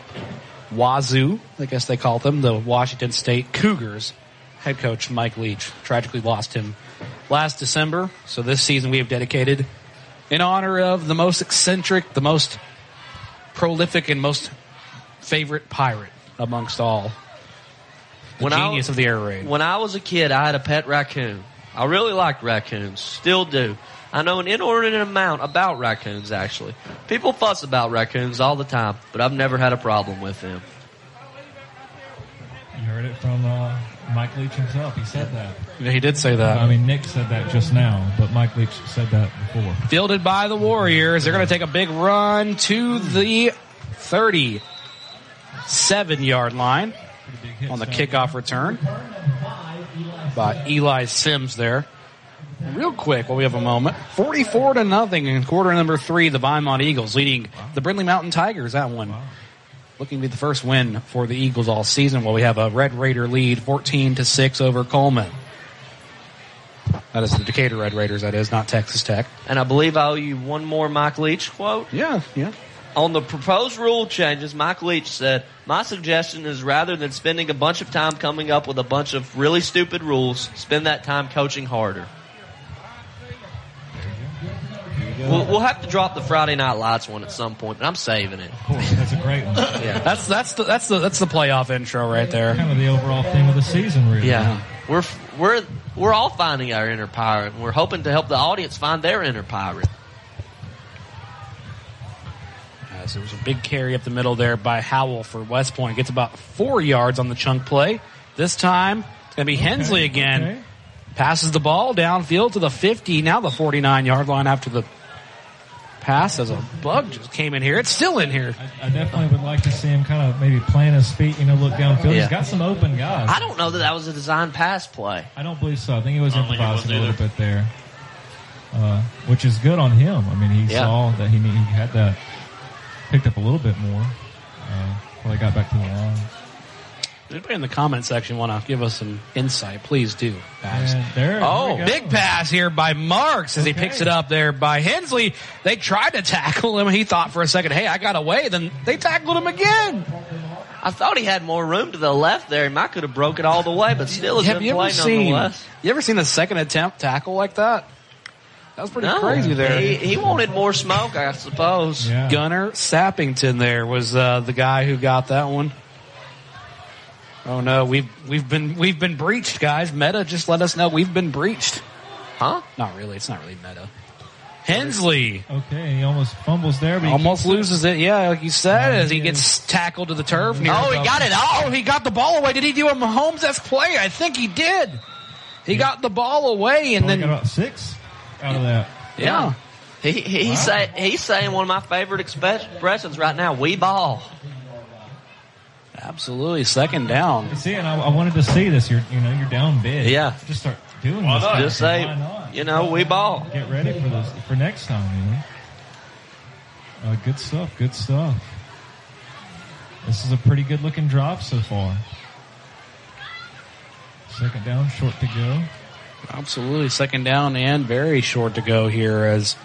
Wazoo, I guess they called them, the Washington State Cougars head coach Mike Leach. Tragically lost him last December. So this season we have dedicated in honor of the most eccentric, the most prolific, and most favorite pirate amongst all. The genius of the air raid. When I was a kid, I had a pet raccoon. I really liked raccoons. Still do. I know an inordinate amount about raccoons, actually. People fuss about raccoons all the time, but I've never had a problem with them. You heard it from uh, Mike Leach himself. He said that. Yeah, he did say that. I mean, Nick said that just now, but Mike Leach said that before. Fielded by the Warriors. They're going to take a big run to the thirty-seven-yard line on the kickoff return by Eli Sims there. Real quick, while we have a moment, forty-four to nothing in quarter number three. The Beaumont Eagles leading the Brindley Mountain Tigers. That one looking to be the first win for the Eagles all season. While we have a Red Raider lead, fourteen to six over Coleman. That is the Decatur Red Raiders. That is not Texas Tech. And I believe I owe you one more Mike Leach quote. Yeah, yeah. On the proposed rule changes, Mike Leach said, "My suggestion is rather than spending a bunch of time coming up with a bunch of really stupid rules, spend that time coaching harder." We'll, we'll have to drop the Friday Night Lights one at some point, but I'm saving it. Of course, that's a great one. Yeah, that's that's the that's the that's the playoff intro right there. Kind of the overall theme of the season, really. Yeah, we're we're we're all finding our inner pirate, and we're hoping to help the audience find their inner pirate. As there was a big carry up the middle there by Howell for West Point. Gets about four yards on the chunk play. This time it's going to be okay, Hensley again. Okay. Passes the ball downfield to the fifty. Now the forty-nine-yard line after the pass as a bug just came in here. It's still in here. I, I definitely would like to see him kind of maybe plant his feet, you know, look downfield. Yeah. He's got some open guys. I don't know that that was a design pass play. I don't believe so. I think it was improvising a little bit there, uh, which is good on him. I mean, he yeah. saw that he, he had that picked up a little bit more uh, before they got back to the line. Anybody in the comment section want to give us some insight, please do. And there, oh, there big pass here by Marks as okay. he picks it up there by Hensley. They tried to tackle him. He thought for a second, hey, I got away. Then they tackled him again. I thought he had more room to the left there. He might could have broke it all the way, but still a good play nonetheless. You ever seen a second attempt tackle like that? That was pretty no, crazy there. He, he wanted more smoke, I suppose. Yeah. Gunnar Sappington there was uh, the guy who got that one. Oh no, we've we've been we've been breached, guys. Meta just let us know we've been breached. Huh? Not really. It's not really Meta. Hensley. Okay, he almost fumbles there. But almost loses it. Yeah, like you said, as he gets tackled to the turf. Near oh, he got it. Oh, he got the ball away. Did he do a Mahomes-esque play? I think he did. He yeah. got the ball away, and well, then got about six out of that. Yeah, yeah. he he wow. say he's saying one of my favorite expressions right now. We ball. Absolutely, second down. See, and I, I wanted to see this. You're, you know, you're down big. Yeah, just start doing why this. Not? Just say, why not? You know, we ball. Get ready for this for next time. You know, uh, good stuff. Good stuff. This is a pretty good looking drop so far. Second down, short to go. Absolutely, second down and very short to go here. As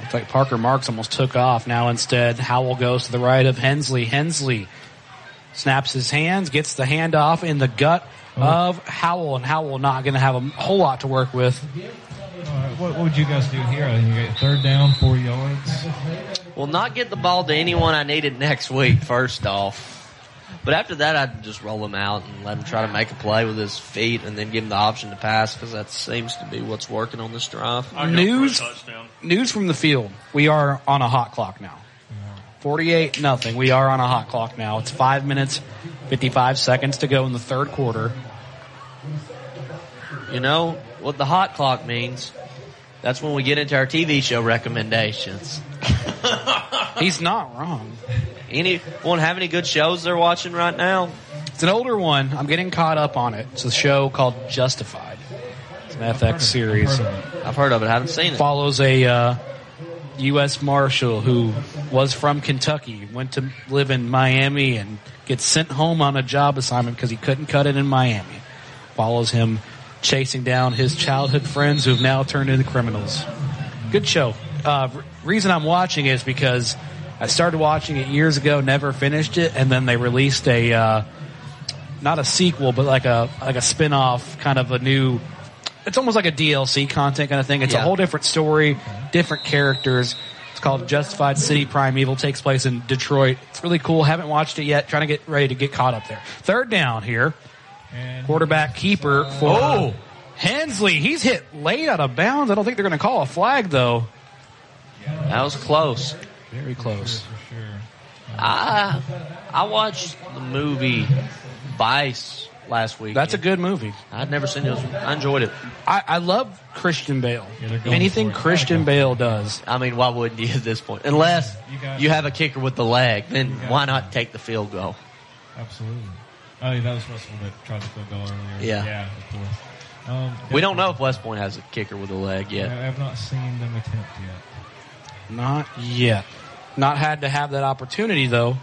looks like Parker Marks almost took off. Now instead, Howell goes to the right of Hensley. Hensley. Snaps his hands, gets the handoff in the gut of Howell, and Howell not going to have a whole lot to work with. All right, what, what would you guys do here? You get third down, four yards. will not get the ball to anyone I needed next week, first off. But after that, I'd just roll him out and let him try to make a play with his feet and then give him the option to pass, because that seems to be what's working on this drive. News, news from the field. We are on a hot clock now. forty-eight nothing. We are on a hot clock now. It's five minutes, fifty-five seconds to go in the third quarter. You know what the hot clock means? That's when we get into our T V show recommendations. He's not wrong. Anyone have any good shows they're watching right now? It's an older one. I'm getting caught up on it. It's a show called Justified. It's an F X series. I've heard of it. I haven't seen it. It follows a uh, U S Marshal who was from Kentucky, went to live in Miami, and gets sent home on a job assignment because he couldn't cut it in Miami. Follows him chasing down his childhood friends who've now turned into criminals. Good show. Uh, re- reason I'm watching is because I started watching it years ago, never finished it, and then they released a uh, not a sequel, but like a like a spin-off, kind of a new. It's almost like a D L C content kind of thing. It's yeah. a whole different story, different characters. It's called Justified City Primeval. Takes place in Detroit. It's really cool. Haven't watched it yet. Trying to get ready to get caught up there. Third down here. And quarterback keeper for oh, Hensley. He's hit late out of bounds. I don't think they're going to call a flag though. That was close. Very close. I I watched the movie Vice last week. That's a good movie. I'd never seen it. I enjoyed it. I, I love Christian Bale. Yeah, anything Christian Bale does. I mean, why wouldn't you at this point? Unless you have a kicker with the leg, then why not take the field goal? Absolutely. Oh, yeah, that was Russell that tried the field goal earlier. Yeah. Yeah, of course. Um, we don't know if West Point has a kicker with a leg yet. I have not seen them attempt yet. Not yet. Not had to have that opportunity, though.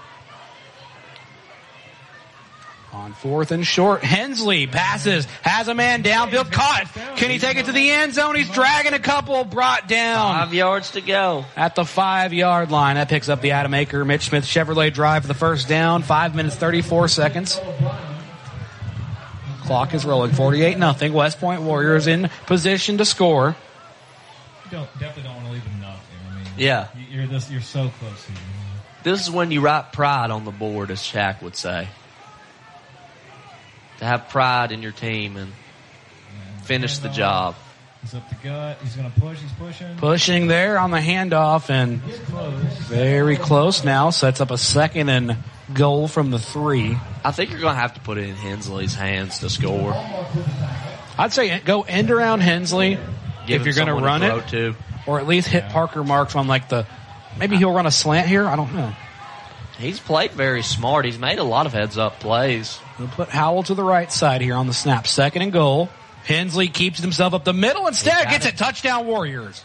On fourth and short, Hensley passes, has a man downfield, caught. Can he take it to the end zone? He's dragging a couple, brought down. Five yards to go. At the five-yard line, that picks up the Adam Aker, Mitch Smith Chevrolet drive for the first down. five minutes, thirty-four seconds. Clock is rolling, forty-eight nothing. West Point Warriors in position to score. You don't, definitely don't want to leave them nothing. I mean, yeah. You're, this, you're so close here. This is when you write pride on the board, as Shaq would say. To have pride in your team and finish the job. He's up the gut. He's going to push. He's pushing. Pushing there on the handoff and close. Very close now. Sets up a second and goal from the three. I think you're going to have to put it in Hensley's hands to score. I'd say go end around Hensley Give if you're going to run it. To. Or at least hit yeah. Parker Marks on like the – maybe he'll run a slant here. I don't know. He's played very smart. He's made a lot of heads-up plays. We'll put Howell to the right side here on the snap. Second and goal. Hensley keeps himself up the middle instead. Gets it. it. Touchdown, Warriors.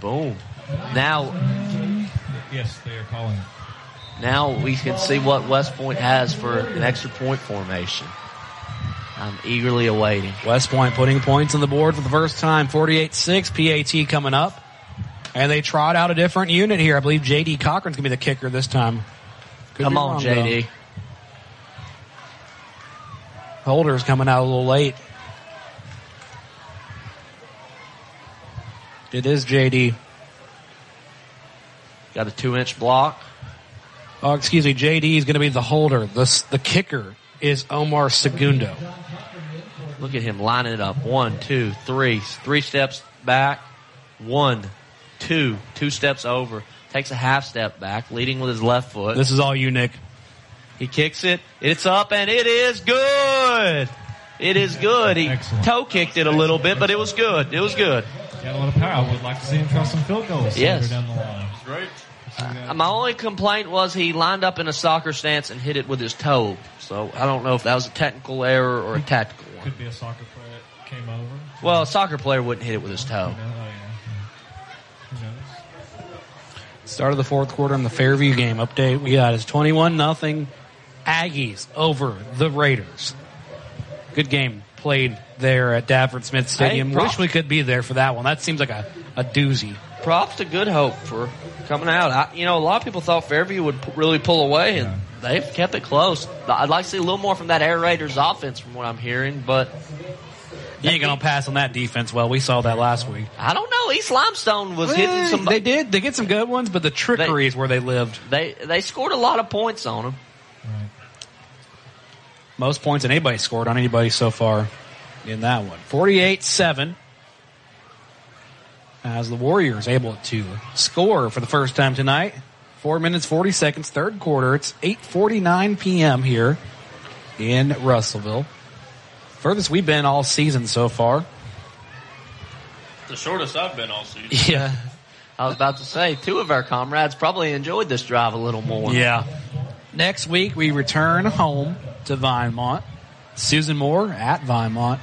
Boom. Now. Yes, they are calling. Now we can see what West Point has for an extra point formation. I'm eagerly awaiting. West Point putting points on the board for the first time. forty-eight six, P A T coming up. And they trot out a different unit here. I believe J D. Cochran's going to be the kicker this time. Could Come on, wrong, J D. Though. Holder's coming out a little late. It is J D. Got a two-inch block. Oh, excuse me. J D is going to be the holder. The, the kicker is Omar Segundo. Look at him lining it up. One, two, three. Three steps back. One. Two. Two steps over. Takes a half step back, leading with his left foot. This is all you, Nick. He kicks it. It's up, and it is good. It is good. He Excellent. toe-kicked it a little bit, but it was good. It was good. Got a lot of power. I would like to see him try some field goals. Yes. Down the line. Great. Uh, my only complaint was he lined up in a soccer stance and hit it with his toe. So I don't know if that was a technical error or a tactical one. Could be a soccer player that came over. Well, a soccer player wouldn't hit it with his toe. Start of the fourth quarter in the Fairview game update we got is twenty-one nothing Aggies over the Raiders. Good game played there at Dafford Smith Stadium. Hey, wish we could be there for that one. That seems like a, a doozy. Props to Good Hope for coming out. I, you know, a lot of people thought Fairview would p- really pull away, and yeah. they've kept it close. I'd like to see a little more from that Air Raiders offense from what I'm hearing, but You ain't going to pass on that defense. Well, we saw that last week. I don't know. East Limestone was well, hitting some. They did. They get some good ones, but the trickery they, is where they lived. They they scored a lot of points on them. Right. Most points that anybody scored on anybody so far in that one. forty-eight seven. As the Warriors able to score for the first time tonight. four minutes, forty seconds, third quarter. It's eight forty-nine p.m. here in Russellville. Furthest we've been all season so far. The shortest I've been all season. Yeah. I was about to say, two of our comrades probably enjoyed this drive a little more. Yeah. Next week, we return home to Vinemont. Susan Moore at Vinemont.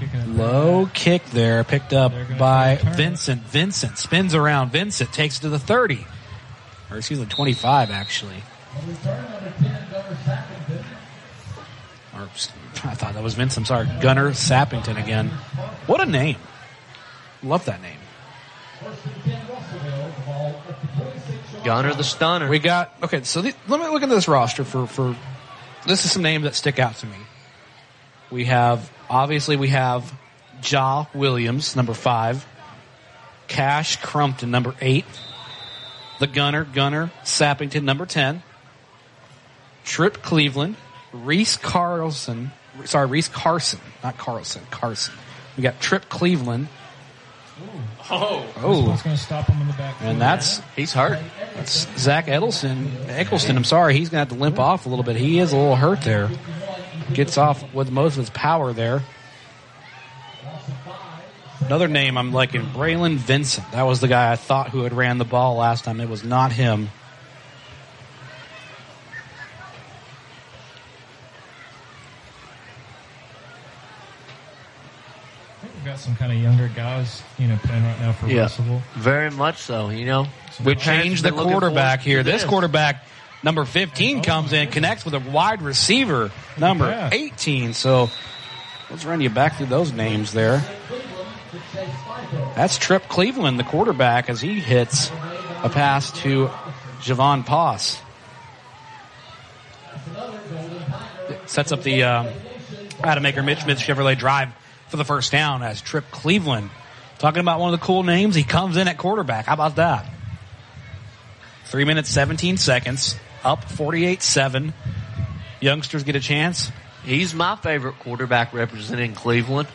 Okay, low kick there, picked up by Vincent. Vincent spins around. Vincent takes it to the thirty. Or excuse me, twenty-five, actually. Or, I thought that was Vincent. I'm sorry. Gunner Sappington again. What a name. Love that name. Gunner the Stunner. We got, okay, so the, let me look at this roster for, for, this is some names that stick out to me. We have, obviously, we have Ja Williams, number five. Cash Crumpton, number eight. The Gunner, Gunner Sappington, number ten. Trip Cleveland. Reese Carlson. Sorry, Reese Carson. Not Carlson, Carson. We got Trip Cleveland. Ooh. Oh. Oh. That's going to stop him in the back. And that's, he's hurt. That's Zach Eggleston. Eggleston, I'm sorry. He's going to have to limp off a little bit. He is a little hurt there. Gets off with most of his power there. Another name I'm liking, Braylon Vincent. That was the guy I thought who had ran the ball last time. It was not him. I think we've got some kind of younger guys, you know, playing right now for yeah, Russellville. Very much so, you know. So we changed the quarterback here. This quarterback, number fifteen, oh, comes in, connects with a wide receiver, number yeah. eighteen. So let's run you back through those names there. That's Trip Cleveland, the quarterback, as he hits a pass to Javon Poss. Sets up the uh, Adam Aker, Mitch Smith Chevrolet drive for the first down as Trip Cleveland. Talking about one of the cool names, he comes in at quarterback. How about that? three minutes, seventeen seconds, up forty-eight seven. Youngsters get a chance. He's my favorite quarterback representing Cleveland.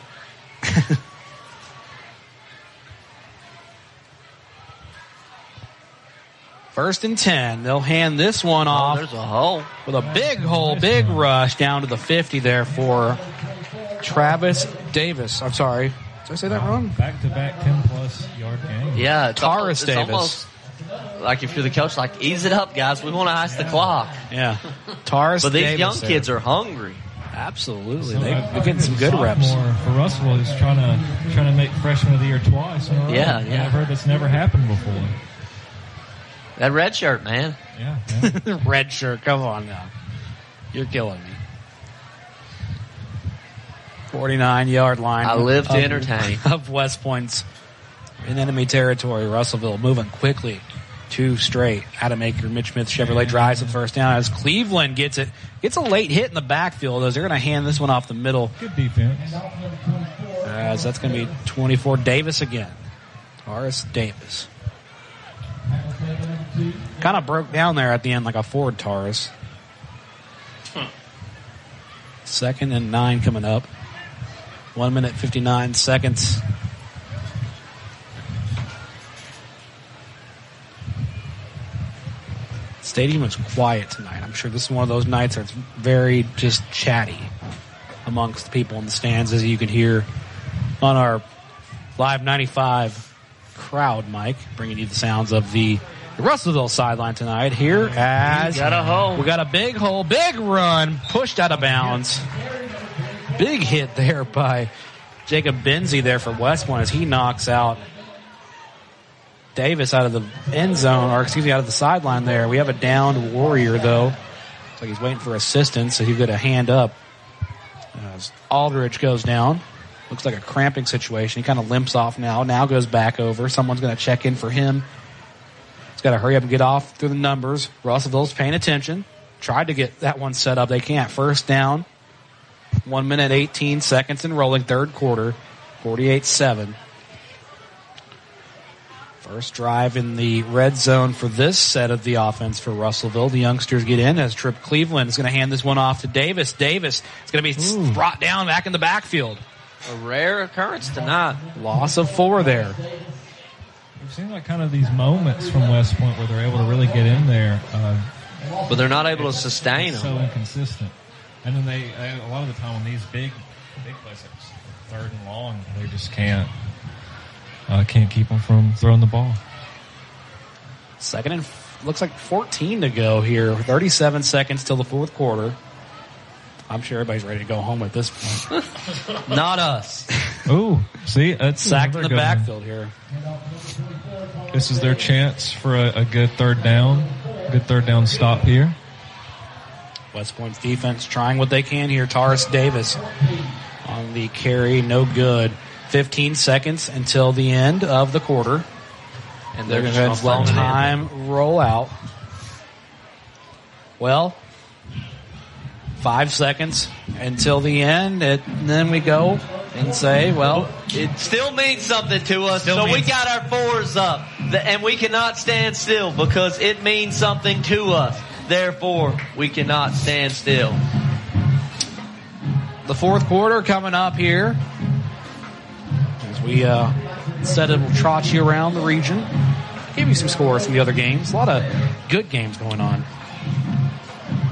First and ten. They'll hand this one oh, off. There's a hole. With a big hole, big rush down to the fifty there for Travis Davis. I'm sorry. Did I say that wrong? Back-to-back ten-plus yard game. Yeah. Taurus Davis. Almost like if you're the coach, like, ease it up, guys. We want to ice yeah. the clock. Yeah. Taurus Davis. But these Davis young there. kids are hungry. Absolutely. So they, they're getting some good reps. For Russell, he's trying to, trying to make freshman of the year twice. In a row. Yeah, yeah. And I've heard that's never happened before. That red shirt, man. Yeah. yeah. Red shirt. Come on now. You're killing me. forty-nine-yard line. I live to of, entertain. Of West Point's in enemy territory. Russellville moving quickly. Two straight. Adam Aker, Mitch Smith, Chevrolet drives the first down as Cleveland gets it. Gets a late hit in the backfield as they're going to hand this one off the middle. Good defense. As that's going to be twenty-four. Davis again. Taurus Davis. Kind of broke down there at the end like a Ford Taurus. Huh. Second and nine coming up. One minute, fifty-nine seconds. Stadium is quiet tonight. I'm sure this is one of those nights where it's very just chatty amongst the people in the stands, as you can hear on our Live ninety-five crowd mic, bringing you the sounds of the Russellville sideline tonight here as got a hole. We got a big hole, big run, pushed out of bounds. Big hit there by Jacob Benzie there for West Point as he knocks out Davis out of the end zone, or excuse me, out of the sideline there. We have a downed Warrior, though. Looks like he's waiting for assistance, so he's got a hand up. As Aldridge goes down. Looks like a cramping situation. He kind of limps off now. Now goes back over. Someone's going to check in for him. Got to hurry up and get off through the numbers. Russellville's paying attention. Tried to get that one set up. They can't. First down. One minute, eighteen seconds and rolling. Third quarter, forty-eight seven. First drive in the red zone for this set of the offense for Russellville. The youngsters get in as Trip Cleveland is going to hand this one off to Davis. Davis is going to be Ooh. brought down back in the backfield. A rare occurrence tonight. Loss of four there. We've seen like kind of these moments from West Point where they're able to really get in there. Uh, but they're not able to sustain them. So inconsistent. And then they, they, a lot of the time on these big, big plays, third and long, they just can't. Uh, can't keep them from throwing the ball. Second and f- looks like fourteen to go here. thirty-seven seconds till the fourth quarter. I'm sure everybody's ready to go home at this point. Not us. Ooh, see, that's sacked in the backfield here. This is their chance for a, a good third down, good third down stop here. West Point's defense trying what they can here. Taurus Davis on the carry, no good. fifteen seconds until the end of the quarter. And they're going to let time rollout. Well, five seconds until the end, it, and then we go and say, well, it still means something to us, so we got our fours up, and we cannot stand still because it means something to us. Therefore, we cannot stand still. The fourth quarter coming up here. We uh, said it will trot you around the region. Give you some scores from the other games. A lot of good games going on.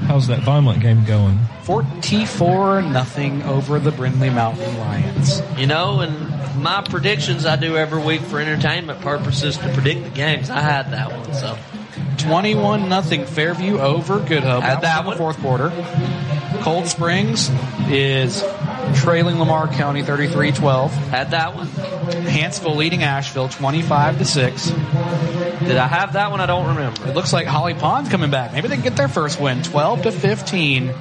How's that Vineland game going? forty-four nothing over the Brindley Mountain Lions. You know, and my predictions I do every week for entertainment purposes to predict the games. I had that one, so. twenty-one nothing Fairview over Good Hope. Had that one. Fourth quarter. Cold Springs is trailing Lamar County thirty-three twelve. Had that one. Hansville leading Asheville twenty-five to six. Did I have that one? I don't remember. It looks like Holly Pond's coming back. Maybe they can get their first win. twelve to fifteen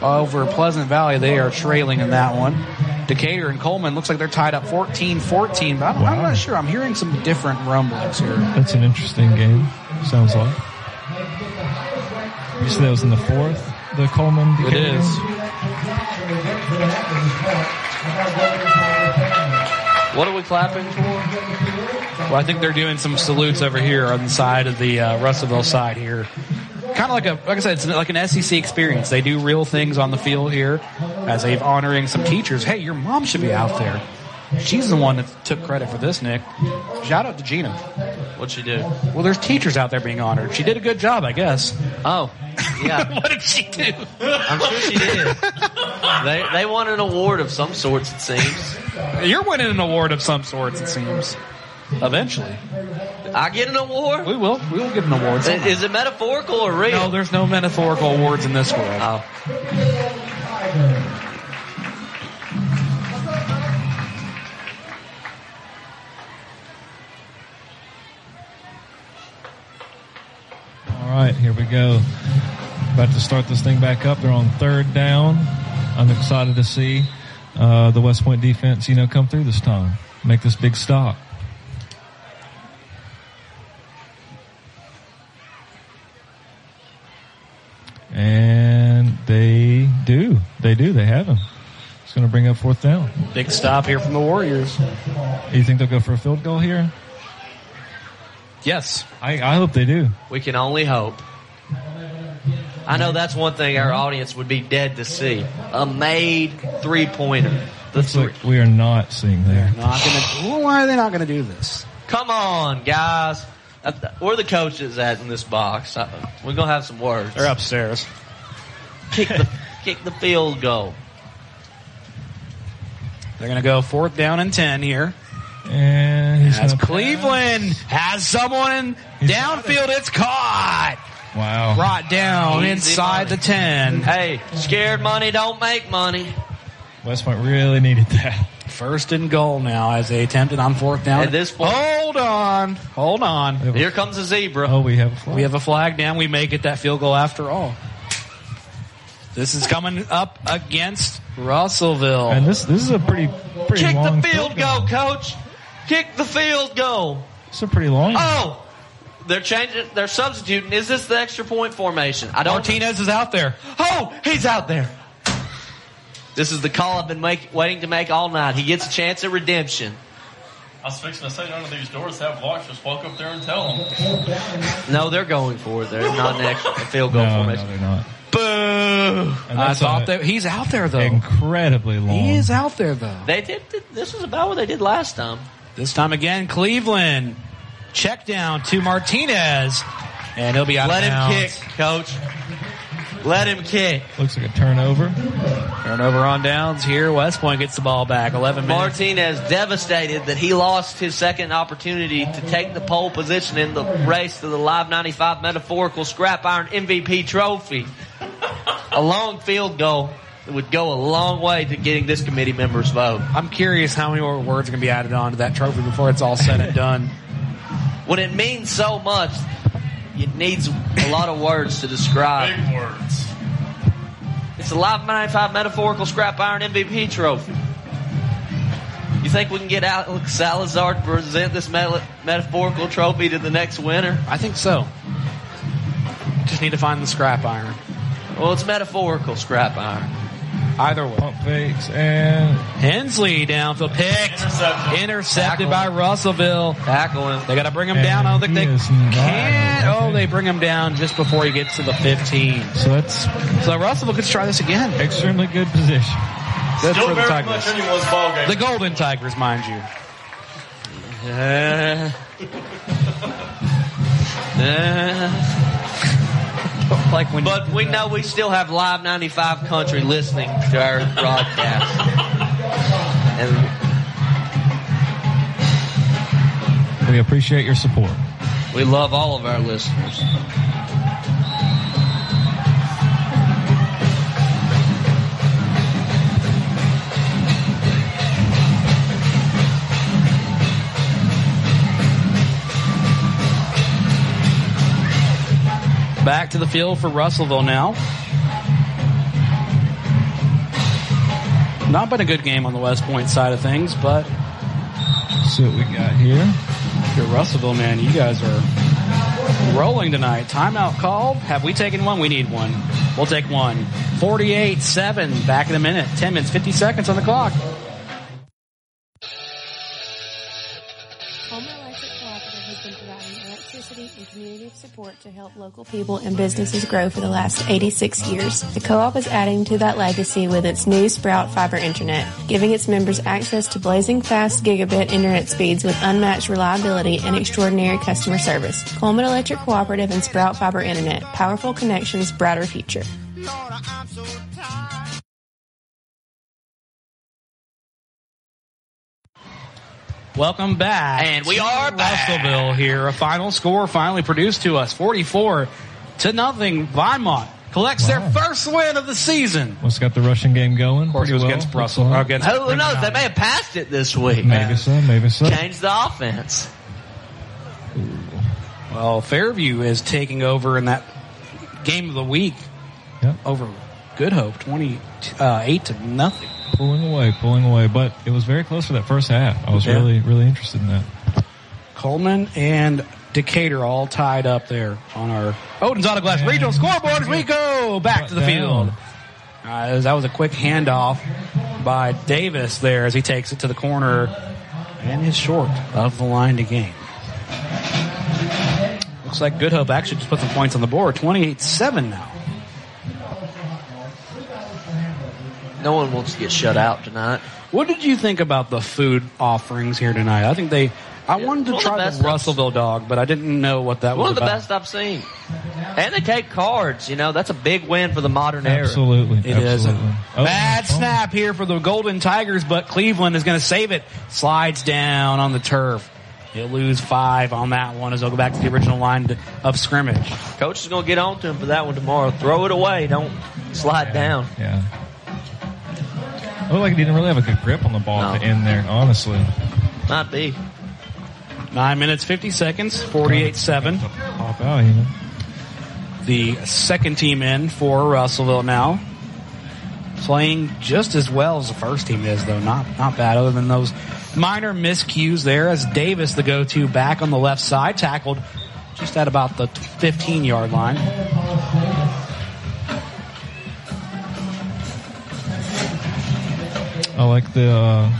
over Pleasant Valley. They are trailing in that one. Decatur and Coleman looks like they're tied up fourteen fourteen. But I'm, wow. I'm not sure. I'm hearing some different rumblings here. That's an interesting game. Sounds like. You said that was in the fourth, the Coleman Decatur. It is. What are we clapping for? Well, I think they're doing some salutes over here on the side of the uh, Russellville side here. Kind of like a, like I said, it's like an S E C experience. They do real things on the field here as they've honoring some teachers. Hey, your mom should be out there. She's the one that took credit for this, Nick. Shout out to Gina. What'd she do? Well, there's teachers out there being honored. She did a good job, I guess. Oh, yeah. What did she do? I'm sure she did. they they won an award of some sorts, it seems. You're winning an award of some sorts, it seems. Eventually. I get an award? We will. We will get an award. Somehow. Is it metaphorical or real? No, there's no metaphorical awards in this world. Oh. All right, here we go. About to start this thing back up. They're on third down. I'm excited to see uh, the West Point defense, you know, come through this time. Make this big stop. And they do. They do. They have them. It's going to bring up fourth down. Big stop here from the Warriors. You think they'll go for a field goal here? Yes. I, I hope they do. We can only hope. I know that's one thing our audience would be dead to see. A made three-pointer. The three. Like we are not seeing that. Not gonna, why are they not going to do this? Come on, guys. Where are the coaches at in this box? We're going to have some words. They're upstairs. Kick the, kick the field goal. They're going to go fourth down and ten here. And he's As Cleveland has someone he's downfield, it. it's caught. Wow. Brought down Easy inside money. the ten. Hey, scared money don't make money. West Point really needed that. First and goal now as they attempted on fourth down. At this point. Hold on. Hold on. Here comes a zebra. Oh, we have a flag. We have a flag down. We may get that field goal after all. This is coming up against Russellville. And this this is a pretty, pretty Kick long Kick the field goal, Coach. Kick the field goal. It's a pretty long. Oh, they're changing. They're substituting. Is this the extra point formation? I don't. Martinez know. is out there. Oh, he's out there. This is the call I've been make, waiting to make all night. He gets a chance at redemption. I was fixing to say none of these doors have locks. Just walk up there and tell them. No, they're going for it. They're not an extra field goal no, formation. No, they're not. Boo! I thought that he's out there though. Incredibly long. He is out there though. They did. This was about what they did last time. This time again, Cleveland check down to Martinez, and he'll be out. Let of him bounds. Kick, coach. Let him kick. Looks like a turnover. Turnover on downs here. West Point gets the ball back. eleven minutes. Martinez devastated that he lost his second opportunity to take the pole position in the race to the Live ninety-five Metaphorical Scrap Iron M V P trophy. A long field goal that would go a long way to getting this committee member's vote. I'm curious how many more words are going to be added on to that trophy before it's all said and done. When it means so much... It needs a lot of words to describe. Big words. It's the Live ninety-five Metaphorical Scrap Iron M V P trophy. You think we can get Alex Salazar to present this meta- metaphorical trophy to the next winner? I think so. Just need to find the scrap iron. Well, it's metaphorical scrap iron. Either way. Pump fakes and... Hensley downfield picked. Intercepted. Intercepted by Russellville. Tackling. They got to bring him and down. I don't think they can. Oh, they bring him down just before he gets to the fifteen. So that's... So Russellville gets to try this again. Extremely good position. That's Still for the very much anyone's ball game. The Golden Tigers, mind you. Uh, uh, Like when but we know we still have Live ninety-five country listening to our broadcast. And we appreciate your support. We love all of our listeners. Back to the field for Russellville now. Not been a good game on the West Point side of things, but let's see what we got here. Here, Russellville, man, you guys are rolling tonight. Timeout called. Have we taken one? We need one. We'll take one. forty-eight seven. Back in a minute. ten minutes, fifty seconds on the clock. Support to help local people and businesses grow for the last eighty-six years. The co-op is adding to that legacy with its new Sprout Fiber Internet, giving its members access to blazing fast gigabit internet speeds with unmatched reliability and extraordinary customer service. Coleman Electric Cooperative and Sprout Fiber Internet, powerful connections, brighter future. Welcome back. And we are back. Russellville here. A final score finally produced to us. forty-four to nothing. Vimont collects wow. their first win of the season. What's got the rushing game going? Of course, it was well. against Russell. Well. Against Who knows? United. They may have passed it this week. Maybe uh, so. Maybe so. Changed the offense. Ooh. Well, Fairview is taking over in that game of the week yep. over Good Hope, twenty-eight to nothing. Pulling away, pulling away, but it was very close for that first half. I was yeah. really, really interested in that. Coleman and Decatur all tied up there on our Odin's Auto Glass regional scoreboard as we go back to the field. Uh, that was a quick handoff by Davis there as he takes it to the corner and is short of the line to gain. Looks like Good Hope actually just put some points on the board, twenty-eight seven now. No one wants to get shut out tonight. What did you think about the food offerings here tonight? I think they... I yeah, wanted to try the, the Russellville dog, but I didn't know what that one was about. One of the best I've seen. And they take cards. You know, that's a big win for the modern Absolutely. era. It Absolutely. It is. A bad oh. snap here for the Golden Tigers, but Cleveland is going to save it. Slides down on the turf. He'll lose five on that one as they'll go back to the original line of scrimmage. Coach is going to get on to him for that one tomorrow. Throw it away. Don't slide yeah. down. Yeah. It looked like he didn't really have a good grip on the ball no. to end there, honestly. Might be. Nine minutes, fifty seconds, forty-eight seven. Pop out even. The second team in for Russellville now. Playing just as well as the first team is, though. Not not bad, other than those minor miscues there as Davis, the go-to, back on the left side, tackled just at about the fifteen-yard line. I like the uh,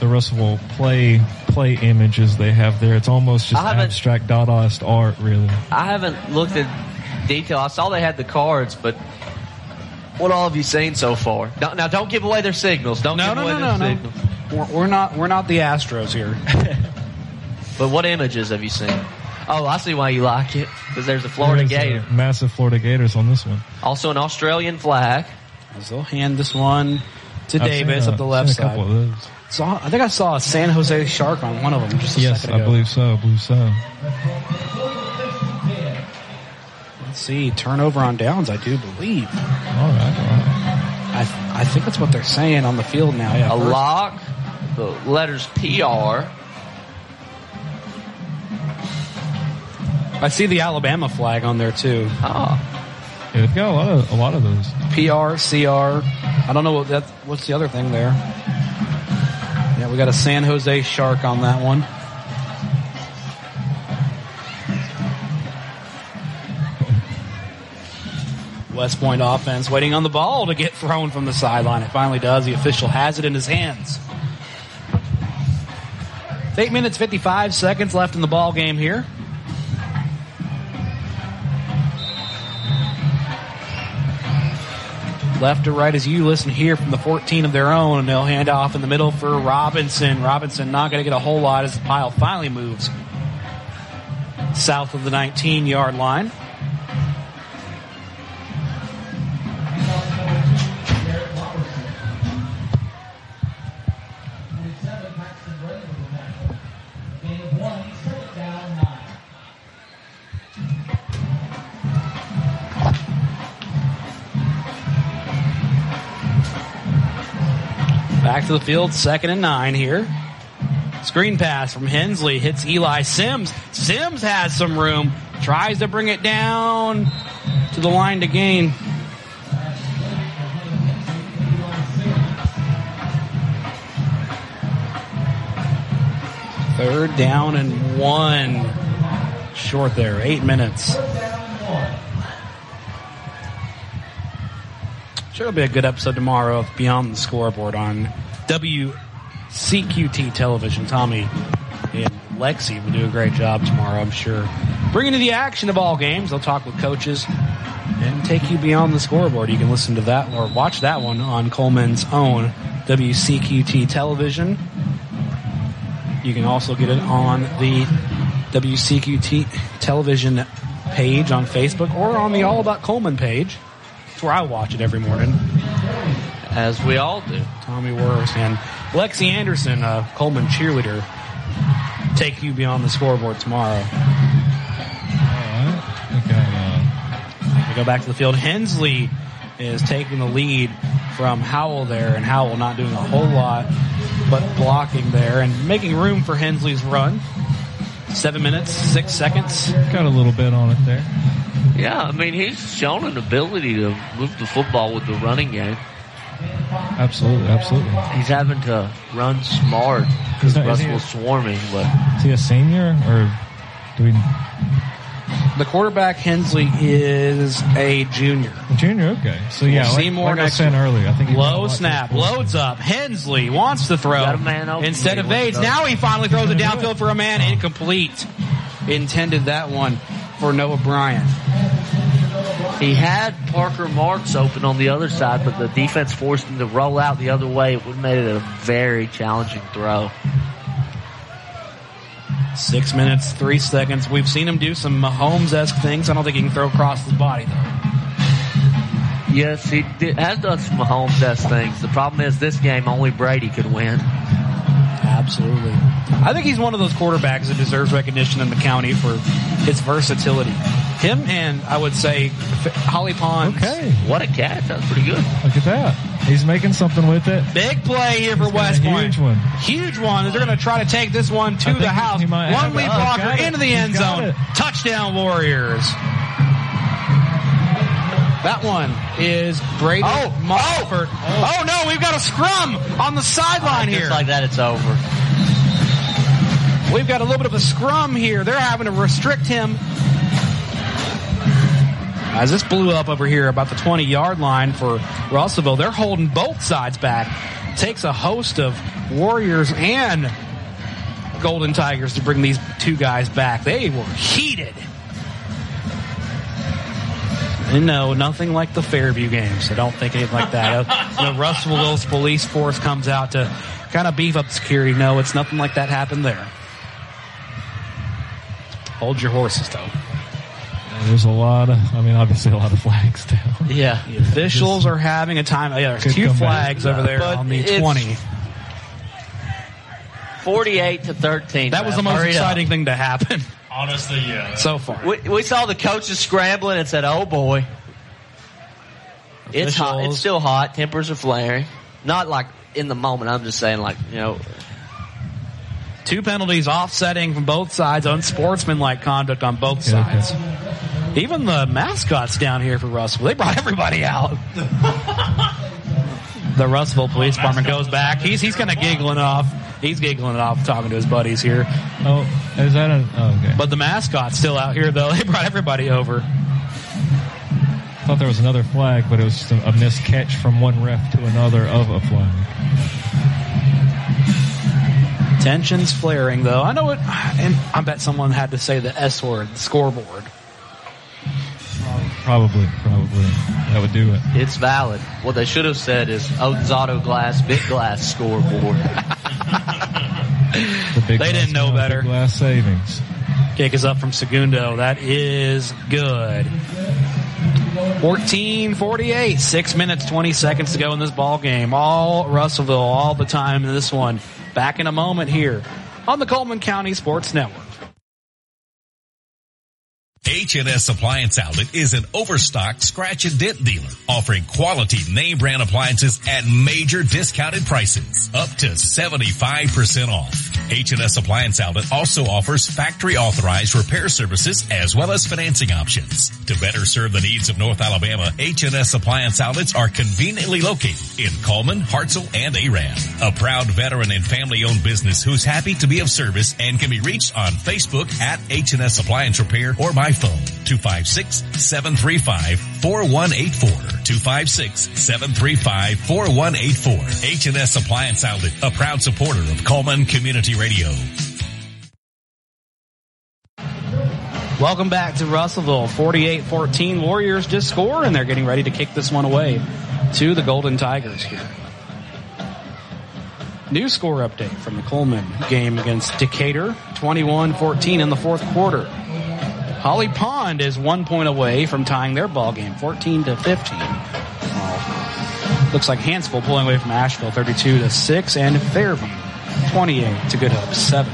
the Russellville play play images they have there. It's almost just abstract Dadaist art, really. I haven't looked at detail. I saw they had the cards, but what all have you seen so far? Now, now don't give away their signals. Don't no, give no, away no, their no, signals. No. We're, we're not we're not the Astros here. But what images have you seen? Oh, I see why you like it, because there's a Florida there's Gator. A massive Florida Gators on this one. Also an Australian flag. They'll hand this one to I've Davis a, up the left side. Couple of those. So I think I saw a San Jose Shark on one of them just a yes, second ago. Yes, I believe so. I believe so. Let's see. Turnover on downs, I do believe. All right. All right. I, th- I think that's what they're saying on the field now. Yeah, a first. Lock, the letters P R. I see the Alabama flag on there too. Ah, yeah, they've got a lot of a lot of those. P R, C R. I don't know what that. What's the other thing there? Yeah, we got a San Jose Shark on that one. West Point offense waiting on the ball to get thrown from the sideline. It finally does. The official has it in his hands. It's eight minutes fifty-five seconds left in the ball game here. Left to right as you listen here from the fourteen of their own. And they'll hand off in the middle for Robinson. Robinson not going to get a whole lot as the pile finally moves south of the nineteen-yard line. Back to the field, second and nine here. Screen pass from Hensley hits Eli Sims. Sims has some room, tries to bring it down to the line to gain. Third down and one. Short there, eight minutes. Sure, it'll be a good episode tomorrow of Beyond the Scoreboard on W C Q T television. Tommy and Lexi will do a great job tomorrow, I'm sure. Bringing you the action of all games. They'll talk with coaches and take you beyond the scoreboard. You can listen to that or watch that one on Coleman's own W C Q T television. You can also get it on the W C Q T television page on Facebook or on the All About Coleman page. Where I watch it every morning, as we all do. Tommy Worth and Lexi Anderson, uh, Coleman cheerleader, take you beyond the scoreboard tomorrow. All right. Okay. We go back to the field. Hensley is taking the lead from Howell there, and Howell not doing a whole lot, but blocking there and making room for Hensley's run. Seven minutes, six seconds. Got a little bit on it there. Yeah, I mean, he's shown an ability to move the football with the running game. Absolutely, absolutely. He's having to run smart because Russell's swarming. But is he a senior or do we? The quarterback Hensley is a junior. A junior, okay. So yeah, we'll like, see more like next I said earlier. I think low snap, loads up. Hensley wants to throw instead evades. Now he finally throws it downfield for a man, incomplete. Intended that one for Noah Bryant. He had Parker Marks open on the other side, but the defense forced him to roll out the other way. It would have made it a very challenging throw. Six minutes, three seconds. We've seen him do some Mahomes-esque things. I don't think he can throw across his body, though. Yes, he did, has done some Mahomes-esque things. The problem is this game, only Brady could win. Absolutely. I think he's one of those quarterbacks that deserves recognition in the county for his versatility. Him and, I would say, Holly Pond. Okay. What a catch. That was pretty good. Look at that. He's making something with it. Big play here for West Point. Huge one. Huge one. They're going to try to take this one to the house. One lead blocker into the end zone. Touchdown, Warriors. That one is Brady oh, Mofford. Oh. oh, no. We've got a scrum on the sideline here. Just like that, it's over. We've got a little bit of a scrum here. They're having to restrict him. As this blew up over here about the twenty-yard line for Russellville, they're holding both sides back. Takes a host of Warriors and Golden Tigers to bring these two guys back. They were heated. And no, nothing like the Fairview game, so don't think anything like that. The Russellville's police force comes out to kind of beef up security. No, it's nothing like that happened there. Hold your horses, though. There's a lot of, I mean, obviously a lot of flags down. Yeah, the officials are having a time. Yeah, there's two flags over there on the twenty. forty-eight to thirteen. That was the most exciting thing to happen. Honestly, yeah. So far. We, we saw the coaches scrambling and said, oh, boy. It's hot. It's still hot. Tempers are flaring. Not like in the moment. I'm just saying, like, you know. Two penalties offsetting from both sides, unsportsmanlike conduct on both sides. Okay. Even the mascots down here for Russell, they brought everybody out. The Russellville Police oh, Department goes back. He's he's kind of giggling off. He's giggling it off talking to his buddies here. Oh, is that a... Oh, okay. But the mascot's still out here, though. They brought everybody over. I thought there was another flag, but it was just a, a miscatch from one ref to another of a flag. Tensions flaring, though. I know it... And I bet someone had to say the S word, the scoreboard. Probably, probably. That would do it. It's valid. What they should have said is Odin's Auto Glass, Big Glass Scoreboard. The big they glass didn't know better. Glass savings. Kick is up from Segundo. That is good. fourteen forty-eight. Six minutes, twenty seconds to go in this ball game. All Russellville, all the time in this one. Back in a moment here on the Coleman County Sports Network. H and S Appliance Outlet is an overstocked scratch and dent dealer offering quality name brand appliances at major discounted prices, up to seventy-five percent off. H and S Appliance Outlet also offers factory authorized repair services as well as financing options. To better serve the needs of North Alabama, H and S Appliance Outlets are conveniently located in Coleman, Hartzell, and Arad. A proud veteran and family owned business who's happy to be of service and can be reached on Facebook at H and S Appliance Repair or by phone two five six, seven three five, four one eight four two five six, seven three five, four one eight four. H and S Appliance Outlet, a proud supporter of Coleman Community Radio. Welcome back to Russellville. forty-eight fourteen Warriors just score, and they're getting ready to kick this one away to the Golden Tigers here. New score update from the Coleman game against Decatur, twenty-one fourteen in the fourth quarter. Holly Pond is one point away from tying their ball game, fourteen to fifteen. Looks like Hansville pulling away from Asheville, thirty-two to six, and Fairview, twenty-eight to Good Hope, seven.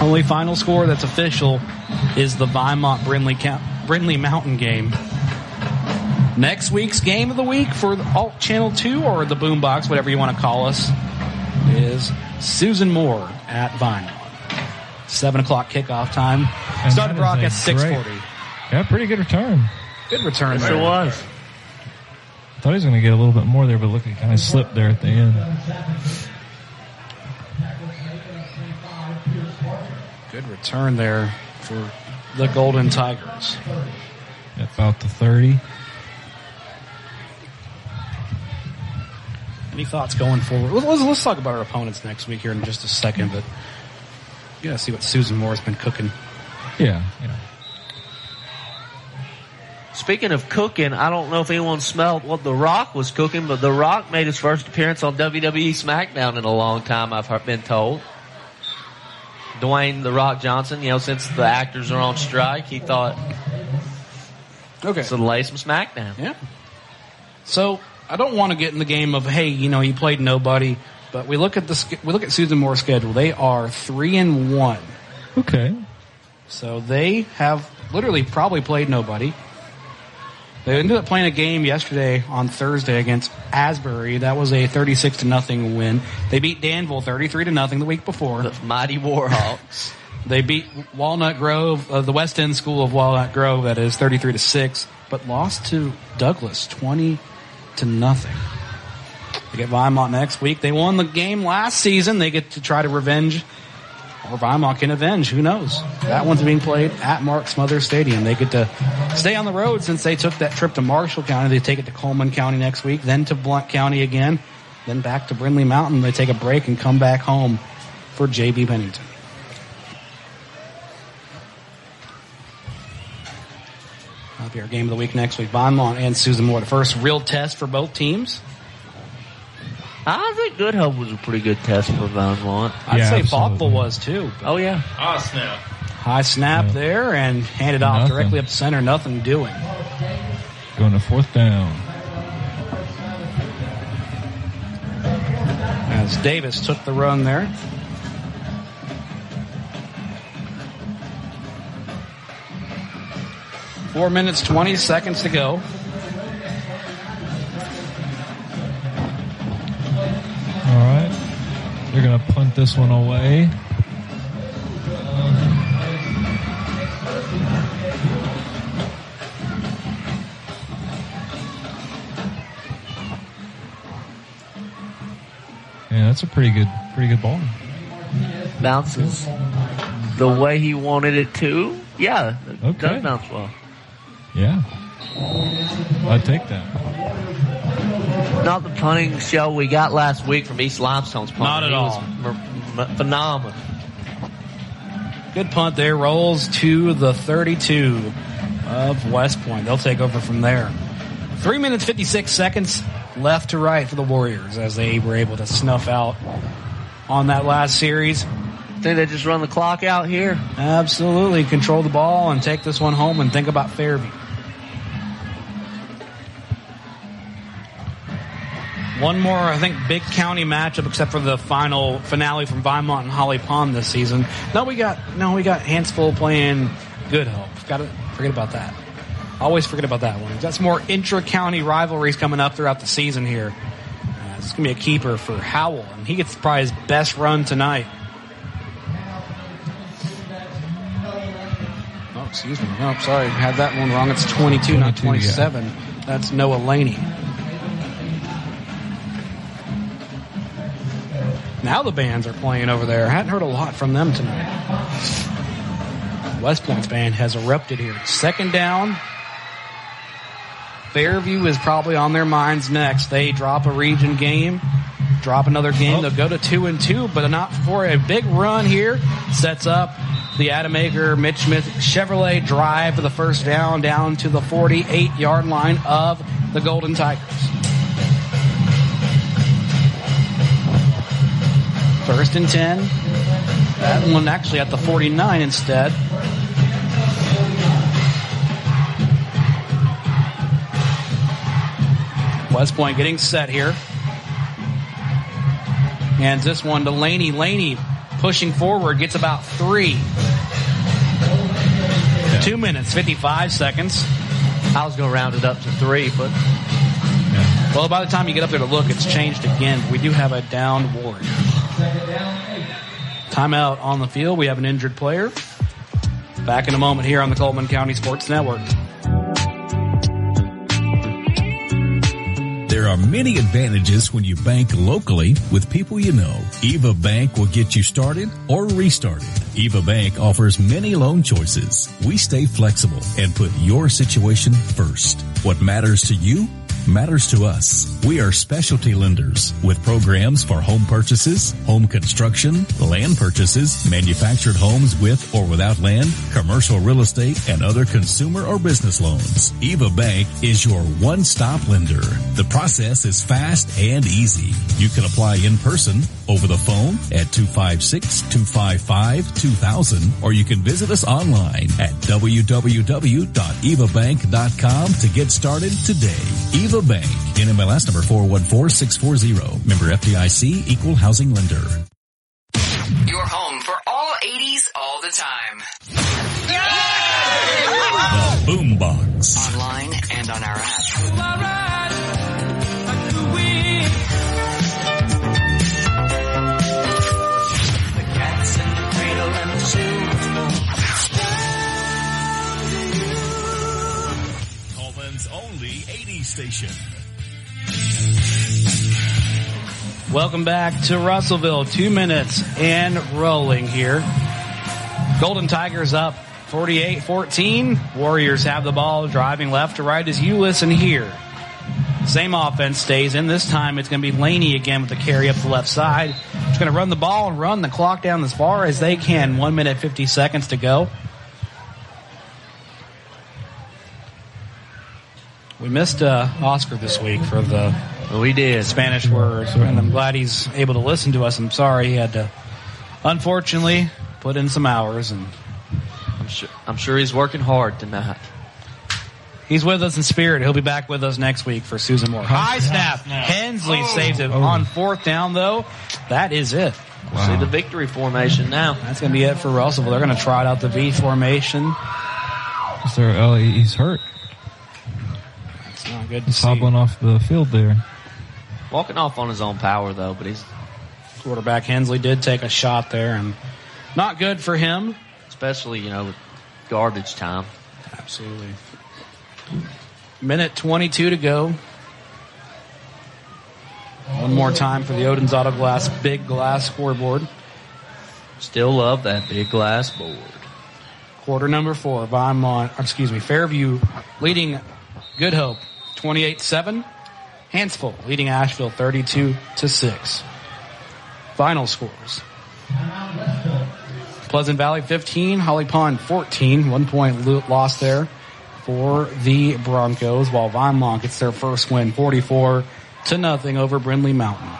Only final score that's official is the Bimont-Brindley Count- Brindley Mountain game. Next week's game of the week for the Alt Channel two or the Boombox, whatever you want to call us, is Susan Moore at Vineland. Seven o'clock kickock time. And started rock at six forty. Yeah, pretty good return. Good return. Yes, there. It was. I thought he was going to get a little bit more there, but look, he kind of slipped there at the end. Good return there for the Golden Tigers. At about the thirty. Any thoughts going forward? Let's, let's talk about our opponents next week here in just a second, but. You gotta see what Susan Moore's been cooking. Yeah, yeah. Speaking of cooking, I don't know if anyone smelled what The Rock was cooking, but The Rock made his first appearance on W W E SmackDown in a long time, I've been told. Dwayne The Rock Johnson, you know, since the actors are on strike, he thought, okay, so lay some SmackDown. Yeah. So, I don't want to get in the game of, hey, you know, he played nobody. But we look at the we look at Susan Moore's schedule. They are three and one. Okay. So they have literally probably played nobody. They ended up playing a game yesterday on Thursday against Asbury. That was a thirty-six to nothing win. They beat Danville thirty-three to nothing the week before. The mighty Warhawks. They beat Walnut Grove, uh, the West End School of Walnut Grove. That is thirty-three to six, but lost to Douglas twenty to nothing. They get Viamont next week. They won the game last season. They get to try to revenge or Vimont can avenge. Who knows? That one's being played at Marks Mother Stadium. They get to stay on the road since they took that trip to Marshall County. They take it to Coleman County next week, then to Blount County again, then back to Brindley Mountain. They take a break and come back home for J B. Pennington. That'll be our game of the week next week. Vimont and Susan Moore. The first real test for both teams. I think Good Hope was a pretty good test for Vimont. I'd yeah, say Faulkville was, too. Oh, yeah. High snap. High snap yeah. there and handed nothing. off directly up the center. Nothing doing. Going to fourth down. As Davis took the run there. Four minutes, twenty seconds to go. All right. They're going to punt this one away. Yeah, that's a pretty good pretty good ball. Bounces the way he wanted it to. Yeah, it okay. does bounce well. Yeah. I'd take that. Not the punting show we got last week from East Limestone's punt. Not at all. M- m- phenomenal. Good punt there. Rolls to the thirty-two of West Point. They'll take over from there. Three minutes, fifty-six seconds left to right for the Warriors as they were able to snuff out on that last series. Think they just run the clock out here? Absolutely. Control the ball and take this one home and think about Fairview. One more, I think, big county matchup except for the final finale from Vimont and Holly Pond this season. No, we got no, we got hands full playing Good Hope. Got to forget about that. Always forget about that one. We've got some more intra-county rivalries coming up throughout the season here. Uh, it's going to be a keeper for Howell, and he gets probably his best run tonight. Oh, excuse me. No, I'm sorry. I had that one wrong. It's twenty-two, twenty-two not twenty-seven. Yeah. That's Noah Laney. Now the bands are playing over there. I hadn't heard a lot from them tonight. West Point's band has erupted here. Second down. Fairview is probably on their minds next. They drop a region game, drop another game. They'll go to two and two, but not for a big run here. Sets up the Adam Aker, Mitch Smith Chevrolet drive for the first down, down to the forty-eight-yard line of the Golden Tigers. First and ten. That one actually at the forty-nine instead. West Point getting set here. And this one to Laney. Laney pushing forward, gets about three. Yeah. Two minutes, fifty-five seconds. I was going to round it up to three, but... Yeah. Well, by the time you get up there to look, it's changed again. We do have a downed Warrior. Timeout on the field. We have an injured player. Back in a moment here on the Coleman County Sports Network. There are many advantages when you bank locally with people you know. Eva Bank will get you started or restarted. Eva Bank offers many loan choices. We stay flexible and put your situation first. What matters to you matters to us. We are specialty lenders with programs for home purchases, home construction, land purchases, manufactured homes with or without land, commercial real estate, and other consumer or business loans. Eva Bank is your one-stop lender. The process is fast and easy. You can apply in person, over the phone at two five six, two five five, two thousand, or you can visit us online at w w w dot eva bank dot com to get started today. Eva Bank, N M L S number four one four six four zero. Member F D I C, Equal Housing Lender. Your home for all eighties all the time. Yeah! The Boombox. Online and on our app. Only eighty station. Welcome back to Russellville. Two minutes and rolling here. Golden Tigers up forty-eight fourteen. Warriors have the ball, driving left to right as you listen here. Same offense stays in. This time it's going to be Laney again with the carry up the left side. It's going to run the ball and run the clock down as far as they can. One minute, fifty seconds to go. We missed uh, Oscar this week for the we did Spanish words, and I'm glad he's able to listen to us. I'm sorry he had to, unfortunately, put in some hours, and I'm sure, I'm sure he's working hard tonight. He's with us in spirit. He'll be back with us next week for Susan Moore. High snap. Hensley oh. saves it oh. on fourth down, though. That is it. Wow. See the victory formation now. That's going to be it for Russellville. They're going to trot out the V formation. Sir, oh, he's hurt. That's not good to he's see. Hobbling off the field there. Walking off on his own power, though, but he's... Quarterback Hensley did take a shot there, and not good for him. Especially, you know, with garbage time. Absolutely. Minute twenty-two to go. One more time for the Odin's Auto Glass big glass scoreboard. Still love that big glass board. Quarter number four, Vermont, excuse me, Fairview leading Good Hope twenty-eight seven. Hansville leading Asheville thirty-two to six. Final scores. Pleasant Valley fifteen, Holly Pond fourteen. One point loss there for the Broncos, while Vinemont gets their first win, forty-four to nothing over Brindley Mountain.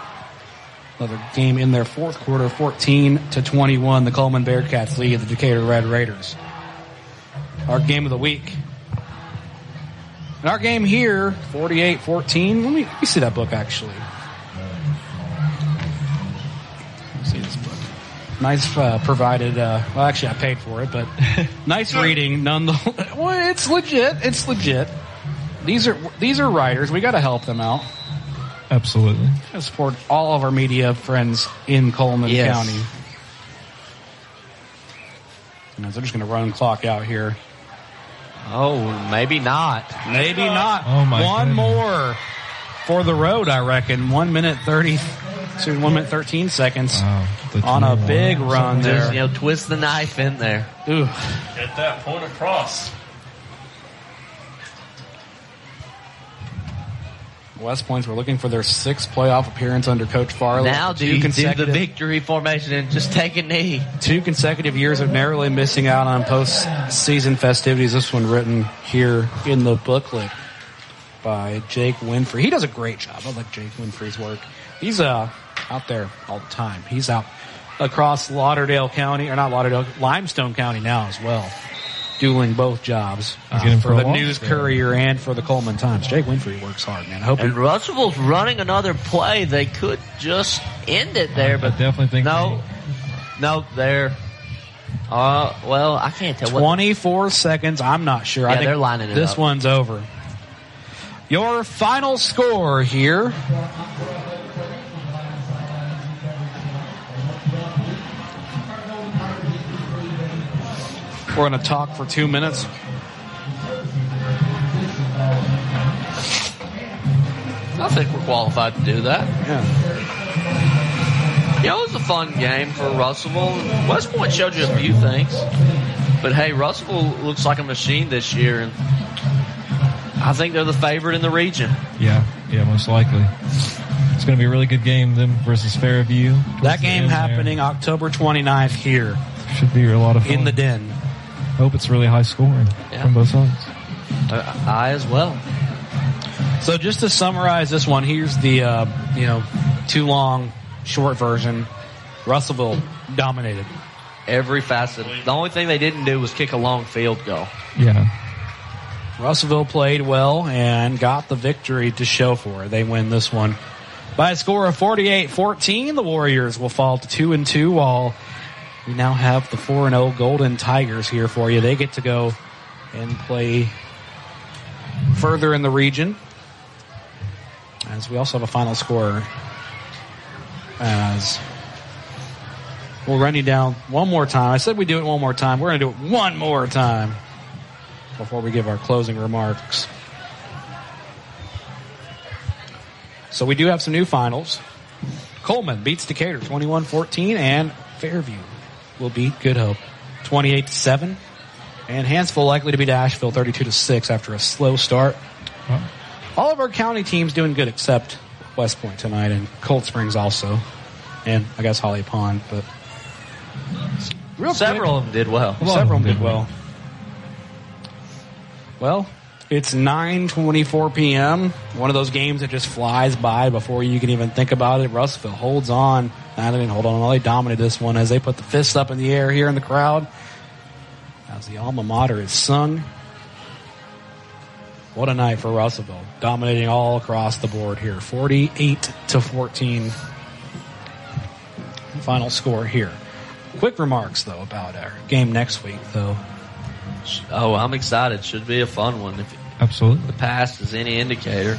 Another game in their fourth quarter, fourteen to twenty-one. The Coleman Bearcats lead the Decatur Red Raiders. Our game of the week. And our game here, forty-eight fourteen. Let me, let me see that book, actually. Let me see this book. Nice uh, provided, uh, well, actually, I paid for it, but nice reading nonetheless. Well, it's legit. It's legit. These are these are writers. We got to help them out. Absolutely. I support all of our media friends in Coleman yes. County. You know, they're just going to run clock out here. Oh, maybe not. Maybe not. Oh my One goodness. more for the road, I reckon. One minute thirty. So one minute thirteen seconds wow, on a big one. run so there. You know, twist the knife in there. Ooh. Get that point across. West Points were looking for their sixth playoff appearance under Coach Farley. Now do you do the victory formation and just take a knee. Two consecutive years of narrowly missing out on postseason festivities. This one written here in the booklet by Jake Winfrey. He does a great job. I like Jake Winfrey's work. He's uh out there all the time. He's out across Lauderdale County, or not Lauderdale, Limestone County now as well, doing both jobs uh, for the News Courier and for the Coleman Times. Jake Winfrey works hard, man. I hope. And he... Russellville's running another play. They could just end it there, I, but I definitely think no, they... no, they're. Uh, well, I can't tell. Twenty-four what... seconds. I'm not sure. Yeah, I think they're lining it this up. This one's over. Your final score here. We're going to talk for two minutes. I think we're qualified to do that. Yeah. You know, it was a fun game for Russellville. West Point showed you a few things. But, hey, Russellville looks like a machine this year. And I think they're the favorite in the region. Yeah, yeah, most likely. It's going to be a really good game, them versus Fairview. That game happening there. October twenty-ninth here. Should be a lot of fun. In the den. I hope it's really high scoring yeah. from both sides. Uh, I as well. So just to summarize this one, here's the uh, you know too long, short version. Russellville dominated every facet. The only thing they didn't do was kick a long field goal. Yeah. Russellville played well and got the victory to show for it. They win this one by a score of forty-eight fourteen. The Warriors will fall to two and two while. We now have the four and oh Golden Tigers here for you. They get to go and play further in the region. As we also have a final score. As we'll run you down one more time. I said we do it one more time. We're going to do it one more time before we give our closing remarks. So we do have some new finals. Coleman beats Decatur twenty-one fourteen, and Fairview will beat Good Hope twenty-eight to seven. And Hansville likely to beat Asheville thirty-two to six after a slow start. Well, all of our county teams doing good except West Point tonight, and Cold Springs also. And I guess Holly Pond, but real several quick, of them did well. well several of them did well. Well, it's nine twenty-four p.m. One of those games that just flies by before you can even think about it. Russellville holds on. I didn't hold on. Well, they dominated this one as they put the fists up in the air here in the crowd as the alma mater is sung. What a night for Russellville, dominating all across the board here, forty-eight to fourteen. Final score here. Quick remarks, though, about our game next week, though. Oh, I'm excited. Should be a fun one. If absolutely. The past is any indicator.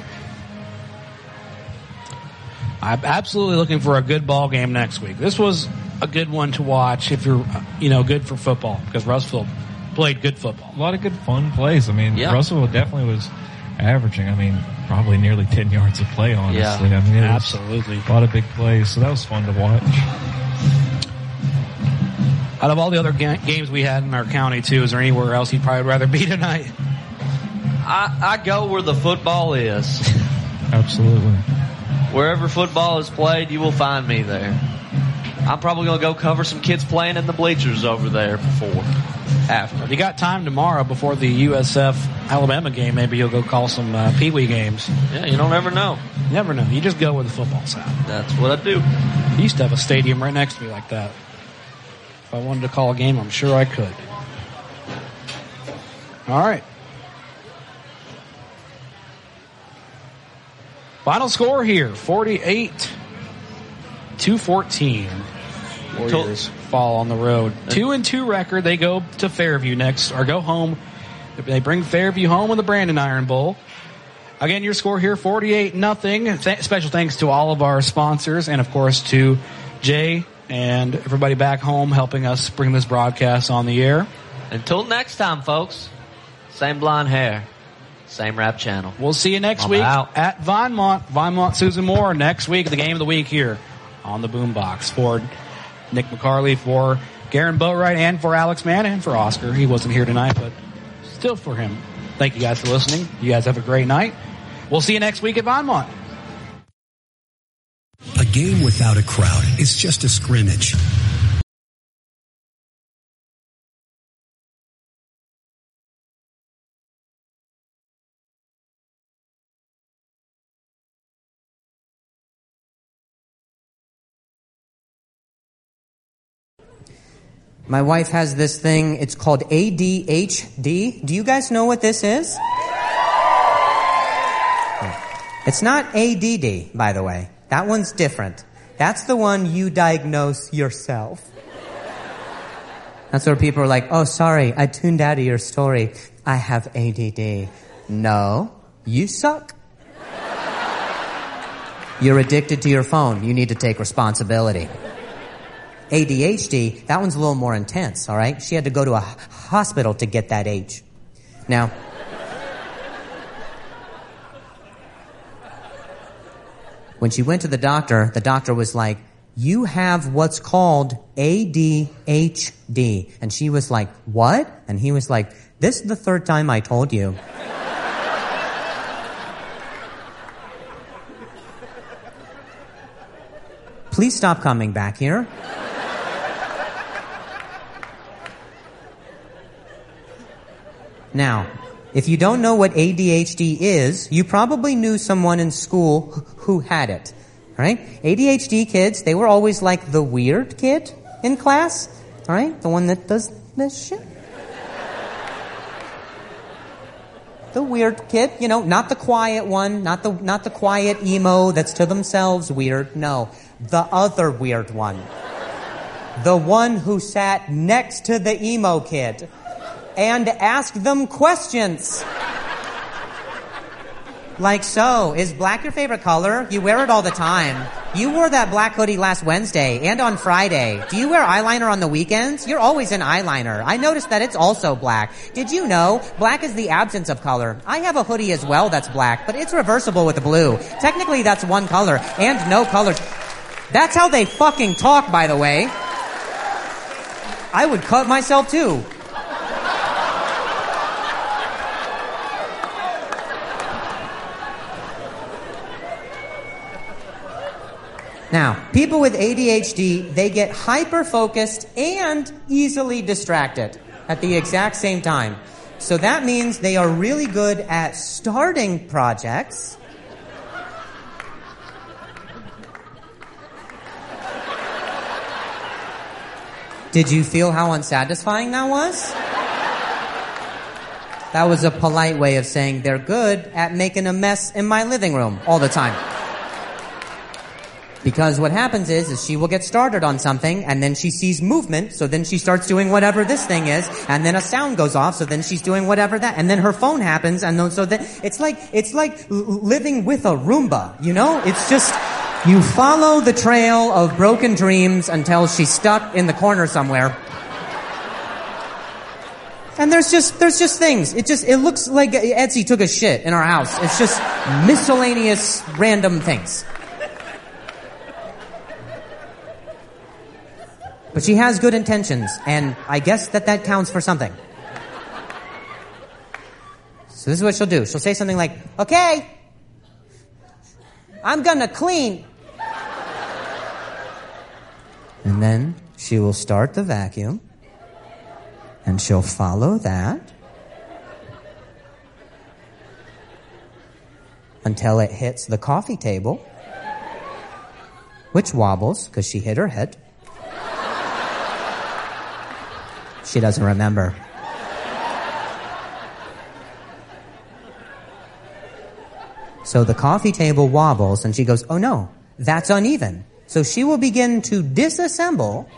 I'm absolutely looking for a good ball game next week. This was a good one to watch if you're, you know, good for football, because Russellville played good football. A lot of good fun plays. I mean, yeah. Russellville definitely was averaging, I mean, probably nearly ten yards a play, honestly. Yeah, I mean, absolutely. A lot of big plays, so that was fun to watch. Out of all the other ga- games we had in our county, too, is there anywhere else you'd probably rather be tonight? I, I go where the football is. Absolutely. Wherever football is played, you will find me there. I'm probably going to go cover some kids playing in the bleachers over there before. After. If you got time tomorrow before the U S F Alabama game, maybe you'll go call some uh, Pee Wee games. Yeah, you don't ever know. Never know. You just go where the football's at. That's what I do. I used to have a stadium right next to me like that. If I wanted to call a game, I'm sure I could. All right. Final score here, forty-eight to fourteen. Warriors fall on the road. Two and two record. They go to Fairview next, or go home. They bring Fairview home in the Brandon Iron Bowl. Again, your score here, forty-eight nothing. Th- special thanks to all of our sponsors, and of course to Jay and everybody back home helping us bring this broadcast on the air. Until next time, folks. Same blonde hair, same rap channel. We'll see you next I'm week out. At Vinemont. Vinemont Susan Moore next week. The game of the week here on the Boombox for Nick McCarley, for Garen Boatwright, and for Alex Mann, and for Oscar. He wasn't here tonight, but still for him. Thank you guys for listening. You guys have a great night. We'll see you next week at Vinemont. A game without a crowd is just a scrimmage. My wife has this thing. It's called A D H D. Do you guys know what this is? It's not A D D, by the way. That one's different. That's the one you diagnose yourself. That's where people are like, oh, sorry, I tuned out of your story. I have A D D. No, you suck. You're addicted to your phone. You need to take responsibility. A D H D, that one's a little more intense, all right? She had to go to a hospital to get that H. Now, when she went to the doctor, the doctor was like, you have what's called A D H D. And she was like, what? And he was like, this is the third time I told you. Please stop coming back here. Now, if you don't know what A D H D is, you probably knew someone in school who had it, right? A D H D kids, they were always like the weird kid in class, all right? The one that does this shit. The weird kid, you know, not the quiet one, not the not the quiet emo that's to themselves weird, no. The other weird one. The one who sat next to the emo kid and ask them questions. Like, so, is black your favorite color? You wear it all the time. You wore that black hoodie last Wednesday and on Friday. Do you wear eyeliner on the weekends? You're always in eyeliner. I noticed that it's also black. Did you know black is the absence of color? I have a hoodie as well that's black, but it's reversible with the blue. Technically, that's one color and no colors. That's how they fucking talk, by the way. I would cut myself, too. Now, people with A D H D, they get hyper-focused and easily distracted at the exact same time. So that means they are really good at starting projects. Did you feel how unsatisfying that was? That was a polite way of saying they're good at making a mess in my living room all the time. Because what happens is, is she will get started on something, and then she sees movement, so then she starts doing whatever this thing is, and then a sound goes off, so then she's doing whatever that, and then her phone happens, and then so that it's like it's like living with a Roomba, you know? It's just you follow the trail of broken dreams until she's stuck in the corner somewhere. And there's just there's just things. It just it looks like Etsy took a shit in our house. It's just miscellaneous random things. But she has good intentions, and I guess that that counts for something. So this is what she'll do. She'll say something like, okay, I'm gonna clean. And then she will start the vacuum, and she'll follow that until it hits the coffee table, which wobbles because she hit her head. She doesn't remember. So the coffee table wobbles, and she goes, oh no, that's uneven. So she will begin to disassemble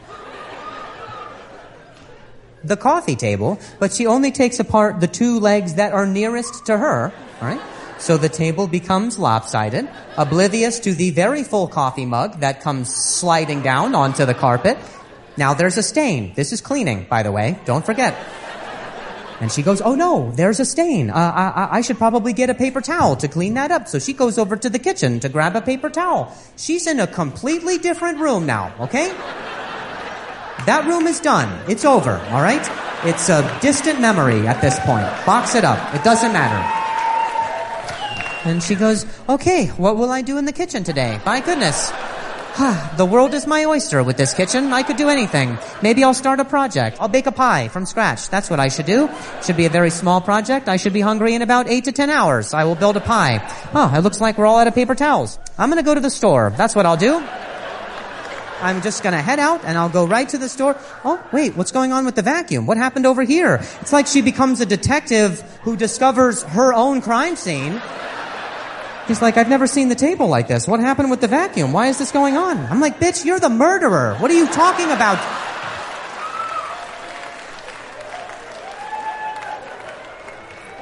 the coffee table, but she only takes apart the two legs that are nearest to her, right? So the table becomes lopsided, oblivious to the very full coffee mug that comes sliding down onto the carpet. Now there's a stain. This is cleaning, by the way. Don't forget. And she goes, oh no, there's a stain. Uh, I, I should probably get a paper towel to clean that up. So she goes over to the kitchen to grab a paper towel. She's in a completely different room now, okay? That room is done. It's over, all right? It's a distant memory at this point. Box it up. It doesn't matter. And she goes, okay, what will I do in the kitchen today? My goodness. The world is my oyster with this kitchen. I could do anything. Maybe I'll start a project. I'll bake a pie from scratch. That's what I should do. Should be a very small project. I should be hungry in about eight to ten hours. I will build a pie. Oh, it looks like we're all out of paper towels. I'm going to go to the store. That's what I'll do. I'm just going to head out, and I'll go right to the store. Oh, wait, what's going on with the vacuum? What happened over here? It's like she becomes a detective who discovers her own crime scene. He's like, I've never seen the table like this. What happened with the vacuum? Why is this going on? I'm like, bitch, you're the murderer. What are you talking about?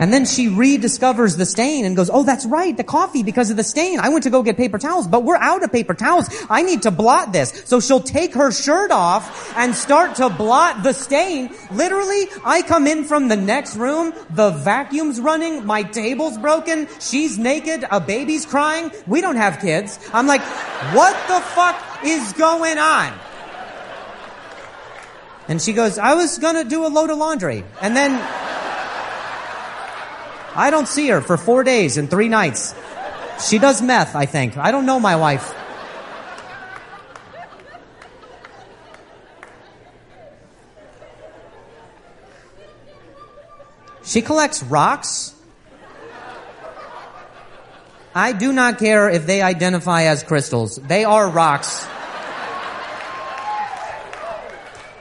And then she rediscovers the stain and goes, oh, that's right, the coffee because of the stain. I went to go get paper towels, but we're out of paper towels. I need to blot this. So she'll take her shirt off and start to blot the stain. Literally, I come in from the next room, the vacuum's running, my table's broken, she's naked, a baby's crying. We don't have kids. I'm like, what the fuck is going on? And she goes, I was gonna do a load of laundry. And then I don't see her for four days and three nights. She does meth, I think. I don't know my wife. She collects rocks. I do not care if they identify as crystals. They are rocks.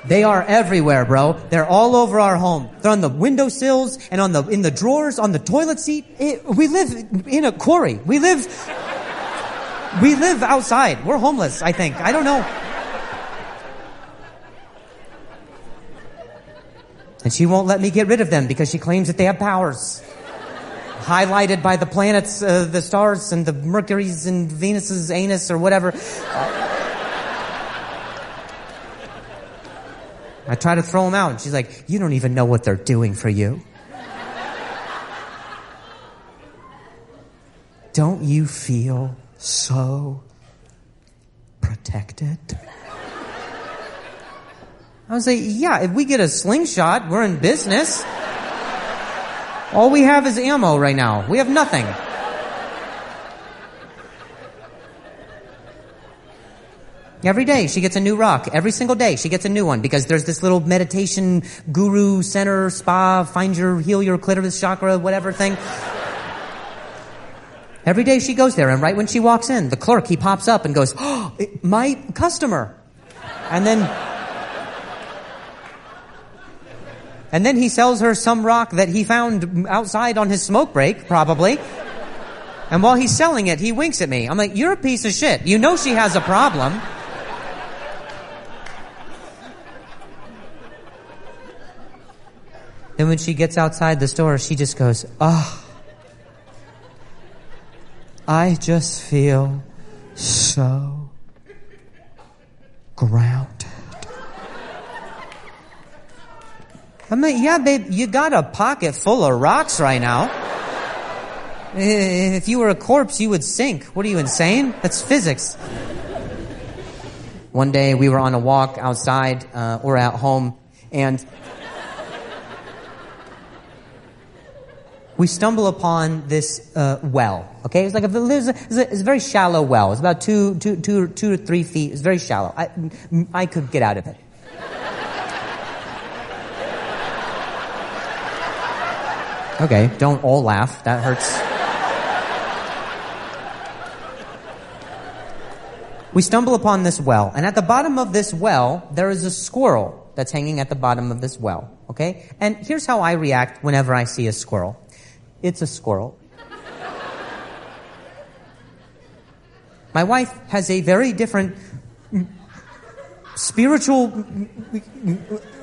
They are everywhere, bro. They're all over our home. They're on the windowsills and on the in the drawers, on the toilet seat. It, we live in a quarry. We live we live outside. We're homeless, I think. I don't know. And she won't let me get rid of them because she claims that they have powers. Highlighted by the planets, uh, the stars, and the Mercury's and Venus's anus or whatever. Uh, I try to throw them out, and she's like, you don't even know what they're doing for you. Don't you feel so protected? protected? I would say, yeah, if we get a slingshot, we're in business. All we have is ammo right now. We have nothing. Every day she gets a new rock. Every single day she gets a new one because there's this little meditation guru center, spa, find your, heal your clitoris chakra, whatever thing. Every day she goes there, and right when she walks in, the clerk, he pops up and goes, oh, my customer. And then, and then he sells her some rock that he found outside on his smoke break, probably. And while he's selling it, he winks at me. I'm like, you're a piece of shit. You know she has a problem. Then when she gets outside the store, she just goes, oh, I just feel so grounded. I mean, yeah, babe, you got a pocket full of rocks right now. If you were a corpse, you would sink. What are you, insane? That's physics. One day we were on a walk outside uh, or at home, and we stumble upon this uh, well. Okay, it's like a, it's a, it's a very shallow well. It's about two, two, two, two to three feet. It's very shallow. I, I could get out of it. Okay, don't all laugh. That hurts. We stumble upon this well, and at the bottom of this well, there is a squirrel that's hanging at the bottom of this well. Okay, and here's how I react whenever I see a squirrel. It's a squirrel. My wife has a very different spiritual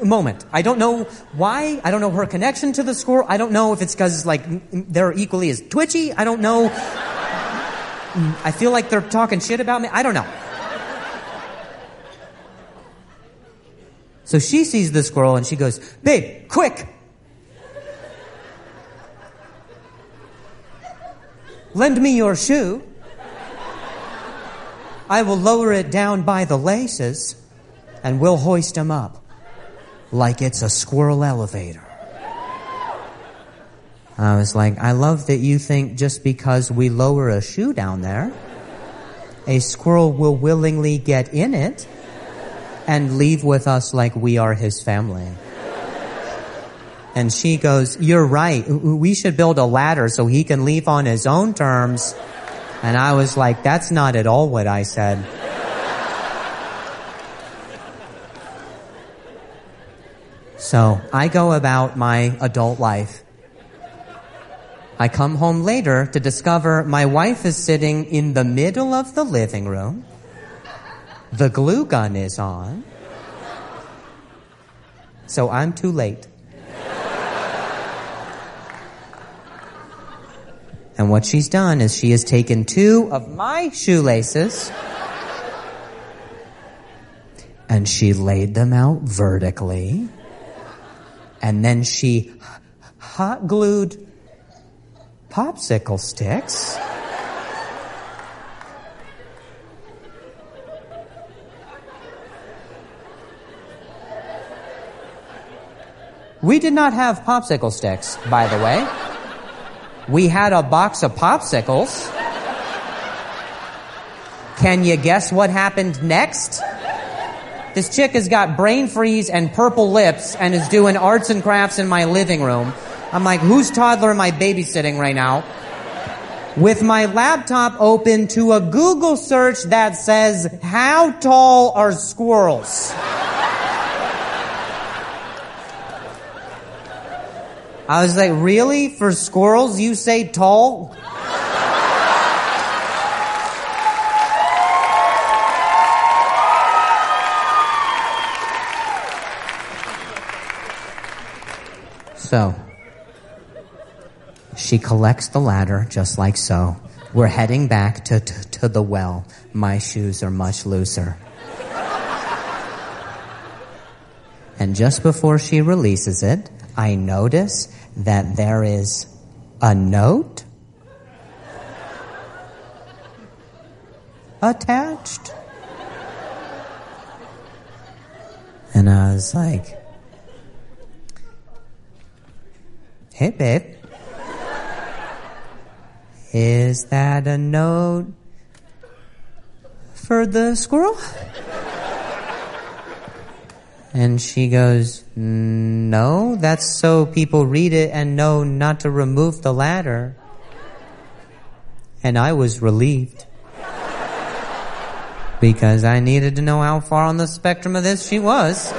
moment. I don't know why. I don't know her connection to the squirrel. I don't know if it's because, like, they're equally as twitchy. I don't know. I feel like they're talking shit about me. I don't know. So she sees the squirrel and she goes, babe, quick! Lend me your shoe. I will lower it down by the laces and we'll hoist him up like it's a squirrel elevator. I was like, I love that you think just because we lower a shoe down there, a squirrel will willingly get in it and leave with us like we are his family. And she goes, you're right. We should build a ladder so he can leave on his own terms. And I was like, that's not at all what I said. So I go about my adult life. I come home later to discover my wife is sitting in the middle of the living room. The glue gun is on. So I'm too late. And what she's done is she has taken two of my shoelaces and she laid them out vertically. And then she hot glued popsicle sticks . We did not have popsicle sticks, by the way. We had a box of popsicles. Can you guess what happened next? This chick has got brain freeze and purple lips and is doing arts and crafts in my living room. I'm like, whose toddler am I babysitting right now? With my laptop open to a Google search that says, how tall are squirrels? I was like, really? For squirrels, you say tall? So, she collects the ladder just like so. We're heading back to, to, to the well. My shoes are much looser. And just before she releases it, I notice that there is a note attached. And I was like, hey, babe. Is that a note for the squirrel? And she goes, no, that's so people read it and know not to remove the ladder. And I was relieved, because I needed to know how far on the spectrum of this she was.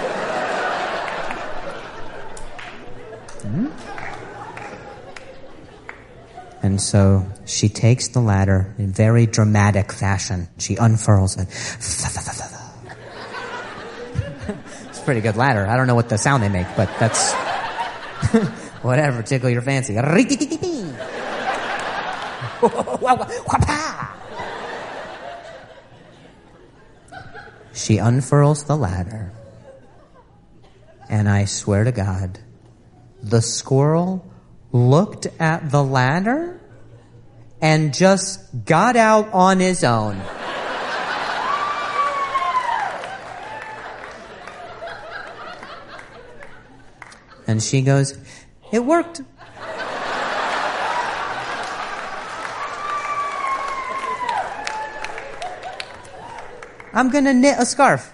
Mm. And so she takes the ladder in very dramatic fashion. She unfurls it. It's a pretty good ladder. I don't know what the sound they make, but that's... whatever, tickle your fancy. She unfurls the ladder, and I swear to God, the squirrel looked at the ladder and just got out on his own. And she goes, it worked. I'm going to knit a scarf.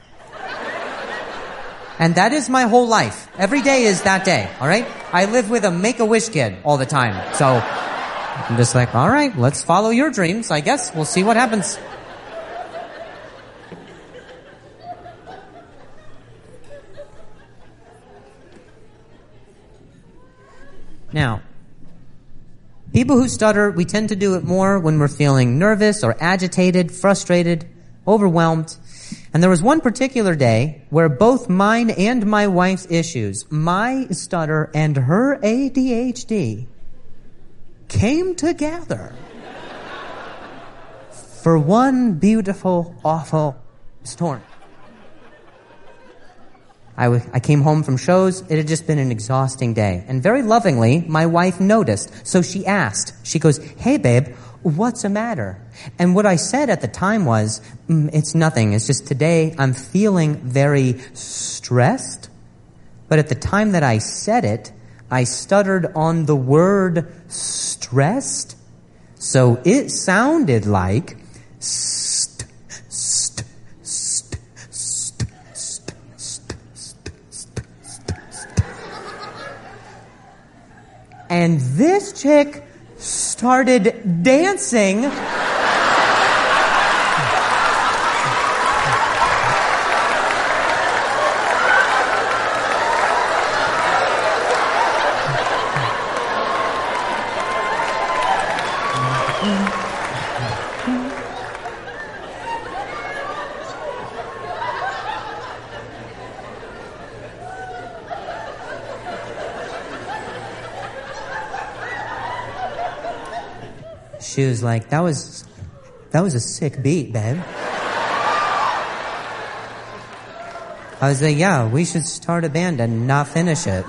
And that is my whole life. Every day is that day, all right? I live with a make-a-wish kid all the time. So I'm just like, all right, let's follow your dreams, I guess. We'll see what happens. Now, people who stutter, we tend to do it more when we're feeling nervous or agitated, frustrated, overwhelmed. And there was one particular day where both mine and my wife's issues, my stutter and her A D H D, came together for one beautiful, awful storm. I, w- I came home from shows. It had just been an exhausting day. And very lovingly, my wife noticed. So she asked. She goes, hey, babe, what's the matter? And what I said at the time was, mm, it's nothing. It's just today I'm feeling very stressed. But at the time that I said it, I stuttered on the word stressed. So it sounded like st, st, st, st, st, st, st, st, st, st. And this chick started dancing . She was like, that was, that was a sick beat, babe. I was like, yeah, we should start a band and not finish it.